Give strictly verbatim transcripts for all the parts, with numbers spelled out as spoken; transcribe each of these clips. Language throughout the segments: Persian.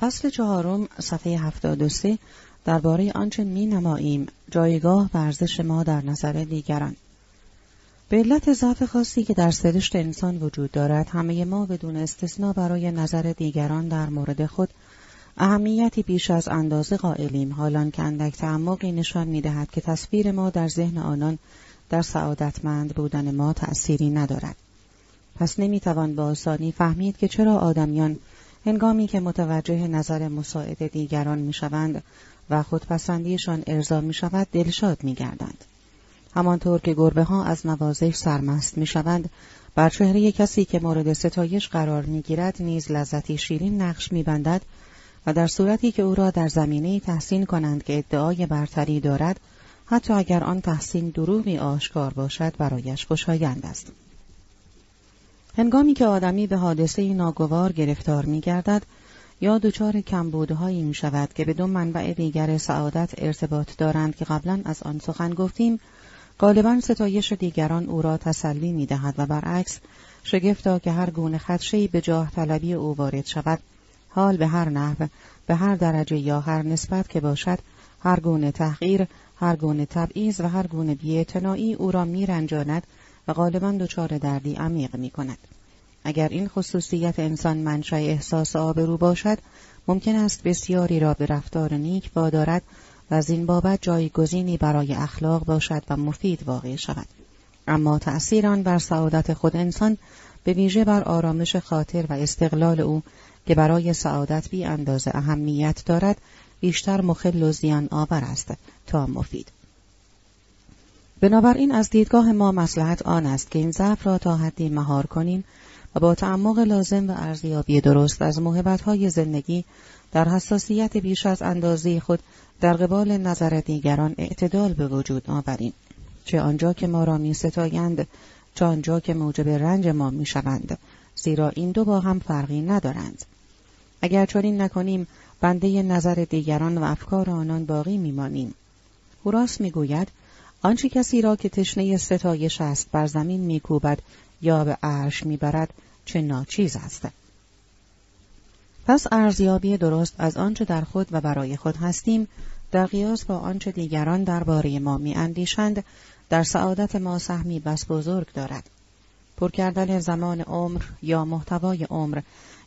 فصل چهارم صفحه هفتاد و سه درباره آنچه می نماییم جایگاه و ارزش ما در نظر دیگران. به علت ضعف خاصی که در سرشت انسان وجود دارد، همه ما بدون استثنا برای نظر دیگران در مورد خود اهمیتی بیش از اندازه قائلیم، حالان که اندک تعمقی نشان می دهد که تصویر ما در ذهن آنان در سعادتمند بودن ما تأثیری ندارد. پس نمی توان با آسانی فهمید که چرا آدمیان هنگامی که متوجه نظر مساعد دیگران می شوند و خودپسندیشان ارضا می شود دلشاد می گردند. همانطور که گربه ها از نوازش سرمست می شوند، بر چهره کسی که مورد ستایش قرار می گیرد نیز لذتی شیرین نقش می بندد و در صورتی که او را در زمینه تحسین کنند که ادعای برتری دارد، حتی اگر آن تحسین دروغی آشکار باشد، برایش خوشایند است. هنگامی که آدمی به حادثه ناگوار گرفتار می گردد یا دچار کمبودهایی می شود که به دو منبع دیگر سعادت ارتباط دارند که قبلا از آن سخن گفتیم، غالبا ستایش دیگران او را تسلی می دهد و برعکس شگفتا که هر گونه خدشه‌ای به جاه طلبی او وارد شود، حال به هر نحو، به هر درجه یا هر نسبت که باشد، هر گونه تحقیر، هر گونه تبعیض و هر گونه بی‌اعتنایی او را میرنجاند و غالبا دچار دردی عمیق می کند. اگر این خصوصیت انسان منشأ احساس آبرو باشد، ممکن است بسیاری را به رفتار نیک وادارد و از این بابت جایگزینی برای اخلاق باشد و مفید واقع شود. اما تأثیر آن بر سعادت خود انسان، به ویژه بر آرامش خاطر و استقلال او که برای سعادت بی اندازه اهمیت دارد، بیشتر مخل و زیان آور است تا مفید. بنابراین از دیدگاه ما مصلحت آن است که این ضعف را تا حدی مهار کنیم و با تعمق لازم و ارزیابی درست از موهبت‌های زندگی در حساسیت بیش از اندازه خود در قبال نظر دیگران اعتدال به وجود آوریم، چه آنجا که ما را می ستایند، چه آنجا که موجب رنج ما می شوند، زیرا این دو با هم فرقی ندارند. اگر چنین نکنیم، بنده نظر دیگران و افکار آنان باقی می مانیم. هوراس می گوید، آنچه کسی را که تشنه ستایش است بر زمین می کوبد یا به عرش می برد، چه ناچیز است. پس ارزیابی درست از آنچه در خود و برای خود هستیم، در قیاس با آنچه دیگران درباره ما می اندیشند، در سعادت ما سهمی بس بزرگ دارد. پر کردن زمان عمر یا محتوای عمر،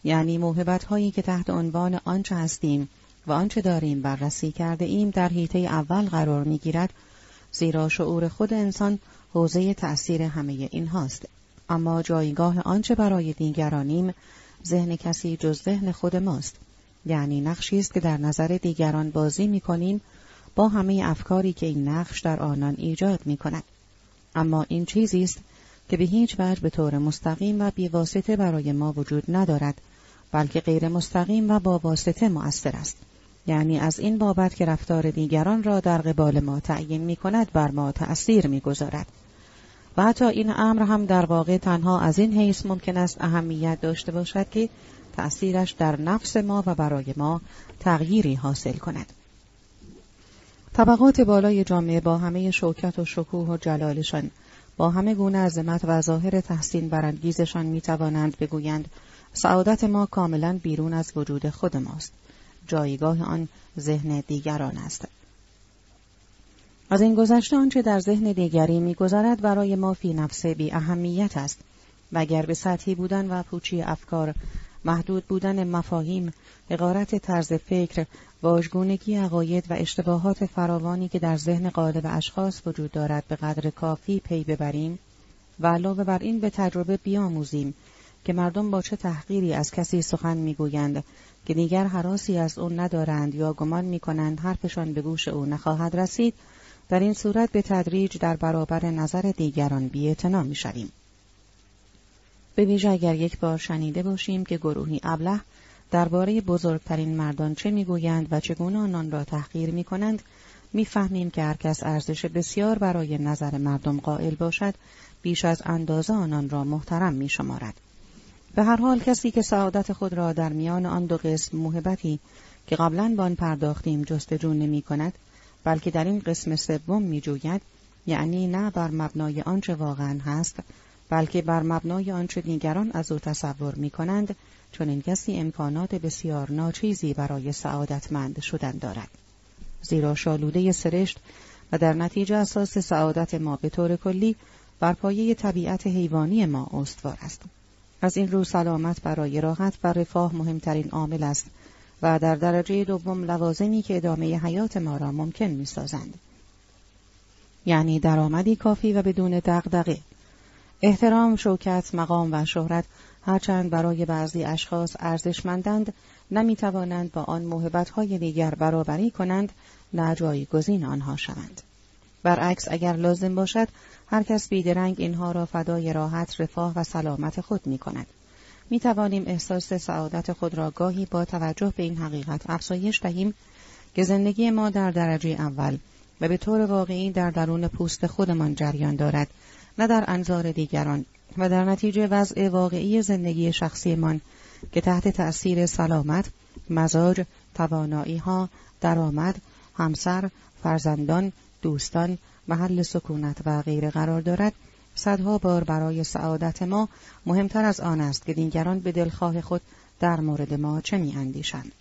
یعنی موهبت‌هایی که تحت عنوان آنچه هستیم و آنچه داریم بررسی کرده ایم در حیطه اول قرار می‌گیرد، زیرا شعور خود انسان حوزه تأثیر همه این هاست. اما جایگاه آنچه برای دیگرانیم، ذهن کسی جز ذهن خود ماست، یعنی نقشی است که در نظر دیگران بازی می‌کنیم با همه افکاری که این نقش در آنان ایجاد می‌کند. اما این چیزی است که به هیچ وجه به طور مستقیم و بیواسطه برای ما وجود ندارد، بلکه غیر مستقیم و با واسطه مؤثر است، یعنی از این بابت که رفتار دیگران را در قبال ما تعیین می کند، بر ما تأثیر می گذارد. و حتی این امر هم در واقع تنها از این حیث ممکن است اهمیت داشته باشد که تأثیرش در نفس ما و برای ما تغییری حاصل کند. طبقات بالای جامعه با همه شوکت و شکوه و جلالشان، با همه گونه عظمت و ظاهر تحسین برانگیزشان می توانند بگویند سعادت ما کاملا بیرون از وجود خود ماست. جایگاه آن ذهن دیگران است. از این گذشته آنچه در ذهن دیگری می گذرد برای ما فی نفسه بی اهمیت است. وگر به سطحی بودن و پوچی افکار، محدود بودن مفاهیم، حقارت طرز فکر، واژگونگی عقاید و اشتباهات فراوانی که در ذهن غالب اشخاص وجود دارد به قدر کافی پی ببریم و علاوه بر این به تجربه بیاموزیم که مردم با چه تحقیری از کسی سخن میگویند که دیگر هراسی از او ندارند یا گمان میکنند حرفشان به گوش او نخواهد رسید، در این صورت به تدریج در برابر نظر دیگران بی‌اعتنا میشویم. به ویژه اگر یک بار شنیده باشیم که گروهی ابله درباره بزرگترین مردان چه میگویند و چگونه آنان را تحقیر میکنند، میفهمیم که هر کس ارزش بسیار برای نظر مردم قائل باشد، بیش از اندازه آنان را محترم میشمارد. به هر حال کسی که سعادت خود را در میان آن دو قسم موهبتی که قبلاً با آن پرداختیم جستجو نمیکند، بلکه در این قسم سوم میجوید، یعنی نه بر مبنای آنچه واقعا هست، بلکه بر مبنای آنچه دیگران از او تصور می‌کنند، چون این کسی امکانات بسیار ناچیزی برای سعادتمند شدن دارد. زیرا شالوده سرشت و در نتیجه اساس سعادت ما به طور کلی بر پایه طبیعت حیوانی ما استوار است. از این رو سلامت برای راحت و رفاه مهمترین عامل است و در درجه دوم لوازمی که ادامه حیات ما را ممکن می سازند. یعنی درآمدی کافی و بدون دغدغه. احترام، شوکت، مقام و شهرت هرچند برای بعضی اشخاص ارزشمندند، نمی توانند با آن موهبت‌های دیگر برابری کنند، نه جایگزین آنها شوند. برعکس اگر لازم باشد، هر کس بیدرنگ اینها را فدای راحت، رفاه و سلامت خود می کند. می توانیم احساس سعادت خود را گاهی با توجه به این حقیقت افزایش دهیم که زندگی ما در درجه اول و به طور واقعی در درون پوست خودمان جریان دارد، نه در انظار دیگران، و در نتیجه وضع واقعی زندگی شخصیمان که تحت تأثیر سلامت، مزاج، توانایی‌ها، درآمد، همسر، فرزندان، دوستان، محل سکونت و غیره قرار دارد، صدها بار برای سعادت ما مهمتر از آن است که دیگران به دلخواه خود در مورد ما چه می‌اندیشند.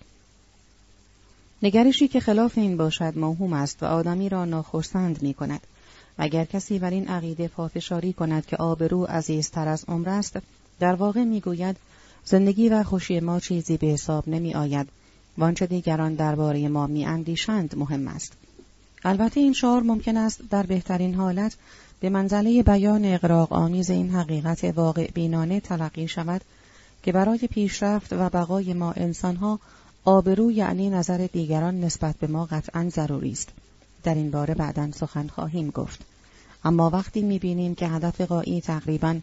نگرشی که خلاف این باشد موهوم است و آدمی را ناخرسند می‌کند. اگر کسی بر این عقیده پافشاری کند که آبرو عزیزتر از عمر است، در واقع میگوید زندگی و خوشی ما چیزی به حساب نمی آید و آنچه دیگران درباره ما می اندیشند مهم است. البته این شعار ممکن است در بهترین حالت به منزله بیان اغراق آمیز این حقیقت واقع بینانه تلقی شود که برای پیشرفت و بقای ما انسانها آبرو یعنی نظر دیگران نسبت به ما قطعاً ضروری است. در این باره بعداً سخن خواهیم گفت. اما وقتی می‌بینیم که هدف غایی تقریباً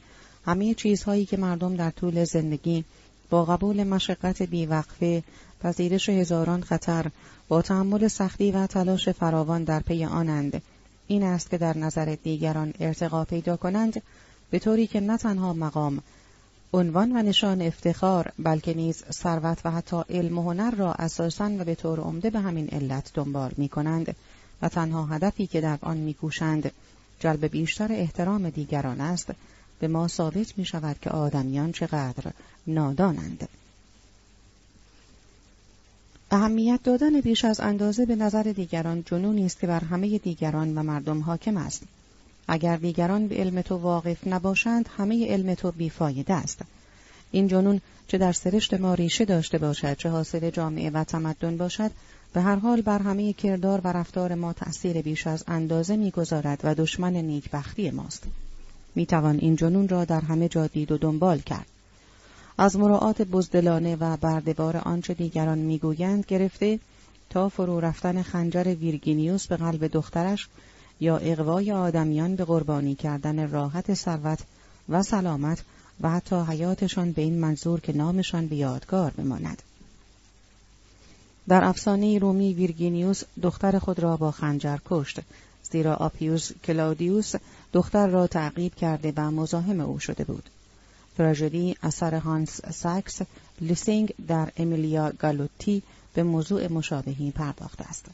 همه چیزهایی که مردم در طول زندگی با قبول مشقت بیوقفه، پذیرش هزاران خطر، با تحمل سختی و تلاش فراوان در پی آنند، این است که در نظر دیگران ارتقا پیدا کنند، به طوری که نه تنها مقام، عنوان و نشان افتخار، بلکه نیز ثروت و حتی علم و هنر را اساساً و به طور عمده به همین علت دنبال می‌کنند و تنها هدفی که در آن می‌کوشند جلب بیشتر احترام دیگران است، به ما ثابت می‌شود که آدمیان چقدر نادانند. اهمیت دادن بیش از اندازه به نظر دیگران جنونی است که بر همه دیگران و مردم حاکم است. اگر دیگران به علم تو واقف نباشند، همه علم تو بیفایده است. این جنون چه در سرشت ما ریشه داشته باشد، چه حاصل جامعه و تمدن باشد، به هر حال بر همه کردار و رفتار ما تأثیر بیش از اندازه می‌گذارد و دشمن نیکبختی ماست. می‌توان این جنون را در همه جا دید و دنبال کرد. از مراعات بزدلانه و بردبار آنچه دیگران می‌گویند گرفته تا فرو رفتن خنجر ویرگینیوس به قلب دخترش یا اغوای آدمیان به قربانی کردن راحت ثروت و سلامت و حتی حیاتشان به این منظور که نامشان به یادگار بماند. در افسانه رومی ویرگینیوس دختر خود را با خنجر کشت، زیرا آپیوس کلاودیوس دختر را تعقیب کرده و مزاحم او شده بود. تراژدی اثر هانس ساکس لیسینگ در امیلیا گالوتی به موضوع مشابهی پرداخته است.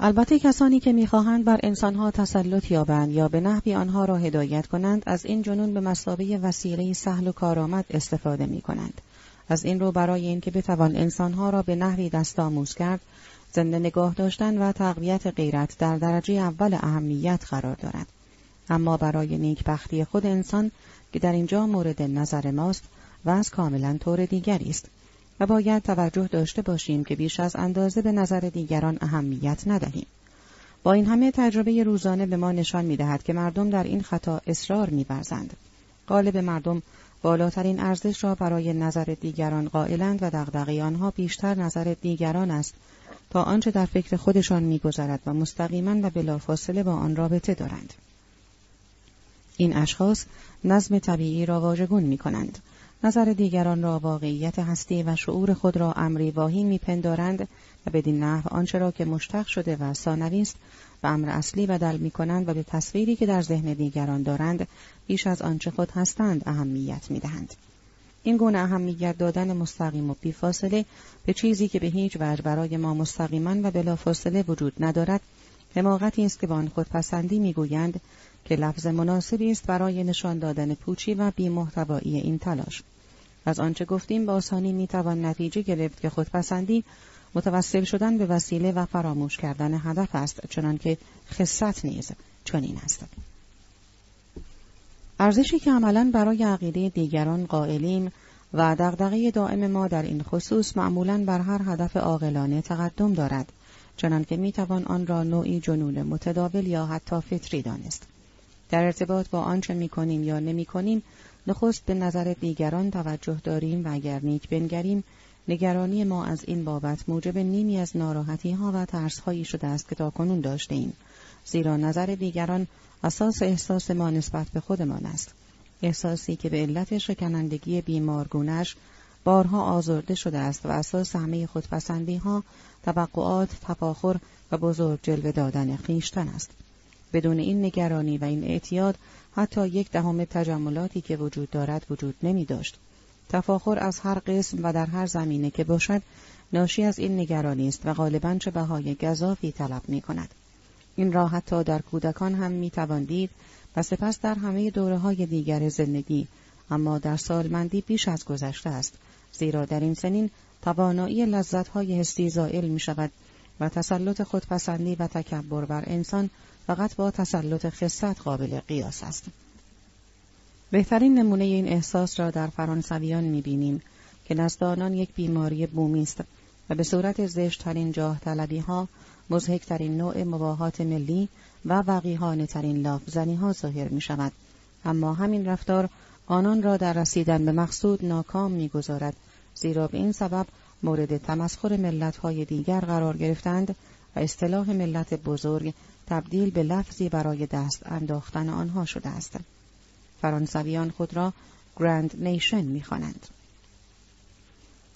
البته کسانی که می‌خواهند بر انسان‌ها تسلط یابند یا به نحوی آنها را هدایت کنند، از این جنون به مثابه وسیله سهل و کارآمد استفاده می‌کنند. از این رو برای اینکه بتوان انسانها را به نحوی دست‌آموز کرد، زنده نگاه داشتن و تقویت غیرت در درجه اول اهمیت قرار دارد. اما برای نیکبختی خود انسان که در اینجا مورد نظر ماست و از کاملا طور دیگری است و باید توجه داشته باشیم که بیش از اندازه به نظر دیگران اهمیت ندهیم. با این همه تجربه روزانه به ما نشان می‌دهد که مردم در این خطا اصرار می‌ورزند. غالب مردم بالاترین ارزش را برای نظر دیگران قائلند و دغدغه آنها بیشتر نظر دیگران است تا آنچه در فکر خودشان می‌گذرد و مستقیما و بلافاصله با آن رابطه دارند. این اشخاص نظم طبیعی را واژگون می‌کنند، نظر دیگران را واقعیت هستی و شعور خود را امری واهی می‌پندارند و بدین نحو آنچه را که مشتق شده و ثانوی است و امر اصلی بدل می‌کنند و به تصویری که در ذهن دیگران دارند بیش از آنچه خود هستند اهمیت می‌دهند. این گونه اهمیت دادن مستقیم و بی‌فاصله به چیزی که به هیچ وجه برای ما مستقیما و بلافاصله وجود ندارد، حماقتی است که به آن خودپسندی می‌گویند که لفظ مناسبی است برای نشان دادن پوچی و بی‌محتوایی این تلاش. از آنچه گفتیم به آسانی میتوان نتیجه گرفت که خودپسندی متوسل شدن به وسیله و فراموش کردن هدف است، چنانکه خست نیز چنین است. ارزشی که عملاً برای عقیده دیگران قائلیم و دغدغه دائم ما در این خصوص معمولاً بر هر هدف عاقلانه تقدم دارد، چنانکه میتوان آن را نوعی جنون متداول یا حتی فطری دانست. در ارتباط با آنچه میکنیم یا نمیکنیم، نخست به نظر دیگران توجه داریم و اگر نیک بنگریم، نگرانی ما از این بابت موجب نیمی از ناراحتی‌ها و ترس‌هایی شده است که تاکنون داشته‌ایم، زیرا نظر دیگران اساس احساس ما نسبت به خودمان است، احساسی که به علت شکنندگی بیمارگونش بارها آزرده شده است و اساس همه خودپسندی‌ها، توقعات، تفاخر و بزرگ جلوه دادن خویشتن است. بدون این نگرانی و این اعتیاد حتی یک دهم تجملاتی که وجود دارد وجود نمی داشت. تفاخر از هر قسم و در هر زمینه که باشد ناشی از این نگرانی است و غالباً چه بهای گزافی طلب می کند. این را حتی در کودکان هم می توان دید و سپس در همه دوره‌های دیگر زندگی، اما در سالمندی بیش از گذشته است، زیرا در این سنین توانایی لذت‌های حسی زائل می شود و تسلط خودپسندی و تکبر بر انسان فقط با تسلط خست قابل قیاس است. بهترین نمونه این احساس را در فرانسویان می‌بینیم که نزد آنان یک بیماری بومی است و به صورت زشت‌ترین جاه‌طلبی‌ها، مضحک‌ترین نوع مباهات ملی و وقیحانه‌ترین لافزنی‌ها ظاهر می‌شود، اما همین رفتار آنان را در رسیدن به مقصود ناکام می‌گذارد، زیرا به این سبب مورد تمسخر ملت‌های دیگر قرار گرفتند و اصطلاح ملت بزرگ تبدیل به لفظی برای دست انداختن آنها شده است. فرانسویان خود را گرند نیشن می‌خوانند.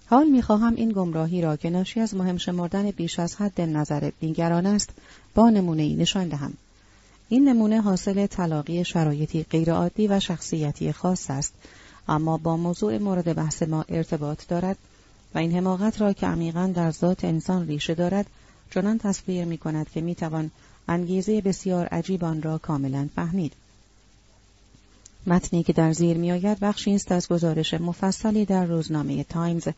حال می‌خواهم این گمراهی را که ناشی از مهم شمردن بیش از حد نظر دیگران است، با نمونه‌ای نشان دهم. این نمونه حاصل تلاقی شرایطی غیرعادی و شخصیتی خاص است، اما با موضوع مورد بحث ما ارتباط دارد و این حماقت را که عمیقاً در ذات انسان ریشه دارد، چنان تصویر می‌کند که می‌توان انگیزه بسیار عجیب آن را کاملاً فهمید. متنی که در زیر می‌آید بخشی است از گزارش مفصلی در روزنامه تایمز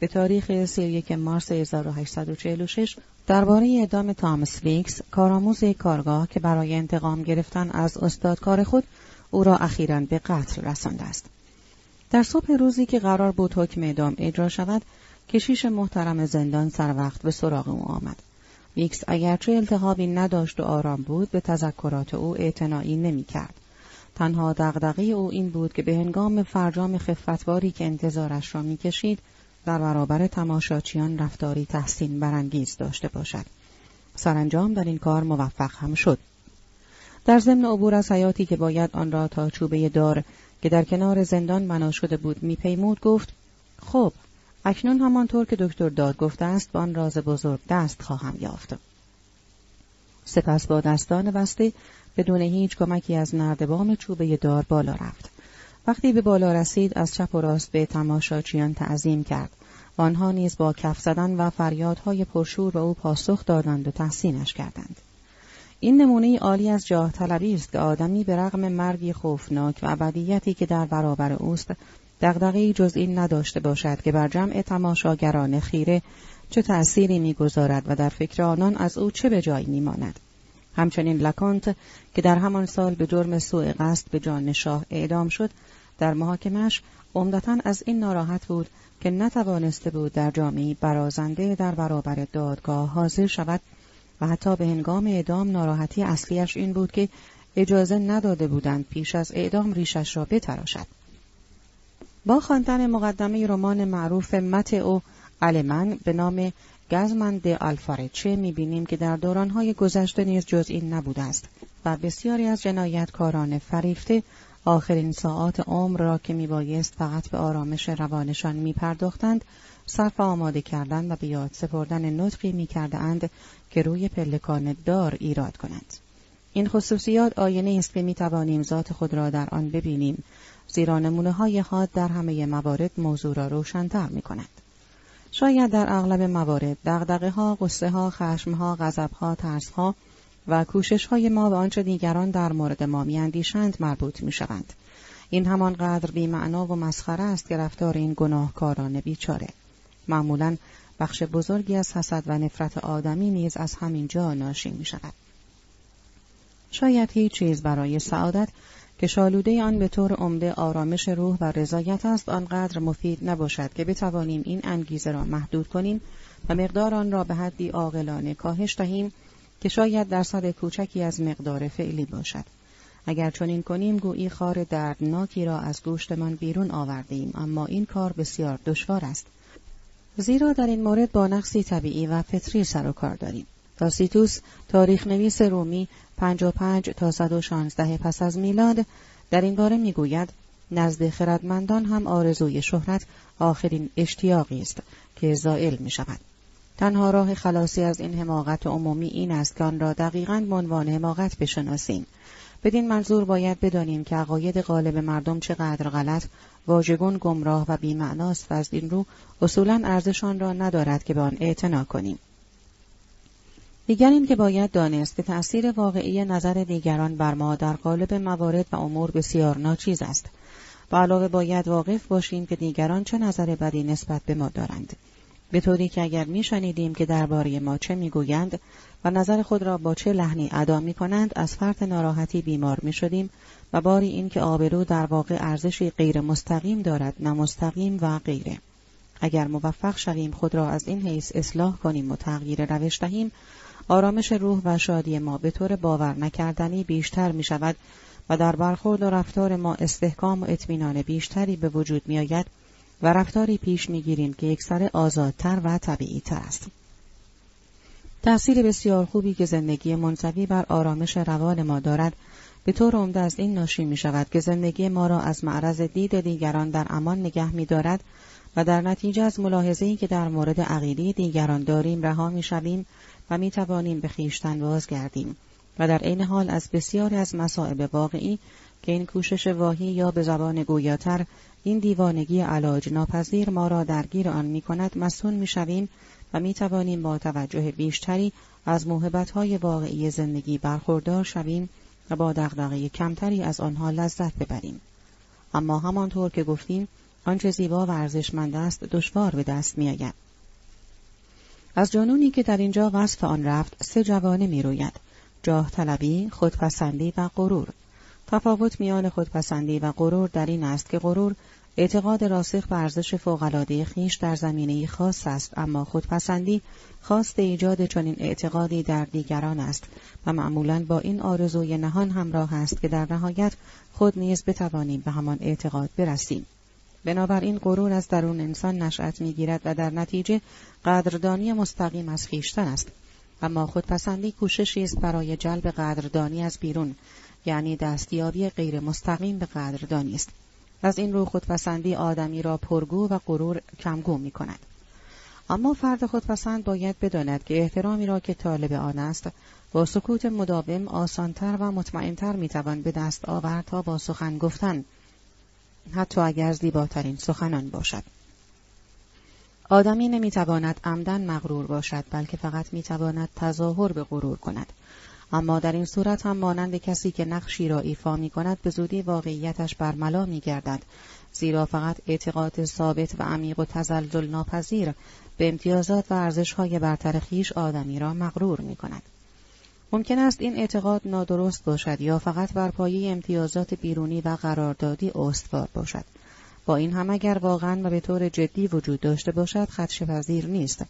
به تاریخ سی و یکم مارس هزار و هشتصد و چهل و شش درباره اعدام تامس فیکس، کارآموز کارگاه که برای انتقام گرفتن از استادکار خود او را اخیراً به قتل رسانده است. در صبح روزی که قرار بود حکم اعدام اجرا شود، کشیش محترم زندان سر وقت به سراغ او آمد. فیکس اگرچه التهابی نداشت و آرام بود، به تذکرات او اعتنایی نمی‌کرد. تنها دغدغه او این بود که به هنگام فرجام خفتباری که انتظارش را می‌کشید، در برابر تماشاچیان رفتاری تحسین برانگیز داشته باشد. سرانجام در این کار موفق هم شد. در ضمن عبور از حیاتی که باید آن را تا چوبه دار که در کنار زندان بنا شده بود می‌پیمود، گفت: خب، اکنون همانطور که دکتر داد گفته است، به آن راز بزرگ دست خواهم یافت. سپس با دستان بسته بدون هیچ کمکی از نردبان چوبه دار بالا رفت. وقتی به بالا رسید، از چپ و راست به تماشاچیان تعظیم کرد. آنها نیز با کف زدن و فریادهای پرشور به او پاسخ دادند و تحسینش کردند. این نمونه عالی از جاه طلبی است که آدمی به رغم مرگی خوفناک و ابدیتی که در برابر اوست، دغدغه‌ای جز این نداشته باشد که بر جمع تماشاگران خیره چه تأثیری می‌گذارد و در فکر آنان از او چه به جای می‌ماند. همچنین لکانت که در همان سال به جرم سوء قصد به جان شاه اعدام شد، در محاکمش عمدتاً از این ناراحت بود که نتوانسته بود در جامعه برازنده در برابر دادگاه حاضر شود و حتی به هنگام اعدام ناراحتی اصلیش این بود که اجازه نداده بودند پیش از اعدام ریشش را بتراشد. با خواندن مقدمه رمان معروف متئو آلمان به نام گازمن د آلفارچه می‌بینیم که در دوران‌های گذشته نیز جز این نبوده است و بسیاری از جنایتکاران فریفته آخرین ساعات عمر را که می‌بایست فقط به آرامش روانشان می‌پرداختند، صرف آماده کردن و به یاد سپردن نطقی می‌کردند که روی پلکان دار ایراد کنند. این خصوصیات آینه‌ای است که می‌توانیم ذات خود را در آن ببینیم، زیرا نمونه‌های حاد در همه موارد موضوع را روشن‌تر می‌کنند. شاید در اغلب موارد دغدغه‌ها، غصه‌ها، خشم‌ها، غضب‌ها، ترس‌ها و کوشش‌های ما به آنچه دیگران در مورد ما می‌اندیشند مربوط می‌شوند. این همانقدر بی‌معنا و مسخره است که رفتار این گناهکاران بیچاره. معمولاً بخش بزرگی از حسد و نفرت آدمی نیز از همین جا ناشی می‌شود. شاید هیچ چیز برای سعادت که شالوده آن به طور عمده آرامش روح و رضایت است آنقدر مفید نباشد که بتوانیم این انگیزه را محدود کنیم و مقدار آن را به حدی عاقلانه کاهش دهیم که شاید درصد کوچکی از مقدار فعلی باشد. اگر چنین کنیم گویی خار دردناکی را از گوشتمان بیرون آوردیم، اما این کار بسیار دشوار است، زیرا در این مورد با نقصی طبیعی و فطری سر و کار داریم. تاسیتوس تاریخ نویس رومی پنجاه و پنج تا صد و شانزده پس از میلاد در این باره میگوید نزد خردمندان هم آرزوی شهرت آخرین اشتیاقی است که زائل می شود. تنها راه خلاصی از این حماقت عمومی این است که آن را دقیقاً به عنوان حماقت بشناسیم. بدین منظور باید بدانیم که عقاید غالب مردم چقدر غلط، واژگون، گمراه و بی‌معناست و از این رو اصولاً ارزشان را ندارد که به آن اعتنا کنیم. دیگر این که باید دانست که تأثیر واقعی نظر دیگران بر ما در قالب موارد و امور بسیار ناچیز است. به علاوه باید واقف باشیم که دیگران چه نظر بدی نسبت به ما دارند، به طوری که اگر میشنیدیم که درباره ما چه میگویند و نظر خود را با چه لحنی ادا میکنند از فرط ناراحتی بیمار میشدیم و باری این که آبرو در واقع ارزشی غیر مستقیم دارد، نامستقیم و غیره. اگر موفق شویم خود را از این حیث اصلاح کنیم و تغییر روش دهیم، آرامش روح و شادی ما به طور باور نکردنی بیشتر می شود و در برخورد و رفتار ما استحکام و اطمینان بیشتری به وجود می آید و رفتاری پیش می گیریم که یکسره آزادتر و طبیعی تر است. تأثیر بسیار خوبی که زندگی منزوی بر آرامش روان ما دارد به طور عمده از این ناشی می شود که زندگی ما را از معرض دید دیگران در امان نگه می دارد و در نتیجه از ملاحظه‌ای که در مورد عقیده دیگران داریم رها می شویم و می توانیم به خویشتن بازگردیم و در عین حال از بسیاری از مصائب واقعی که این کوشش واهی یا به زبان گویاتر این دیوانگی علاج ناپذیر ما را درگیر آن می کند مسون می شویم و می توانیم با توجه بیشتری از موهبت‌های واقعی زندگی برخوردار شویم و با دغدغه کمتری از آنها لذت ببریم. اما همانطور که گفتیم آنچه زیبا و ارزشمند است دشوار به دست می آید. از جنونی که در اینجا وصف آن رفت سه جوانه می روید: جاه طلبی، خودپسندی و غرور. تفاوت میان خودپسندی و غرور در این است که غرور اعتقاد راسخ به ارزش فوق‌العاده خویش در زمینه خاص است، اما خودپسندی خواست ایجاد چنین اعتقادی در دیگران است و معمولاً با این آرزوی نهان همراه است که در نهایت خود نیز بتوانیم به همان اعتقاد برسیم. بنابراین غرور از درون انسان نشأت می‌گیرد و در نتیجه قدردانی مستقیم از خویشتن است، اما خودپسندی کوششی است برای جلب قدردانی از بیرون، یعنی دستیابی غیر مستقیم به قدردانی است. از این رو خودپسندی آدمی را پرگو و غرور کمگو می‌کند. اما فرد خودپسند باید بداند که احترامی را که طالب آن است با سکوت مداوم آسان‌تر و مطمئن‌تر می‌توان به دست آورد تا با سخن گفتن، حتی اگر زیباترین سخنان باشد. آدمی نمیتواند عمدن مغرور باشد، بلکه فقط میتواند تظاهر به غرور کند. اما در این صورت هم مانند کسی که نقشی را ایفا میکند به زودی واقعیتش برملا میگردد، زیرا فقط اعتقاد ثابت و عمیق و تزلزل ناپذیر به امتیازات و ارزش‌های برتر خویش آدمی را مغرور میکند. ممکن است این اعتقاد نادرست باشد یا فقط بر پایه امتیازات بیرونی و قراردادی استوار باشد. با این هم اگر واقعاً و به طور جدی وجود داشته باشد خدشه‌پذیر نیست،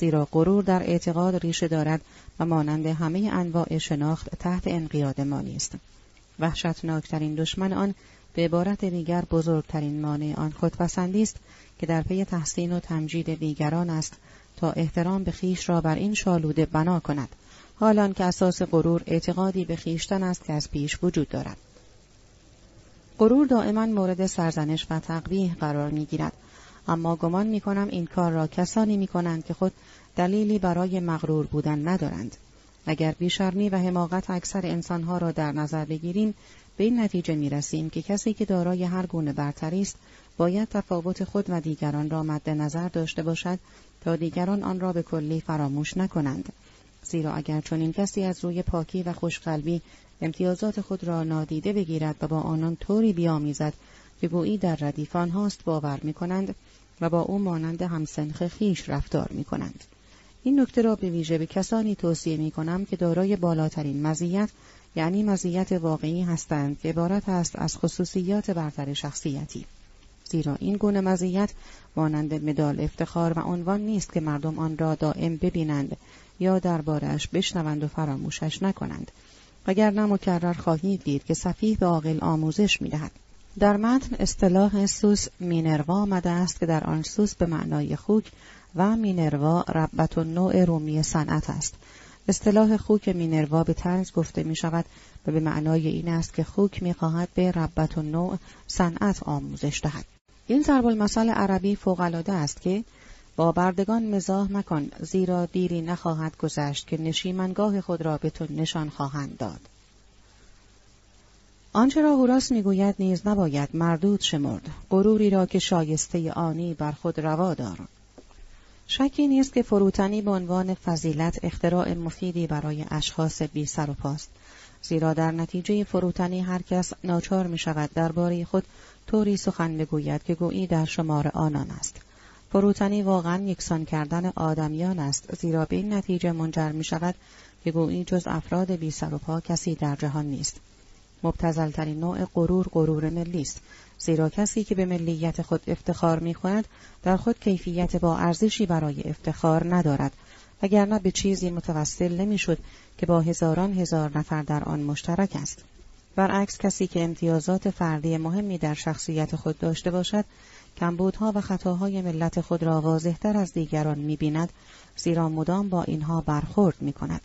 زیرا غرور در اعتقاد ریشه دارد و مانند همه انواع شناخت تحت انقیاد ما نیست. وحشتناکترین دشمن آن به عبارت دیگر بزرگترین مانع آن خودپسندی است که در پی تحسین و تمجید دیگران است تا احترام به خویش را بر این شالوده بنا کند، حالان که اساس غرور اعتقادی به خویشتن است که از پیش وجود دارد. غرور دائما مورد سرزنش و تقبیح قرار می‌گیرد، اما گمان می‌کنم این کار را کسانی می‌کنند که خود دلیلی برای مغرور بودن ندارند. اگر بی‌شرمی و حماقت اکثر انسان‌ها را در نظر بگیریم، به این نتیجه می‌رسیم که کسی که دارای هر گونه برتری است، باید تفاوت خود و دیگران را مد نظر داشته باشد تا دیگران آن را به کلی فراموش نکنند. زیرا اگر چنین کسی از روی پاکی و خوشقلبی امتیازات خود را نادیده بگیرد و با آنان طوری بیامیزد که گویی در ردیف آنهاست باور می‌کنند و با او مانند همسنخ خویش رفتار می‌کنند. این نکته را به ویژه به کسانی توصیه می‌کنم که دارای بالاترین مزیت، یعنی مزیت واقعی هستند که عبارت است از خصوصیات برتر شخصیتی. زیرا این گونه مزیت مانند مدال افتخار و عنوان نیست که مردم آن را دائم ببینند یا درباره‌اش بشنوند و فراموشش نکنند. وگرنه مکرر خواهید دید که سفیه به عاقل آموزش می‌دهد. در متن اصطلاح سوس مینروا آمده است که در آن سوس به معنای خوک و مینروا ربت النوع رومی صنعت است. اصطلاح خوک مینروا به طنز گفته می شود و به معنای این است که خوک می خواهد به ربت النوع صنعت آموزش دهد. این ضرب المثل عربی فوق‌العاده است که با بردگان مزاح مکن، زیرا دیری نخواهد گذشت که نشیمنگاه خود را به تو نشان خواهند داد. آنچه را هوراس میگوید نیز نباید مردود شمرد. غروری را که شایسته آنی بر خود روا دار. شکی نیست که فروتنی به عنوان فضیلت اختراع مفیدی برای اشخاص بی سر و پاست، زیرا در نتیجه فروتنی هر کس ناچار می شود درباره خود طوری سخن بگوید که گویی در شمار آنان است. فروتنی واقعا یکسان کردن آدمیان است، زیرا به این نتیجه منجر می شود که گویی جز افراد بی سر و پا کسی در جهان نیست. مبتذل‌ترین نوع غرور غرور ملی است، زیرا کسی که به ملیت خود افتخار می‌کند در خود کیفیت با ارزشی برای افتخار ندارد، وگرنه به چیزی متوسل نمی‌شد که با هزاران هزار نفر در آن مشترک است. برعکس کسی که امتیازات فردی مهمی در شخصیت خود داشته باشد، کمبودها و خطاهای ملت خود را واضح‌تر از دیگران می‌بیند، زیرا مدام با اینها برخورد می‌کند.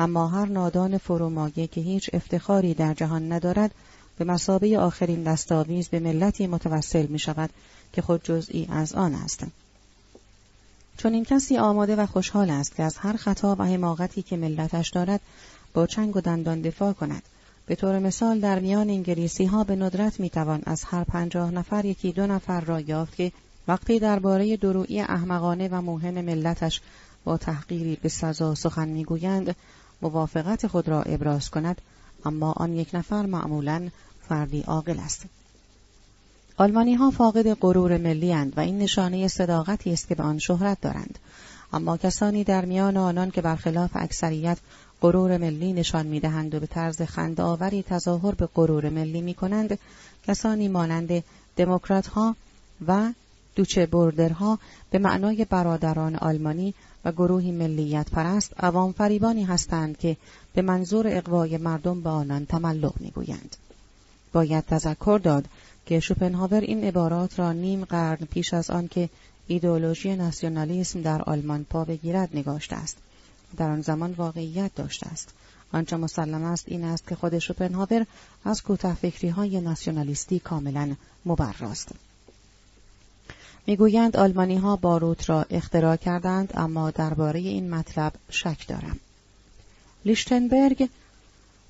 اما هر نادان فرومایه که هیچ افتخاری در جهان ندارد، به مثابه آخرین دستاویز به ملتی متوسل می شود که خود جزئی از آن است. چون این کسی آماده و خوشحال است که از هر خطا و حماقتی که ملتش دارد با چنگ و دندان دفاع کند. به طور مثال در میان انگلیسی ها به ندرت می توان از هر پنجاه نفر یکی دو نفر را یافت که وقتی درباره درویی احمقانه و موهن ملتش با تحقیری به سزا سخن می گویند، موافقت خود را ابراز کند، اما آن یک نفر معمولاً فردی عاقل است. آلمانی‌ها فاقد غرور ملی اند و این نشانه صداقتی است که به آن شهرت دارند، اما کسانی در میان آنان که برخلاف اکثریت غرور ملی نشان می‌دهند و به طرز خنده‌آوری تظاهر به غرور ملی می‌کنند، کسانی مانند دموکرات‌ها و دوچه بوردرها به معنای برادران آلمانی و گروهی ملیت پرست عوام فریبانی هستند که به منظور اقوای مردم به آنان تملق میگویند. باید تذکر داد که شوپنهاور این عبارات را نیم قرن پیش از آن که ایدئولوژی ناسیونالیسم در آلمان پا بگیرد نگاشته است. در آن زمان واقعیت داشته است. آنچه مسلم است این است که خود شوپنهاور از کوتاه‌فکری‌های ناسیونالیستی کاملا مبراست. میگویند آلمانی‌ها باروت را اختراع کردند، اما درباره این مطلب شک دارم. لیشتنبرگ،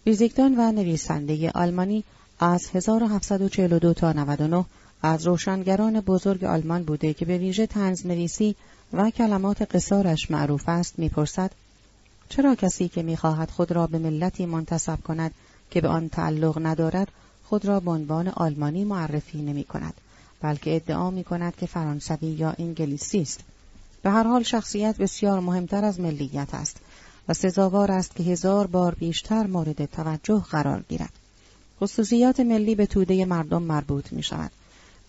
فیزیکدان و نویسنده آلمانی، از هزار و هفتصد و چهل و دو تا نود و نه از روشنگران بزرگ آلمان بوده که به ویژه طنزنویسی و کلمات قصارش معروف است، میپرسد چرا کسی که میخواهد خود را به ملتی منتسب کند که به آن تعلق ندارد، خود را به عنوان آلمانی معرفی نمی‌کند، بلکه ادعا می کند که فرانسوی یا انگلیسی است. به هر حال شخصیت بسیار مهمتر از ملیت است و سزاوار است که هزار بار بیشتر مورد توجه قرار گیرد. خصوصیات ملی به توده مردم مربوط می شود.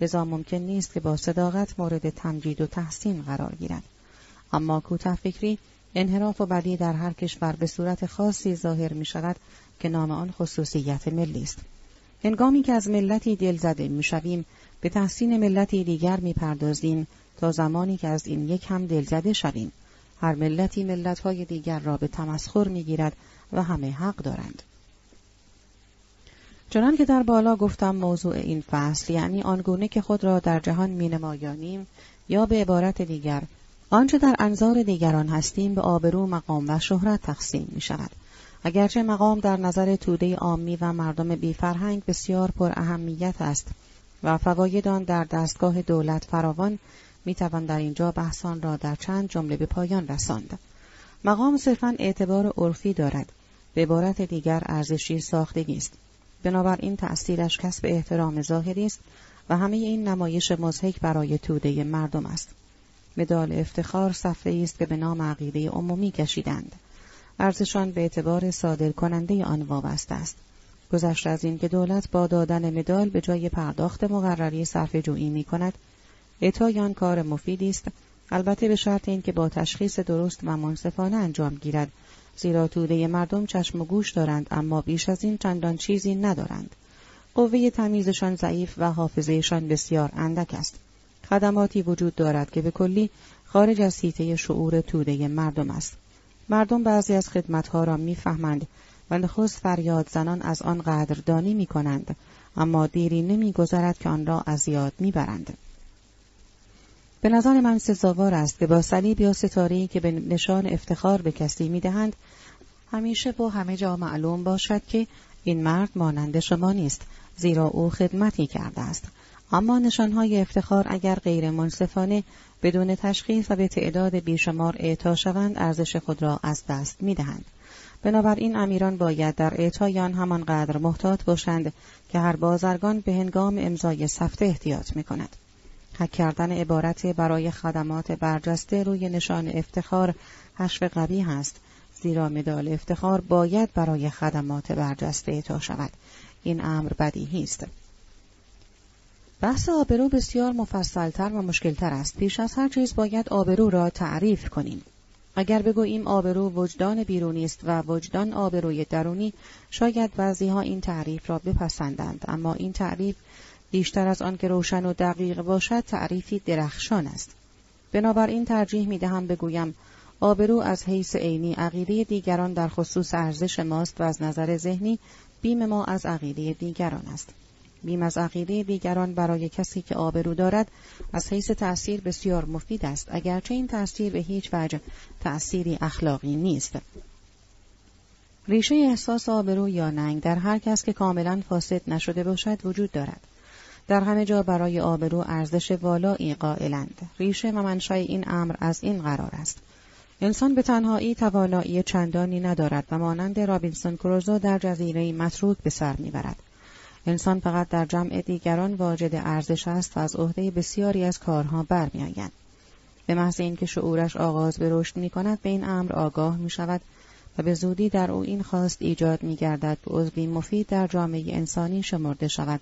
لذا ممکن نیست که با صداقت مورد تمجید و تحسین قرار گیرد. اما کوتاه‌فکری، انحراف و بدی در هر کشور به صورت خاصی ظاهر می شود که نام آن خصوصیت ملی است. هنگامی که از ملتی دل زده می شویم، به تحسین ملتی دیگر می پردازیم تا زمانی که از این یک هم دل زده شویم. هر ملتی ملت‌های دیگر را به تمسخر می گیرد و همه حق دارند. چنان که در بالا گفتم موضوع این فصل، یعنی آنگونه که خود را در جهان می نمایانیم یا به عبارت دیگر آنچه در انظار دیگران هستیم، به آبرو، مقام و شهرت تقسیم می شود. اگرچه مقام در نظر توده عامی و مردم بی‌فرهنگ بسیار پر اهمیت است و فواید آن در دستگاه دولت فراوان، میتوان در اینجا بحثان را در چند جمله به پایان رساند. مقام صرفاً اعتبار عرفی دارد. به عبارت دیگر ارزشی ساختگی است. بنابراین تأثیرش کسب احترام ظاهری است و همه این نمایش مضحک برای توده مردم است. مدال افتخار صفحه‌ای است که به نام عقیده عمومی کشیدند. ارزشان به اعتبار صادر کننده آن وابسته است. گذشته از این که دولت با دادن مدال به جای پرداخت مقرری صرفه جویی می کند، اعطای آن کار مفیدی است، البته به شرط این که با تشخیص درست و منصفانه انجام گیرد، زیرا توده مردم چشم و گوش دارند اما بیش از این چندان چیزی ندارند. قوه تمیزشان ضعیف و حافظهشان بسیار اندک است. خدماتی وجود دارد که به کلی خارج از حیطه شعور توده مردم است. مردم بعضی از خدمتها را میفهمند و نخست فریاد زنان از آن قدردانی می کنند، اما دیری نمی گذرد که آن را از یاد می برند. به نظر من سزاوار است که با صلیب یا ستاره‌ای که به نشان افتخار به کسی می دهند، همیشه با همه جا معلوم باشد که این مرد مانند شما نیست، زیرا او خدمتی کرده است. اما نشانهای افتخار اگر غیر منصفانه بدون تشخیص و به تعداد بیشمار اعطا شوند، ارزش خود را از دست می دهند. بنابراین امیران باید در اعطای آن همانقدر محتاط باشند که هر بازرگان به هنگام امضای سفته احتیاط می کند. حک کردن عبارت برای خدمات برجسته روی نشان افتخار حشو قبیح است، زیرا مدال افتخار باید برای خدمات برجسته اعطا شود. این امر بدیهی است. بحث آبرو بسیار مفصلتر و مشکلتر است. پیش از هر چیز باید آبرو را تعریف کنیم. اگر بگوییم آبرو وجدان بیرونی است و وجدان آبروی درونی، شاید بعضی‌ها این تعریف را بپسندند، اما این تعریف بیشتر از آن که روشن و دقیق باشد، تعریفی درخشان است. بنابراین ترجیح می‌دهم بگویم آبرو از حیث عینی عقیده دیگران در خصوص ارزش ماست و از نظر ذهنی بیم ما از عقیده دیگران است. بیم از عقیده دیگران برای کسی که آبرو دارد از حیث تأثیر بسیار مفید است، اگرچه این تأثیر به هیچ وجه تأثیری اخلاقی نیست. ریشه احساس آبرو یا ننگ در هر کس که کاملا فاسد نشده باشد وجود دارد. در همه جا برای آبرو ارزش والایی قائلند. ریشه و منشأ این امر از این قرار است. انسان به تنهایی توانایی چندانی ندارد و مانند رابینسون کروزو در جزیره متروک به سر میبرد. انسان فقط در جمع دیگران واجد ارزش است و از عهده بسیاری از کارها برمیآید. به محض اینکه شعورش آغاز به رشد می‌کند، به این امر آگاه می‌شود و به زودی در او این خواست ایجاد می‌گردد که عضوی مفید در جامعه انسانی شمرده شود،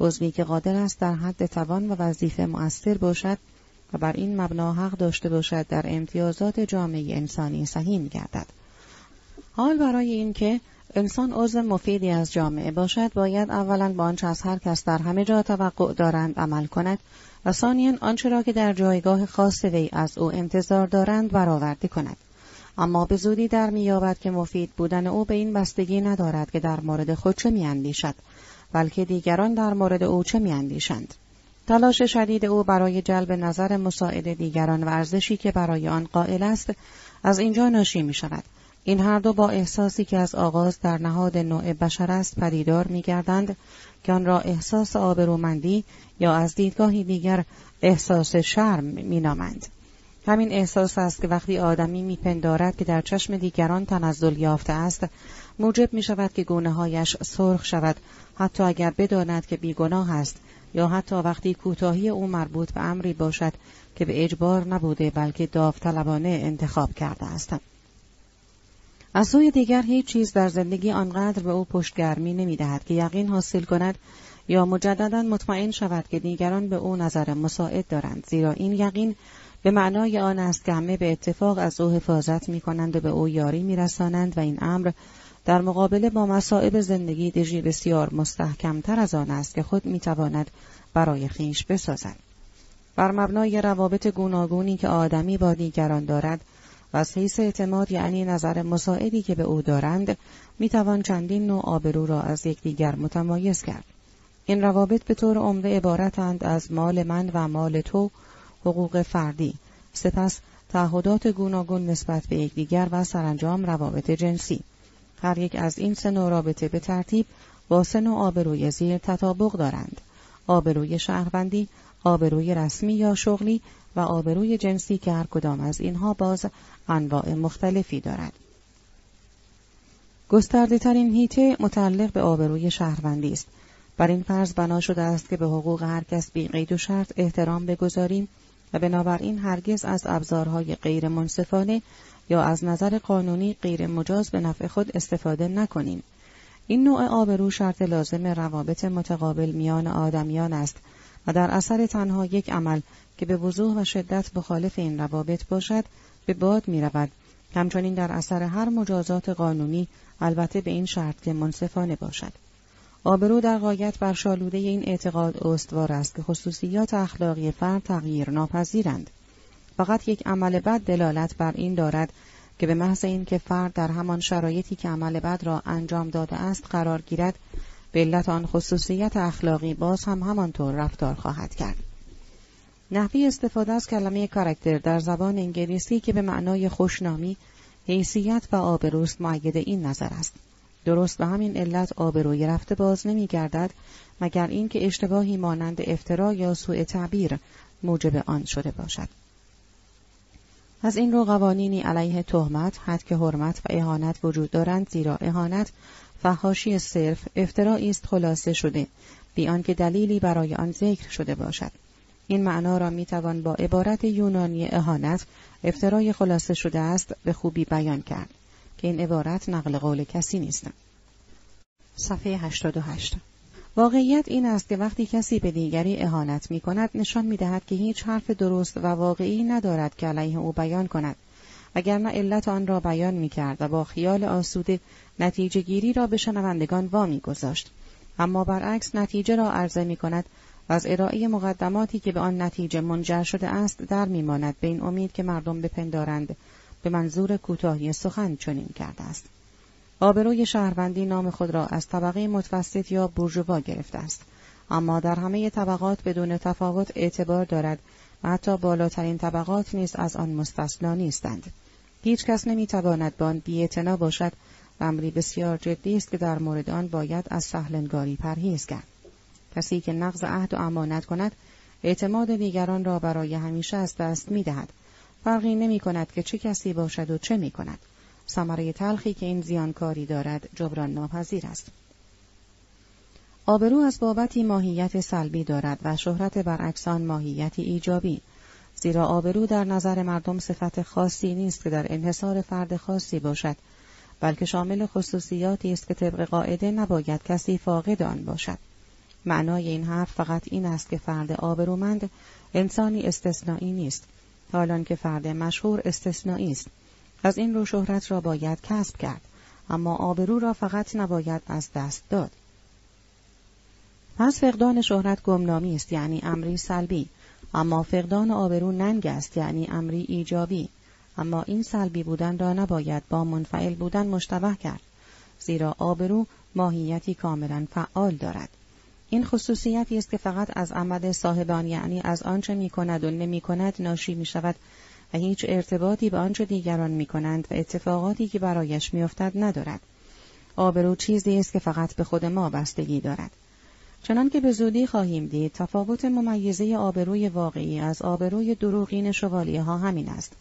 عضوی که قادر است در حد توان و وظیفه مؤثر باشد و بر این مبنا حق داشته باشد در امتیازات جامعه انسانی سهیم گردد. حال برای اینکه انسان عضو مفیدی از جامعه باشد، باید اولاً با آنچه از هر کس در همه جا توقع دارند عمل کند و ثانیاً آنچه را که در جایگاه خاص وی از او انتظار دارند برآورده کند. اما به زودی در می‌یابد که مفید بودن او به این بستگی ندارد که در مورد خود چه می‌اندیشد، بلکه دیگران در مورد او چه می‌اندیشند. تلاش شدید او برای جلب نظر مساعد دیگران و ارزشی که برای آن قائل است از اینجا ناشی می‌شود. این هر دو با احساسی که از آغاز در نهاد نوع بشر است پدیدار می‌گردند که آن را احساس آبرومندی یا از دیدگاهی دیگر احساس شرم می‌نامند. همین احساس است که وقتی آدمی می‌پندارد که در چشم دیگران تنزل یافته است، موجب می‌شود که گونه‌هایش سرخ شود، حتی اگر بداند که بیگناه است، یا حتی وقتی کوتاهی او مربوط به امری باشد که به اجبار نبوده بلکه داوطلبانه انتخاب کرده است. از سوی دیگر هیچ چیز در زندگی آنقدر به او پشتگرمی نمی‌دهد که یقین حاصل کند یا مجدداً مطمئن شود که دیگران به او نظر مساعد دارند، زیرا این یقین به معنای آن است که همه به اتفاق از او حفاظت می‌کنند و به او یاری می‌رسانند و این امر در مقابله با مصائب زندگی دژی بسیار مستحکم‌تر از آن است که خود می‌تواند برای خویش بسازد. بر مبنای روابط گوناگونی که آدمی با دیگران دارد و از حیث اعتماد یعنی نظر مساعدی که به او دارند، میتوان چندین نوع آبرو را از یکدیگر متمایز کرد. این روابط به طور عمده عبارتند از مال من و مال تو، حقوق فردی، سپس تعهدات گوناگون نسبت به یکدیگر و سرانجام روابط جنسی. هر یک از این سه نوع رابطه به ترتیب با سه نوع آبروی زیر تطابق دارند: آبروی شهروندی، آبروی رسمی یا شغلی و آبروی جنسی که هر کدام از اینها باز انواع مختلفی دارد. گسترده ترین هیته متعلق به آبروی شهروندی است. بر این فرض بنا شده است که به حقوق هر کس بی قید و شرط احترام بگذاریم و بنابراین هرگز از ابزارهای غیر منصفانه یا از نظر قانونی غیر مجاز به نفع خود استفاده نکنیم. این نوع آبرو شرط لازم روابط متقابل میان آدمیان است و در اثر تنها یک عمل که به وضوح و شدت مخالف این روابط باشد به باد می رود. همچنین در اثر هر مجازات قانونی، البته به این شرط که منصفانه باشد. آبرو در غایت بر شالوده این اعتقاد استوار است که خصوصیات اخلاقی فرد تغییر ناپذیرند. فقط یک عمل بد دلالت بر این دارد که به محض این که فرد در همان شرایطی که عمل بد را انجام داده است قرار گیرد، به علت آن خصوصیت اخلاقی باز هم همانطور رفتار خواهد کرد. نحوی استفاده از کلمه کاراکتر در زبان انگلیسی که به معنای خوشنامی، حیثیت و آبروست مؤید این نظر است. درست به همین علت آبروی رفته باز نمی گردد مگر اینکه اشتباهی مانند افترا یا سوء تعبیر موجب آن شده باشد. از این رو قوانینی علیه تهمت، حدک حرمت و اهانت وجود دارند، زیرا اهانت فحاشی صرف افترایی است خلاصه شده بی آنکه دلیلی برای آن ذکر شده باشد. این معنا را می توان با عبارت یونانی اهانت، افترای خلاصه شده است، به خوبی بیان کرد که این عبارت نقل قول کسی نیست. صفحه هشتاد و هشت. واقعیت این است که وقتی کسی به دیگری اهانت می کند نشان می دهد که هیچ حرف درست و واقعی ندارد که علیه او بیان کند، وگرنه علت آن را بیان می کرد و با خیال آسوده نتیجه گیری را به شنوندگان وامی گذاشت. اما برعکس نتیجه را عرضه می کند و از ارائه مقدماتی که به آن نتیجه منجر شده است در می ماند، به این امید که مردم بپندارند به منظور کوتاهی سخن چنین کرده است. آبروی شهروندی نام خود را از طبقه متوسط یا بورژوا گرفته است، اما در همه طبقات بدون تفاوت اعتبار دارد و حتی بالاترین طبقات نیز از آن مستثنا نیستند. هیچ کس نمیتواند به آن بی‌اعتنا باشد و امری بسیار جدی است که در مورد آن باید از سهل‌انگاری پرهیز کرد. کسی که نقض عهد و امانت کند اعتماد دیگران را برای همیشه از دست می‌دهد. فرقی نمی‌کند که چه کسی باشد و چه می‌کند. ثمره تلخی که این زیانکاری دارد جبران ناپذیر است. آبرو از بابتی ماهیت سلبی دارد و شهرت برعکس آن ماهیتی ایجابی، زیرا آبرو در نظر مردم صفت خاصی نیست که در انحصار فرد خاصی باشد، بلکه شامل خصوصیاتی است که طبق قاعده نباید کسی فاقد آن باشد. معنای این حرف فقط این است که فرد آبرومند انسانی استثنایی نیست، حالان که فرد مشهور استثنایی است. از این رو شهرت را باید کسب کرد، اما آبرو را فقط نباید از دست داد. پس فقدان شهرت گمنامی است، یعنی امری سلبی، اما فقدان آبرو ننگ است، یعنی امری ایجابی. اما این سلبی بودن را نباید با منفعل بودن مشتبه کرد، زیرا آبرو ماهیتی کاملا فعال دارد. این خصوصیتی است که فقط از عمل صاحبان، یعنی از آنچه می کند و نمی کند، ناشی می شود و هیچ ارتباطی به آنچه دیگران می کنند و اتفاقاتی که برایش می افتد ندارد. آبرو چیزی است که فقط به خود ما بستگی دارد. چنان که به زودی خواهیم دید، تفاوت ممیزه آبروی واقعی از آبروی دروغین شوالیه ها همین است.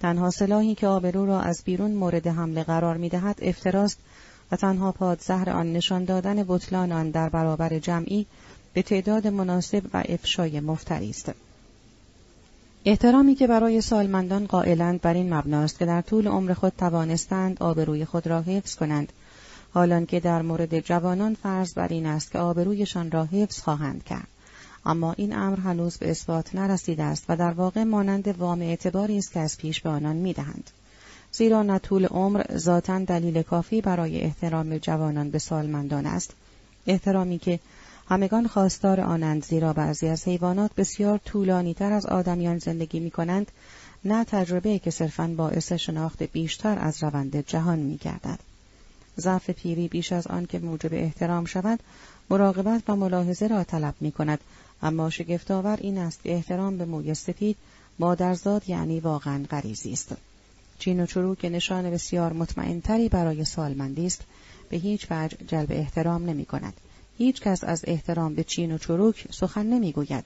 تنها سلاحی که آبرو را از بیرون مورد حمله قرار می دهد افتراست و تنها پادزهر آن نشان دادن بطلان آن در برابر جمعی به تعداد مناسب و افشای مفتری است. احترامی که برای سالمندان قائلند بر این مبناست که در طول عمر خود توانستند آبروی خود را حفظ کنند، حالان که در مورد جوانان فرض بر این است که آبرویشان را حفظ خواهند کرد. اما این امر هنوز به اثبات نرسیده است و در واقع مانند وام اعتباری است که از پیش به آنان می‌دهند، زیرا نه طول عمر ذاتاً دلیل کافی برای احترام جوانان به سالمندان است، احترامی که همگان خواستار آنند، زیرا بعضی از حیوانات بسیار طولانی تر از آدمیان زندگی می کنند، نه تجربه که صرفاً باعث شناخت بیشتر از روند جهان می گردد. ضعف پیری بیش از آن که موجب احترام شود، مراقبت و ملاحظه را طلب می کند، اما شگفت‌آور این است که احترام به موی سفید مادرزاد، یعنی واقعاً غریزی است. چین و چروک که نشان بسیار مطمئنتری برای سالمندی است، به هیچ وجه جلب احترام نمی کند. هیچ کس از احترام به چین و چروک سخن نمی گوید،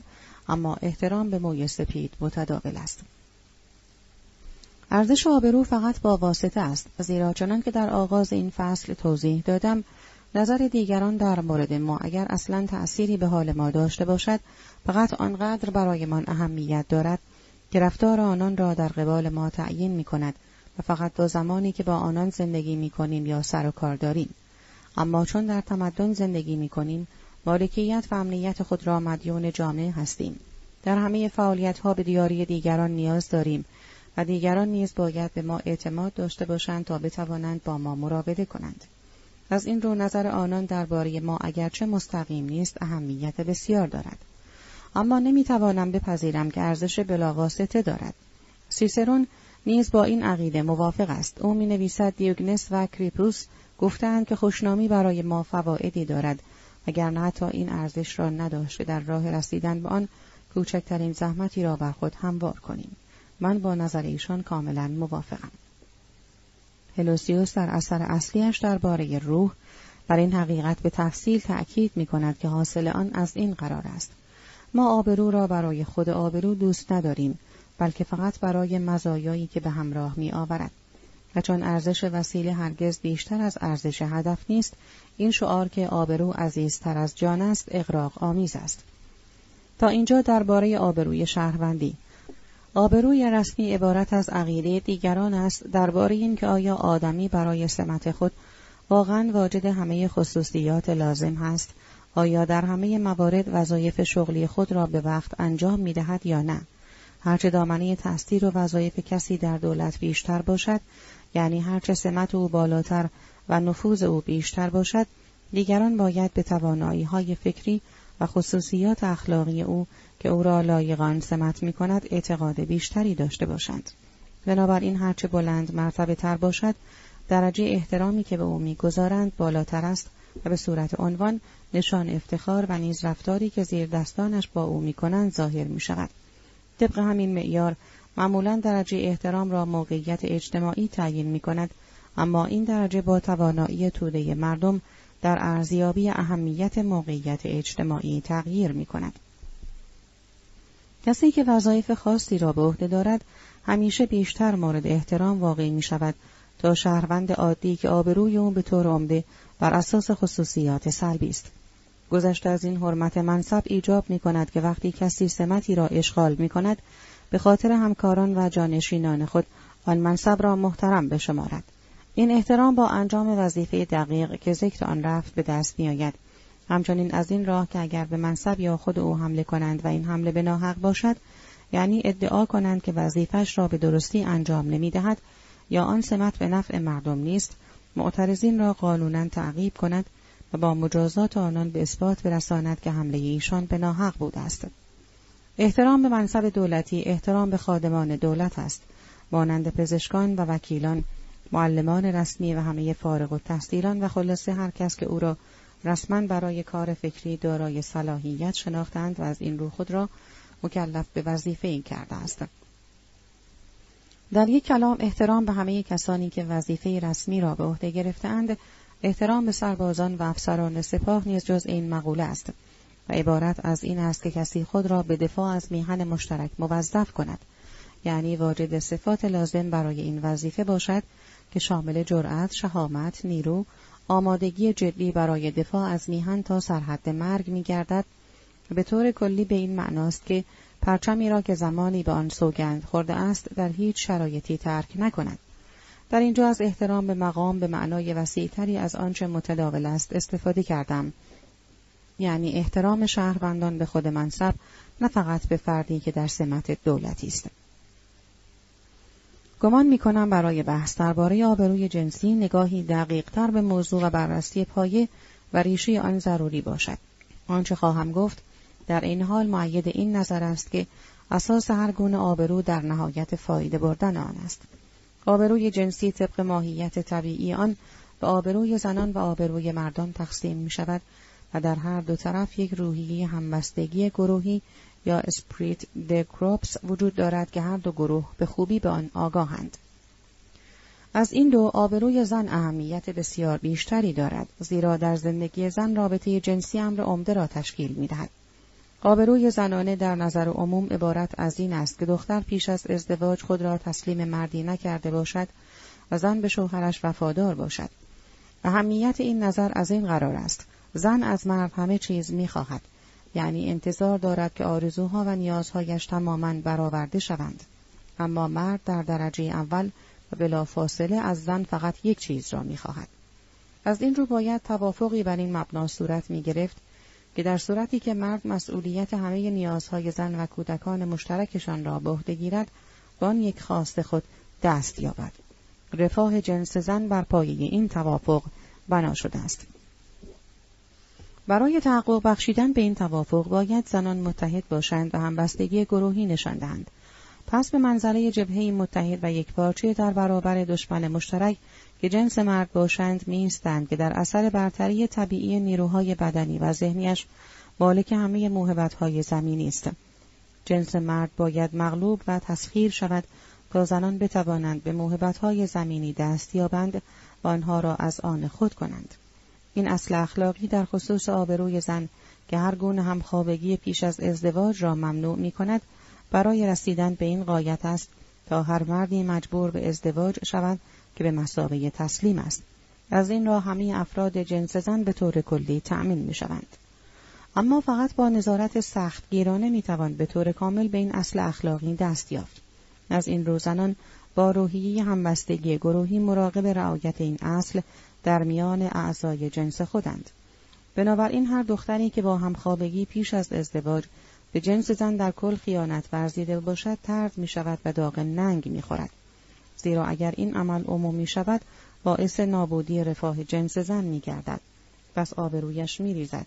اما احترام به موی سپید متداول است. ارزش آبرو فقط با واسطه است، زیرا چنان که در آغاز این فصل توضیح دادم، نظر دیگران در مورد ما اگر اصلاً تأثیری به حال ما داشته باشد، فقط آنقدر برایمان اهمیت دارد که رفتار آنان را در قبال ما تعیین می کند و فقط تا زمانی که با آنان زندگی می کنیم یا سر و کار داریم. اما چون در تمدن زندگی می کنیم، مالکیت و امنیت خود را مدیون جامعه هستیم. در همه فعالیت‌ها به دیاری دیگران نیاز داریم و دیگران نیز باید به ما اعتماد داشته باشند تا بتوانند با ما مراوده کنند. از این رو نظر آنان درباره ما اگرچه مستقیم نیست اهمیت بسیار دارد. اما نمیتوانم بپذیرم که ارزش بلاواسطه دارد. سیسرون نیز با این عقیده موافق است. او می نویسد دیوگنس و کریپوس گفتند که خوشنامی برای ما فوایدی دارد، وگرنه حتی این ارزش را نداشت که در راه رسیدن به آن کوچکترین زحمتی را بر خود هموار کنیم. من با نظر ایشان کاملا موافقم. هلوسیوس در اثر اصلیش درباره روح بر این حقیقت به تفصیل تأکید می کند که حاصل آن از این قرار است: ما آبرو را برای خود آبرو دوست نداریم، بلکه فقط برای مزایایی که به همراه می آورد. و چون ارزش وسیله هرگز بیشتر از ارزش هدف نیست، این شعار که آبرو عزیزتر از جان است اغراق آمیز است. تا اینجا درباره آبروی شهروندی. آبروی رسمی عبارت از عقیده دیگران است درباره این که آیا آدمی برای سمت خود واقعاً واجد همه خصوصیات لازم هست، آیا در همه موارد وظایف شغلی خود را به وقت انجام می دهد یا نه. هرچه دامنه تأثیر و وظایف کسی در دولت بیشتر باشد، یعنی هرچه سمت او بالاتر و نفوذ او بیشتر باشد، دیگران باید به توانایی‌های فکری و خصوصیات اخلاقی او که او را لایقان سمت می کند اعتقاد بیشتری داشته باشند. بنابراین هرچه بلند مرتبه تر باشد، درجه احترامی که به او می گذارند بالاتر است و به صورت عنوان، نشان افتخار و نیز رفتاری که زیر دستانش با او می کنند ظاهر می شود. طبق همین معیار معمولاً درجه احترام را موقعیت اجتماعی تعیین می کند، اما این درجه با توانایی توده مردم در ارزیابی اهمیت موقعیت اجتماعی تغییر می کند. کسی که وظایف خاصی را به عهده دارد همیشه بیشتر مورد احترام واقع می شود تا شهروند عادی که آبروی او به طور عمده بر اساس خصوصیات سلبی است. گذشته از این حرمت منصب ایجاب می کند که وقتی کسی سمتی را اشغال می کند، به خاطر همکاران و جانشینان خود آن منصب را محترم بشمارد. این احترام با انجام وظیفه دقیق که ذکر آن رفت به دست می آید. همچنین از این راه که اگر به منصب یا خود او حمله کنند و این حمله به ناحق باشد، یعنی ادعا کنند که وظیفش را به درستی انجام نمی دهد یا آن سمت به نفع مردم نیست، معترضین را قانونا تعقیب کند و با مجازات آنان به اثبات برساند که حمله ایشان به ناحق بوده است. احترام به منصب دولتی احترام به خادمان دولت است، مانند پزشکان و وکیلان، معلمان رسمی و همه فارغ التحصیلان و خلاصه هر کس که او را رسما برای کار فکری دارای صلاحیت شناختند و از این رو خود را مکلف به وظیفه این کرده است. در یک کلام احترام به همه کسانی که وظیفه رسمی را به عهده گرفتند، احترام به سربازان و افسران سپاه نیز جز این مقوله است و عبارت از این است که کسی خود را به دفاع از میهن مشترک موظف کند، یعنی واجد صفات لازم برای این وظیفه باشد که شامل جرأت، شهامت، نیرو، آمادگی جدی برای دفاع از میهن تا سرحد مرگ می گردد. به طور کلی به این معناست که پرچمی را که زمانی به آن سوگند خورده است در هیچ شرایطی ترک نکند. در اینجا از احترام به مقام به معنای وسیع‌تری از آنچه متداول است استفاده کردم، یعنی احترام شهروندان به خود منصب، نه فقط به فردی که در سمت دولتی است. گمان می‌کنم برای بحث درباره آبروی جنسی نگاهی دقیق‌تر به موضوع و بررسی پایه و ریشه آن ضروری باشد. آنچه خواهم گفت در این حال مؤید این نظر است که اساس هر گونه آبرو در نهایت فایده بردن آن است. آبروی جنسی طبق ماهیت طبیعی آن به آبروی زنان و آبروی مردان تقسیم می‌شود و در هر دو طرف یک روحیه همبستگی گروهی یا اسپریت د کروپس وجود دارد که هر دو گروه به خوبی به آن آگاهند. از این دو آبروی زن اهمیت بسیار بیشتری دارد، زیرا در زندگی زن رابطه جنسی امر عمده را تشکیل می‌دهد. آبروی زنانه در نظر عموم عبارت از این است که دختر پیش از ازدواج خود را تسلیم مردی نکرده باشد و زن به شوهرش وفادار باشد. اهمیت این نظر از این قرار است: زن از مرد همه چیز می‌خواهد، یعنی انتظار دارد که آرزوها و نیازهایش تماماً برآورده شوند. اما مرد در درجه اول و بلافاصله از زن فقط یک چیز را می‌خواهد. از این رو باید توافقی بر این مبنا صورت می‌گرفت که در صورتی که مرد مسئولیت همه نیازهای زن و کودکان مشترکشان را به عهده گیرد، با آن یک خواست خود دست یابد. رفاه جنس زن بر پایه این توافق بنا شده است. برای تحقق بخشیدن به این توافق باید زنان متحد باشند و همبستگی گروهی نشان دهند. پس به منزله جبهه متحد و یکپارچه در برابر دشمن مشترک که جنس مرد باشند می ایستند که در اثر برتری طبیعی نیروهای بدنی و ذهنیش مالک همه موهبت‌های زمینی است. جنس مرد باید مغلوب و تسخیر شود تا زنان بتوانند به موهبت‌های زمینی دست یابند و آنها را از آن خود کنند. این اصل اخلاقی در خصوص آبروی زن که هر گونه همخوابگی پیش از ازدواج را ممنوع می‌کند، برای رسیدن به این غایت است تا هر مردی مجبور به ازدواج شود که به مساوی تسلیم است. از این راه همه افراد جنس زن به طور کلی تأمین می‌شوند. اما فقط با نظارت سختگیرانه می‌توان به طور کامل به این اصل اخلاقی دست یافت. از این رو زنان با روحیه همبستگی گروهی مراقب رعایت این اصل در میان اعضای جنس خودند. بنابراین هر دختری که با همخوابگی پیش از ازدواج به جنس زن در کل خیانت ورزیده باشد، طرد می شود و داغ ننگ می خورد. زیرا اگر این عمل عمومی شود، باعث نابودی رفاه جنس زن می گردد. پس آبرویش می ریزد.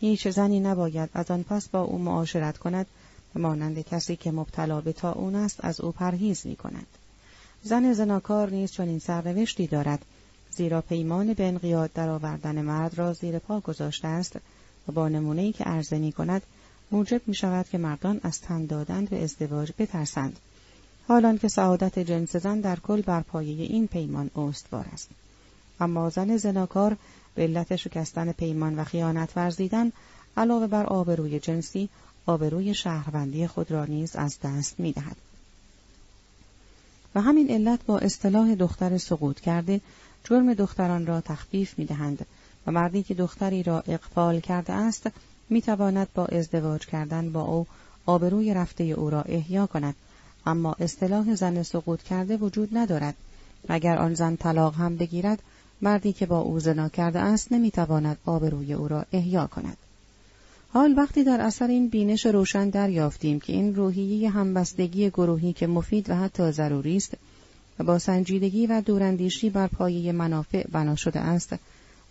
هیچ زنی نباید از آن پس با او معاشرت کند، مانند کسی که مبتلا به طاعون است از او پرهیز می کند. زن زناکار نیز چنین سرنوشتی دارد، زیرا پیمان به انقیاد در آوردن مرد را زیر پا گذاشته است و با نمونه‌ای که عرضه می کند موجب می شود که مردان از تن دادن به ازدواج بترسند، حالان که سعادت جنس زن در کل بر پایه این پیمان استوار است. اما زن زناکار به علت شکستن پیمان و خیانت ورزیدن، علاوه بر آبروی جنسی، آبروی شهروندی خود را نیز از دست می دهد. و همین علت با اصطلاح دختر سقوط کرده، جرم دختران را تخفیف می دهند و مردی که دختری را اغفال کرده است، می تواند با ازدواج کردن با او آبروی رفته او را احیا کند. اما اصطلاح زن سقوط کرده وجود ندارد. اگر آن زن طلاق هم بگیرد، مردی که با او زنا کرده است نمی تواند آبروی او را احیا کند. حال وقتی در اثر این بینش روشن دریافتیم که این روحیه همبستگی گروهی که مفید و حتی ضروری است، با سنجیدگی و دوراندیشی بر پایه منافع بنا شده است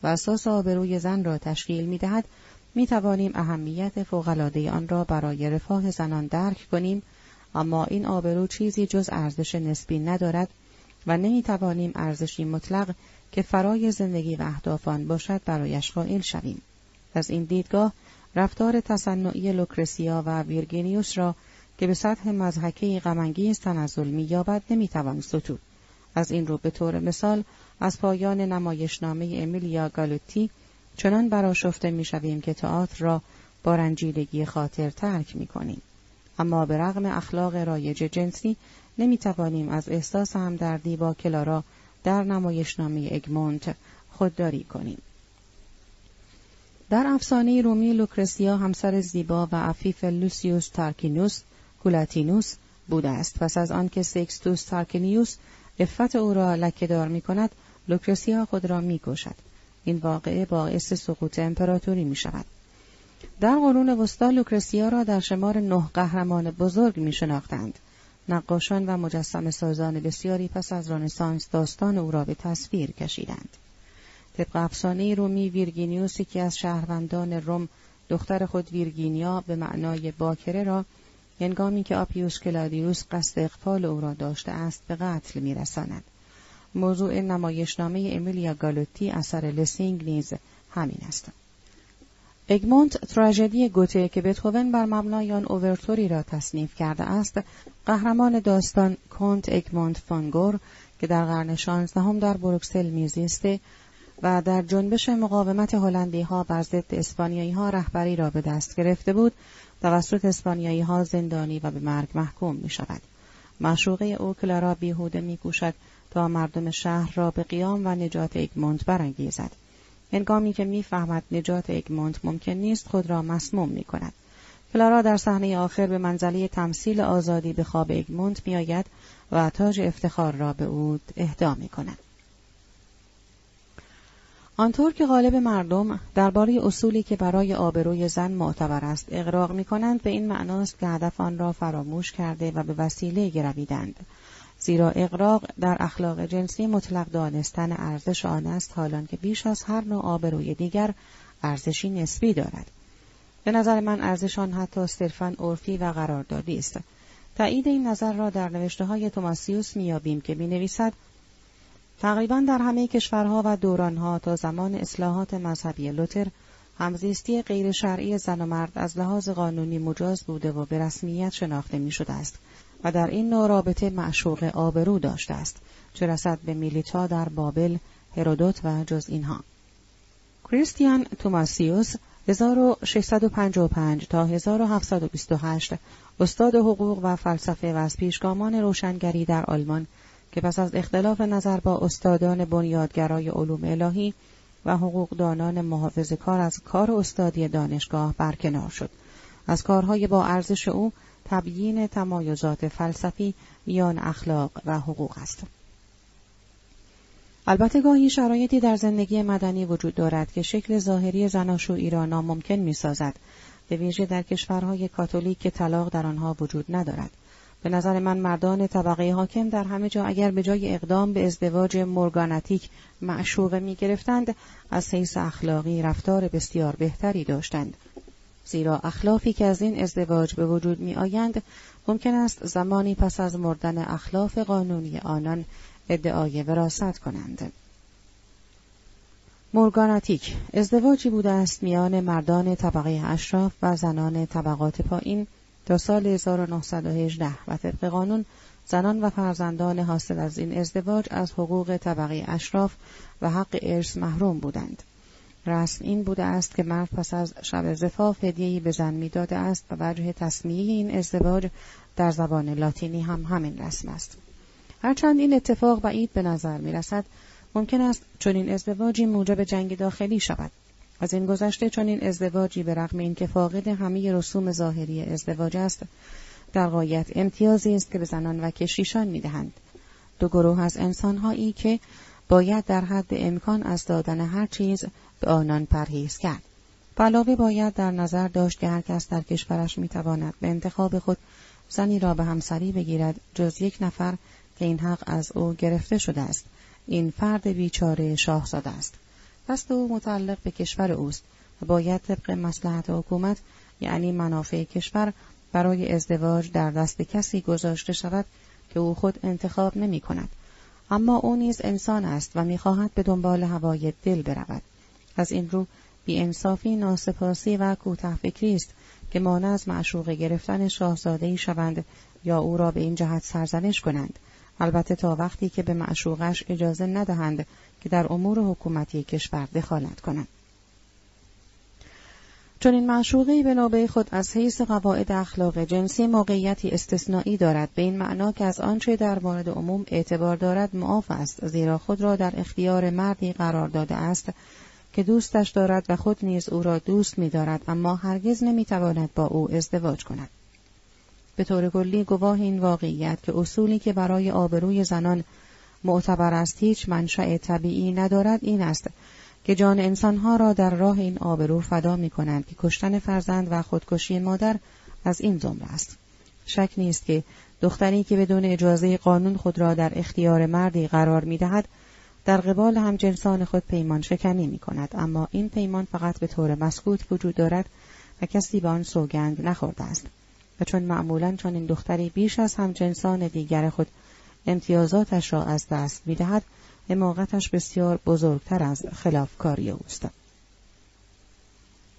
و اساس آبروی زن را تشکیل می‌دهد، می‌توانیم اهمیت فوق‌العاده آن را برای رفاه زنان درک کنیم. اما این آبرو چیزی جز ارزش نسبی ندارد و نمی‌توانیم ارزشی مطلق که فرای زندگی و اهداف آن باشد برایش قائل شویم. از این دیدگاه رفتار تصنعی لوکرسیا و ویرگینیوس را که به سطح مضحکه غم‌انگیز تنزل می‌یابد نمی‌توان ستود. از این رو به طور مثال از پایان نمایشنامه امیلیا گالوتی چنان برآشفته می‌شویم که تئاتر را با رنجیدگی خاطر ترک می‌کنیم. اما به رغم اخلاق رایج جنسی، نمی‌توانیم از احساس همدردی با کلارا در نمایشنامه اگمونت خودداری کنیم. در افسانه رومی، لوکرسیا همسر زیبا و عفیف لوسیوس تارکینوس کولاتینوس بوده است. پس از آنکه سکستوس تارکینیوس عفت او را لکه‌دار می‌کند، لوکرسیا خود را می‌کشد. این واقعه باعث سقوط امپراتوری می‌شود. در قرون وسطی لوکرسیا را در شمار نه قهرمان بزرگ می‌شناختند. نقاشان و مجسمه‌سازان بسیاری پس از رنسانس داستان او را به تصویر کشیدند. طبق افسانه رومی، ویرگینیوسی که از شهروندان روم دختر خود ویرگینیا به معنای باکره را هنگامی که آپیوس کلادیوس قصد اغفال او را داشته است به قتل می‌رساند. موضوع نمایشنامه امیلیا گالوتی اثر لسینگ نیز همین است. اگمونت، تراژدی گوته که بتهوون بر مبنای آن اوورتوری را تصنیف کرده است، قهرمان داستان کنت اگمونت فون گور که در قرن شانزدهم در بروکسل میزیسته، و در جنبش مقاومت هلندی‌ها بر ضد اسپانیایی‌ها رهبری را به دست گرفته بود، توسط اسپانیایی‌ها زندانی و به مرگ محکوم می‌شود. معشوقه او کلارا بیهوده می‌کوشد تا مردم شهر را به قیام و نجات ایگموند برانگیزد. هنگامی که می‌فهمد نجات ایگموند ممکن نیست، خود را مسموم می‌کند. کلارا در صحنه آخر به منزله تمثیل آزادی به خواب ایگموند می‌آید و تاج افتخار را به او اهدا می‌کند. آنطور که غالب مردم درباره اصولی که برای آبروی زن معتبر است اغراق می‌کنند، به این معناست که هدف آن را فراموش کرده و به وسیله گرویدند. زیرا اغراق در اخلاق جنسی مطلق دانستن ارزش آن است، حالان که بیش از هر نوع آبروی دیگر ارزشی نسبی دارد. به نظر من ارزش آن حتی صرفاً عرفی و قراردادی است. تایید این نظر را در نوشته‌های توماسیوس می‌یابیم که می‌نویسد: تقریباً در همه کشورها و دورانها تا زمان اصلاحات مذهبی لوتر، همزیستی غیر شرعی زن و مرد از لحاظ قانونی مجاز بوده و به رسمیت شناخته می شده است و در این نوع رابطه معشوق آبرو داشته است، چه رسد به میلیتا در بابل، هرودوت و جز اینها. کریستیان توماسیوس هزار و ششصد و پنجاه و پنج تا هزار و هفتصد و بیست و هشت استاد حقوق و فلسفه و از پیشگامان روشنگری در آلمان که پس از اختلاف نظر با استادان بنیادگرای علوم الهی و حقوقدانان محافظه کار از کار استادی دانشگاه برکنار شد. از کارهای با ارزش او تبیین تمایزات فلسفی میان اخلاق و حقوق است. البته گاهی شرایطی در زندگی مدنی وجود دارد که شکل ظاهری زناشویی را ناممکن می‌سازد، به ویژه در کشورهای کاتولیک که طلاق در آنها وجود ندارد. به نظر من مردان طبقه حاکم در همه جا اگر به جای اقدام به ازدواج مورگاناتیک معشوقه می گرفتند، از حیث اخلاقی رفتار بسیار بهتری داشتند. زیرا اخلافی که از این ازدواج به وجود می آیند، ممکن است زمانی پس از مردن اخلاف قانونی آنان ادعای وراثت کنند. مورگاناتیک ازدواجی بوده است میان مردان طبقه اشراف و زنان طبقات پایین، تا سال هزار و نهصد و هجده و طبق قانون زنان و فرزندان حاصل از این ازدواج از حقوق طبقه اشراف و حق ارث محروم بودند. رسم این بوده است که مرد پس از شب زفاف هدیه‌ای به زن می‌داده است و وجه تسمیه این ازدواج در زبان لاتینی هم همین رسم است. هرچند این اتفاق بعید به نظر می‌رسد، ممکن است چنین ازدواجی موجب جنگ داخلی شود. از این گذشته چنین ازدواجی به رغم اینکه فاقد همه رسوم ظاهری ازدواج است، در غایت امتیازی است که به زنان و کشیشان می‌دهند. دو گروه از انسان‌هایی که باید در حد امکان از دادن هر چیز به آنان پرهیز کرد. علاوه باید در نظر داشت که هر کس در کشورش می‌تواند به انتخاب خود زنی را به همسری بگیرد، جز یک نفر که این حق از او گرفته شده است. این فرد بیچاره شاهزاده است. دست او متعلق به کشور اوست و باید طبق مصلحت حکومت، یعنی منافع کشور، برای ازدواج در دست کسی گذاشته شود که او خود انتخاب نمی کند. اما او نیز انسان است و می خواهد به دنبال هوای دل برود. از این رو بی‌انصافی، ناسپاسی و کوتاه‌فکری است که مانع از معشوقه گرفتن شاهزاده‌ای شوند یا او را به این جهت سرزنش کنند، البته تا وقتی که به معشوقش اجازه ندهند که در امور حکومتی کشور دخالت کنند. چون این معشوقه‌ای به نوبه خود از حیث قواعد اخلاق جنسی موقعیتی استثنایی دارد، به این معنا که از آنچه در مورد عموم اعتبار دارد معاف است، زیرا خود را در اختیار مردی قرار داده است که دوستش دارد و خود نیز او را دوست می‌دارد، اما هرگز نمی‌تواند با او ازدواج کند. به طور کلی گواه این واقعیت که اصولی که برای آبروی زنان معتبر است هیچ منشأ طبیعی ندارد این است که جان انسانها را در راه این آبرو فدا می کنند که کشتن فرزند و خودکشی مادر از این زمره است. شک نیست که دختری که بدون اجازه قانون خود را در اختیار مردی قرار می دهد، در قبال همجنسان خود پیمان شکنی می کند، اما این پیمان فقط به طور مسکوت وجود دارد و کسی به آن سوگند نخورده است. و چون معمولاً چون این دختری بیش از همجنسان دیگر خود امتیازاتش را از دست می‌دهد، حماقتش بسیار بزرگتر از خلافکاری اوست.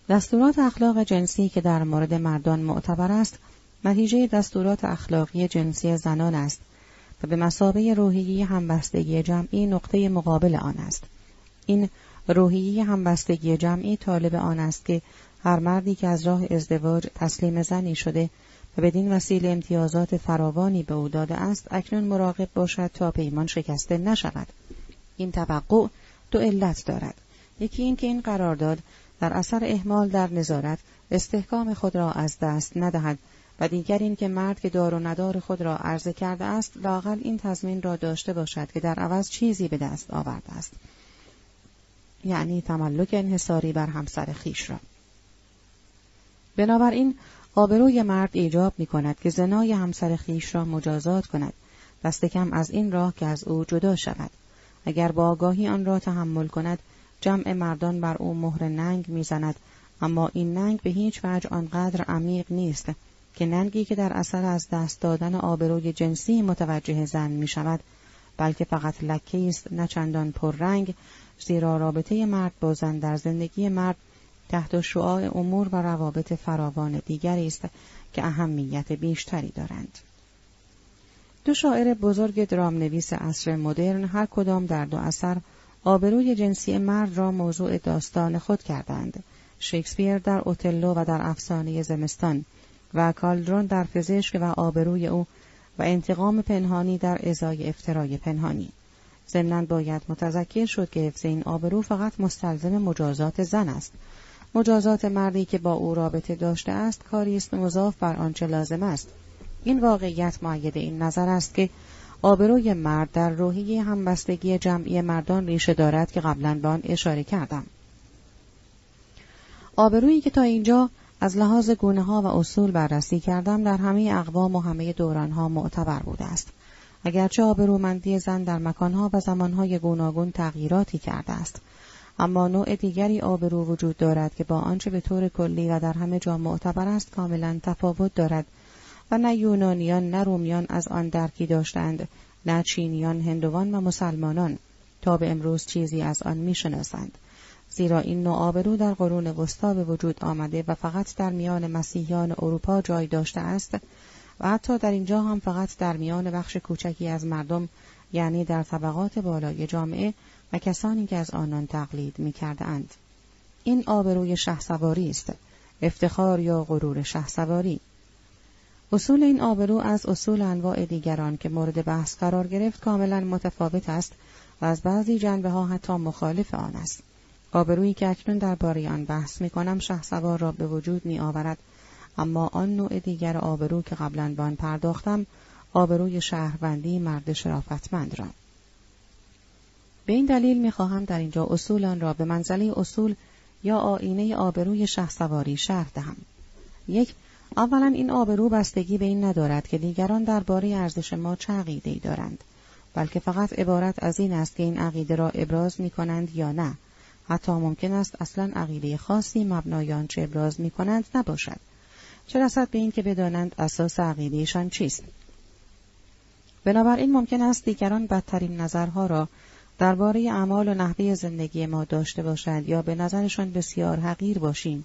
دستورات اخلاق جنسی که در مورد مردان معتبر است، نتیجه دستورات اخلاقی جنسی زنان است و به مثابه روحیه همبستگی جمعی نقطه مقابل آن است. این روحیه همبستگی جمعی طالب آن است که هر مردی که از راه ازدواج تسلیم زنی شده و بدین وسیله امتیازات فراوانی به او داده است، اکنون مراقب باشد تا پیمان شکسته نشود. این توقع دو علت دارد. یکی این که این قرارداد در اثر اهمال در نظارت استحکام خود را از دست ندهد و دیگر این که مرد که دار و ندار خود را عرضه کرده است، لااقل این تضمین را داشته باشد که در عوض چیزی به دست آورده است، یعنی تملک انحصاری بر همسر خیش را. بنابراین آبروی مرد ایجاب می کند که زنای همسر خیش را مجازات کند، دست کم از این راه که از او جدا شود. اگر با آگاهی آن را تحمل کند، جمع مردان بر او مهر ننگ می زند، اما این ننگ به هیچ وجه آنقدر عمیق نیست که ننگی که در اثر از دست دادن آبروی جنسی متوجه زن می شود، بلکه فقط لکه‌ای است نه چندان پررنگ، زیرا رابطه مرد با زن در زندگی مرد تحت شعاع امور و روابط فراوان دیگری است که اهمیت بیشتری دارند. دو شاعر بزرگ درام نویس عصر مدرن هر کدام در دو اثر آبروی جنسی مرد را موضوع داستان خود کردند. شکسپیر در اوتلو و در افسانه زمستان و کالدرون در پزشک و آبروی او و انتقام پنهانی در ازای افترای پنهانی. ضمناً باید متذکر شد که حفظ این آبرو فقط مستلزم مجازات زن است. مجازات مردی که با او رابطه داشته است کاری است مضاف بر آنچه لازم است. این واقعیت مؤید این نظر است که آبروی مرد در روحیه همبستگی جمعی مردان ریشه دارد که قبلاً به آن اشاره کردم. آبرویی که تا اینجا از لحاظ گونه‌ها و اصول بررسی کردم در همه اقوام و همه دوران‌ها معتبر بوده است، اگرچه آبرومندی زن در مکان‌ها و زمان‌های گوناگون تغییراتی کرده است. اما نوع دیگری آبرو وجود دارد که با آنچه به طور کلی و در همه جا معتبر است کاملا تفاوت دارد و نه یونانیان نه رومیان از آن درکی داشتند، نه چینیان، هندوان و مسلمانان تا به امروز چیزی از آن می‌شناسند. زیرا این نوع آبرو در قرون وسطا به وجود آمده و فقط در میان مسیحیان اروپا جای داشته است و حتی در اینجا هم فقط در میان بخش کوچکی از مردم، یعنی در طبقات بالای جامعه و کسانی که از آنان تقلید می کردند. این آبروی شهسواری است، افتخار یا غرور شهسواری. اصول این آبرو از اصول انواع دیگران که مورد بحث قرار گرفت کاملا متفاوت است و از بعضی جنبه ها حتی مخالف آن است. آبرویی که اکنون درباره آن بحث می کنم شهسوار را به وجود می آورد، اما آن نوع دیگر آبرو که قبلا به آن پرداختم، آبروی شهروندی مرد شرافتمند را. به این دلیل می‌خواهم در اینجا اصول آن را به منزله اصول یا آینه آبروی شهسواری شرح دهم. یک، اولاً این آبرو بستگی به این ندارد که دیگران درباره ارزش ما چه عقیده‌ای دارند، بلکه فقط عبارت از این است که این عقیده را ابراز می‌کنند یا نه. حتی ممکن است اصلاً عقیده خاصی مبنای آن چه ابراز می‌کنند نباشد، چه رسد به این که بدانند اساس عقیده‌شان چیست. بنابراین ممکن است دیگران بدترین نظرها را درباره اعمال و نحوه زندگی ما داشته باشند یا به نظرشان بسیار حقیر باشیم،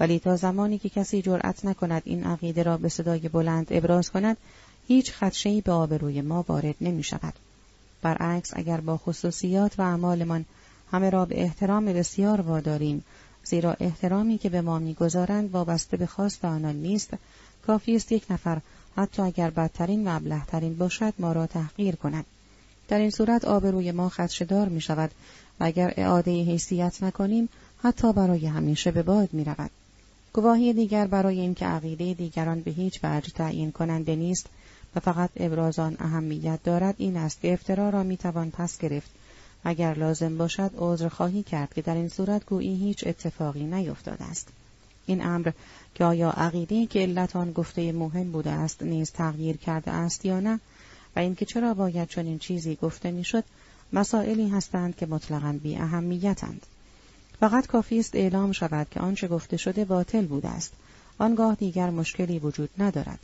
ولی تا زمانی که کسی جرأت نکند این عقیده را به صدای بلند ابراز کند، هیچ خدشه‌ای به آبروی ما وارد نمی‌شود. برعکس اگر با خصوصیات و اعمالمان همه را به احترام بسیار واداریم، زیرا احترامی که به ما می‌گذارند وابسته به خواست آنان نیست، کافی است یک نفر حتی اگر بدترین و ابله‌ترین باشد ما را تحقیر کند. در این صورت آبروی ما خدشه‌دار می شود و اگر اعاده حیثیت نکنیم حتی برای همیشه به باد می رود. گواهی دیگر برای این که عقیده دیگران به هیچ وجه تعیین کننده نیست و فقط ابراز آن اهمیت دارد این است که افترا را می توان پس گرفت، اگر لازم باشد عذرخواهی کرد که در این صورت گویی هیچ اتفاقی نیفتاده است. این امر که آیا عقیده‌ای که علت آن گفته مهم بوده است نیز تغییر کرده است یا نه و اینکه چرا باید چنین چیزی گفته میشد، مسائلی هستند که مطلقاً بی اهمیتند. فقط کافی است اعلام شود که آنچه گفته شده باطل بوده است، آنگاه دیگر مشکلی وجود ندارد.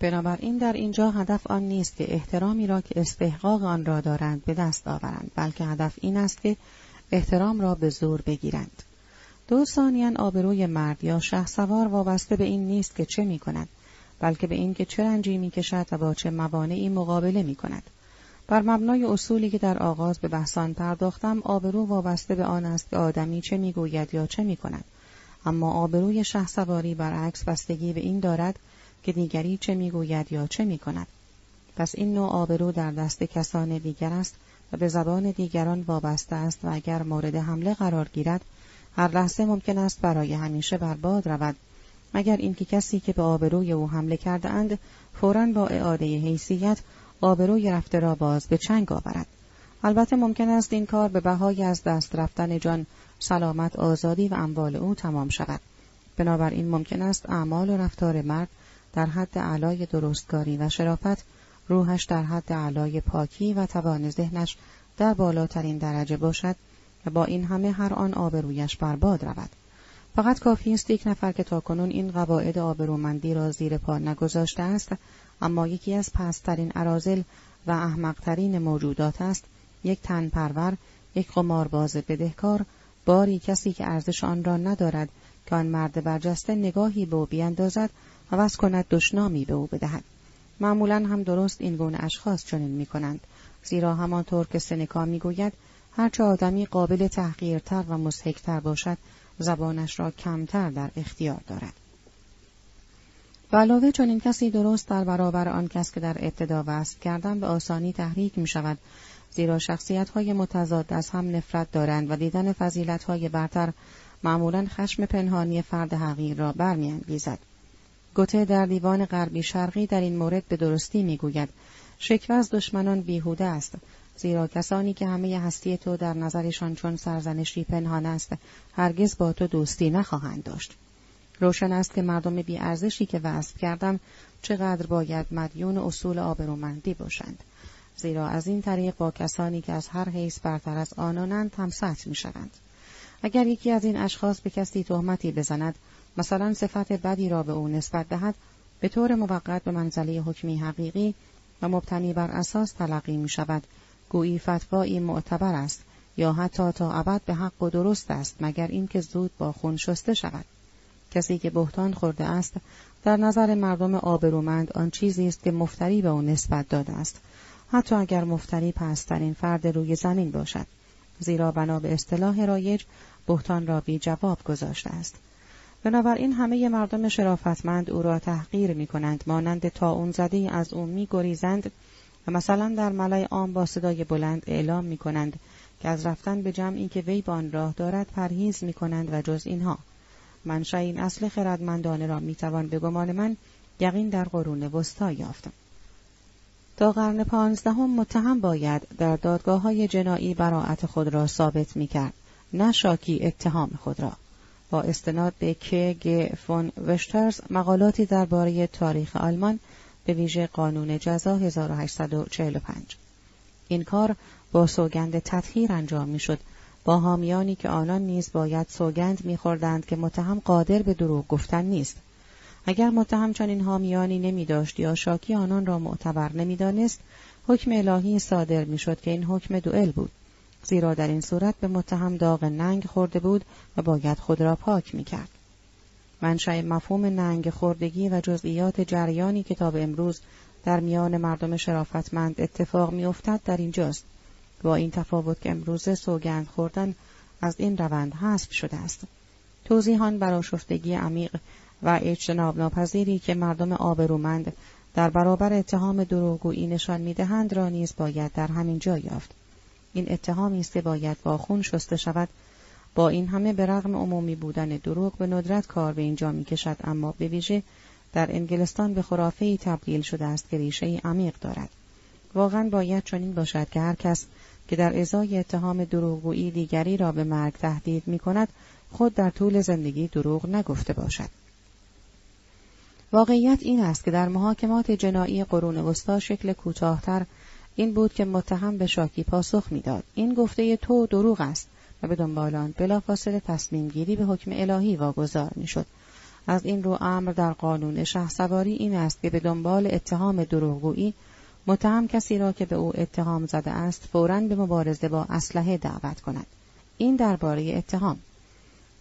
بنابراین در اینجا هدف آن نیست که احترامی را که استحقاق آن را دارند به دست آورند، بلکه هدف این است که احترام را به زور بگیرند. دو، ثانیاً آبروی مرد یا شهسوار وابسته به این نیست که چه می‌کند، بلکه به این که چه رنجی می کشد و با چه موانعی مقابله می کند. بر مبنای اصولی که در آغاز به بحثان پرداختم، آبرو وابسته به آن است که آدمی چه میگوید یا چه میکند، اما آبروی شهسواری برعکس بستگی به این دارد که دیگری چه میگوید یا چه میکند. پس این نوع آبرو در دست کسان دیگر است و به زبان دیگران وابسته است و اگر مورد حمله قرار گیرد، هر لحظه ممکن است برای همیشه برباد رود، مگر اینکه کسی که به آبروی او حمله کرده اند فوراً با اعاده حیثیت آبروی رفته را باز به چنگ آورد. البته ممکن است این کار به بهای از دست رفتن جان، سلامت، آزادی و اموال او تمام شود. بنابراین ممکن است اعمال و رفتار مرد در حد اعلای درستکاری و شرافت، روحش در حد اعلای پاکی و توان ذهنش در بالاترین درجه باشد و با این همه هر آن آبرویش برباد رود. فقط کافی است یک نفر که تاکنون این قواعد آبرومندی را زیر پا نگذاشته است، اما یکی از پست‌ترین اراذل و احمق‌ترین موجودات است، یک تن پرور، یک قمارباز بدهکار، باری کسی که ارزش آن را ندارد که آن مرد برجسته نگاهی به او بیندازد و وس کند دشنامی به او بدهد. معمولاً هم درست این گونه اشخاص چنین می‌کنند، زیرا همانطور که سنکا می‌گوید هرچه آدمی قابل تحقیرتر و مضحک‌تر باشد، زبانش را کمتر در اختیار دارد. و علاوه چنین کسی درست در برابر آن کس که در ابتدا وصف کردم به آسانی تحریک می شود، زیرا شخصیت‌های متضاد از هم نفرت دارند و دیدن فضیلت‌های برتر معمولاً خشم پنهانی فرد حقیر را برمی‌انگیزد. گوته در دیوان غربی شرقی در این مورد به درستی می‌گوید: شکوه از دشمنان بیهوده است، زیرا کسانی که همه هستی تو در نظرشان چون سرزنشی پنهان است، هرگز با تو دوستی نخواهند داشت. روشن است که مردم بی‌ارزشی که وصف کردم چقدر باید مدیون اصول آبرومندی باشند، زیرا از این طریق با کسانی که از هر حیث برتر از آنانند هم سطح می‌شوند. اگر یکی از این اشخاص به کسی تهمتی بزند، مثلا صفت بدی را به او نسبت دهد، به طور موقت به منزله حکمی حقیقی و مبتنی بر اساس تلقی می‌شود، گویی فتوایی معتبر است یا حتی تا ابد به حق و درست است، مگر اینکه زود با خون شسته شود. کسی که بهتان خورده است در نظر مردم آبرومند آن چیزی است که مفتری به او نسبت داده است، حتی اگر مفتری پست‌ترین فرد روی زمین باشد، زیرا بنا به اصطلاح رایج بهتان را بی جواب گذاشته است. بنابراین همه مردم شرافتمند او را تحقیر می کنند، مانند طاعون زده از او می گریزند و مثلا در ملای عام با صدای بلند اعلام می کنند که از رفتن به جمعی که وی به آن راه دارد پرهیز می کنند و جز اینها. منشأ این اصل خردمندانه را می توان به گمان من یقین در قرون وسطا یافت. تا قرن پانزدهم متهم باید در دادگاه‌های جنایی براءت خود را ثابت می‌کرد، نه شاکی اتهام خود را. با استناد به که گ فون وشترز مقالاتی درباره تاریخ آلمان، به ویژه قانون جزا هزار و هشتصد و چهل و پنج. این کار با سوگند تطهیر انجام می‌شد، با حامیانی که آنان نیز باید سوگند می‌خوردند که متهم قادر به دروغ گفتن نیست. اگر متهم چنین حامیانی نمی داشت یا شاکی آنان را معتبر نمی دانست، حکم الهی صادر می شد که این حکم دوئل بود، زیرا در این صورت به متهم داغ ننگ خورده بود و باید خود را پاک می کرد. منشأ مفهوم ننگ خوردگی و جزئیات جریانی که تا به امروز در میان مردم شرافتمند اتفاق می افتد در اینجاست، با این تفاوت که امروز سوگند خوردن از این روند حذف شده است. توضیحان برآشفتگی عمیق و اجتناب ناپذیری که مردم آبرومند در برابر اتهام دروغگویی نشان می‌دهند را نیز باید در همین جا یافت. این اتهامی است که باید با خون شسته شود. با این همه به رغم عمومی بودن دروغ به ندرت کار به اینجا می‌کشد، اما به ویژه در انگلستان به خرافه‌ای تبدیل شده است که ریشه‌ای عمیق دارد. واقعاً باید چنین باشد که هر کس که در ازای اتهام دروغگویی دیگری را به مرگ تهدید می‌کند، خود در طول زندگی دروغ نگفته باشد. واقعیت این است که در محاکمات جنایی قرون وسطا شکل کوتاه‌تر این بود که متهم به شاکی پاسخ می‌داد: این گفته تو دروغ است، و به دنبال آن بلافاصله تصمیم‌گیری به حکم الهی واگذار می‌شد. از این رو امر در قانون شهسواری این است که به دنبال اتهام دروغگویی، متهم کسی را که به او اتهام زده است فوراً به مبارزه با اسلحه دعوت کند. این درباره اتهام.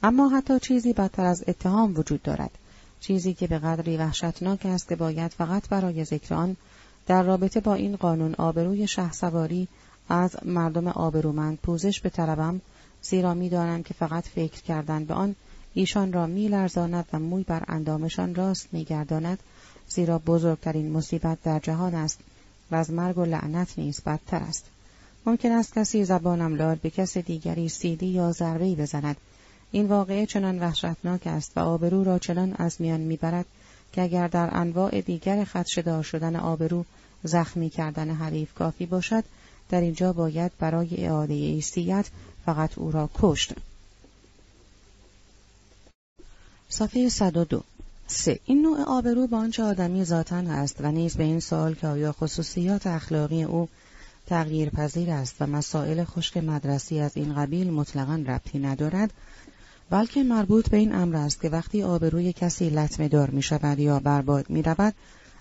اما حتی چیزی بدتر از اتهام وجود دارد، چیزی که به قدری وحشتناک است که باید فقط برای ذکر آن در رابطه با این قانون آبروی شهسواری از مردم آبرومند پوزش بطلبم، زیرا می‌دانم که فقط فکر کردن به آن ایشان را می‌لرزاند و موی بر اندامشان راست می‌گرداند، زیرا بزرگترین مصیبت در جهان است و از مرگ و لعنت نیز بدتر است. ممکن است کسی زبانم لال به کس دیگری سیلی یا ضربه‌ای بزند. این واقعه چنان وحشتناک است و آبرو را چنان از میان میبرد که اگر در انواع دیگر خدشه‌دار شدن آبرو زخمی کردن حریف کافی باشد، در اینجا باید برای اعاده ایستیت فقط او را کشت. صفحه صد و دو. سه. این نوع آبرو با آنچه آدمی ذاتاً هست و نیز به این سوال که آیا خصوصیات اخلاقی او تغییر پذیر است و مسائل خشک مدرسی از این قبیل مطلقاً ربطی ندارد، بلکه مربوط به این امر است که وقتی آبروی کسی لطمه دار می شود یا برباد می رود،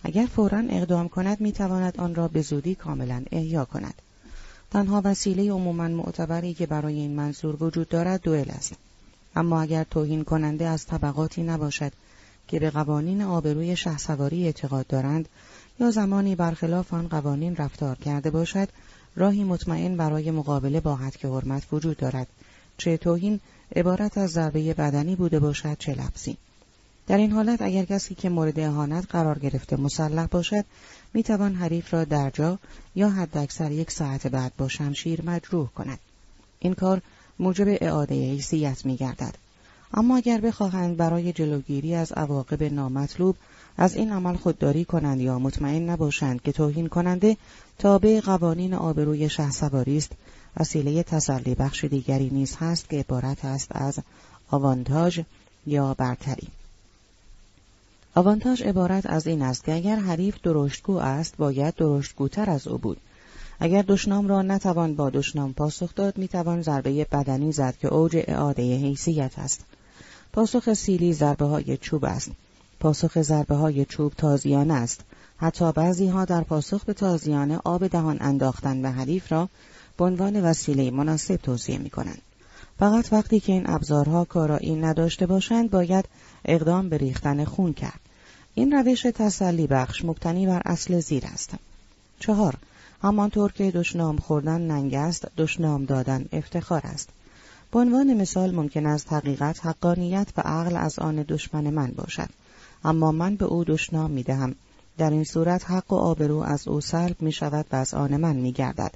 اگر فوراً اقدام کند می تواند آن را به زودی کاملاً احیا کند. تنها وسیله عموماً معتبری که برای این منظور وجود دارد دوئل است. اما اگر توهین کننده از طبقاتی نباشد که به قوانین آبروی شهسواری اعتقاد دارند یا زمانی برخلاف آن قوانین رفتار کرده باشد، راهی مطمئن برای مقابله با حد که حرمت وجود دارد، چه توهین عبارت از ضربه بدنی بوده باشد چه لفظی. در این حالت اگر کسی که مورد اهانت قرار گرفته مسلح باشد، میتوان حریف را در جا یا حداکثر یک ساعت بعد با شمشیر مجروح کند. این کار موجب اعاده حیثیت میگردد. اما اگر بخواهند برای جلوگیری از عواقب نامطلوب از این عمل خودداری کنند یا مطمئن نباشند که توهین کننده تابع قوانین آبروی شهسواری است، وسیله تسلی بخش دیگری نیز هست که عبارت است از آوانتاژ یا برتری. آوانتاژ عبارت از این است که اگر حریف درشتگو است، باید درشتگوتر از او بود. اگر دشنام را نتوان با دشنام پاسخ داد، میتوان ضربه بدنی زد که اوج اعاده حیثیت است. پاسخ سیلی ضربه های چوب است. پاسخ ضربه های چوب تازیانه است. حتی بعضی ها در پاسخ به تازیانه آب دهان انداختن به حریف را به عنوان وسیله مناسب توصیه می کنند. فقط وقتی که این ابزارها کارایی نداشته باشند، باید اقدام به ریختن خون کرد. این روش تسلی بخش مبتنی بر اصل زیر است. چهار. همانطور که دشنام خوردن ننگ است، دشنام دادن افتخار است. به عنوان مثال ممکن است حقیقت، حقانیت و عقل از آن دشمن من باشد، اما من به او دشنام می دهم. در این صورت حق و آبرو از او سلب می شود و از آن من می گردد.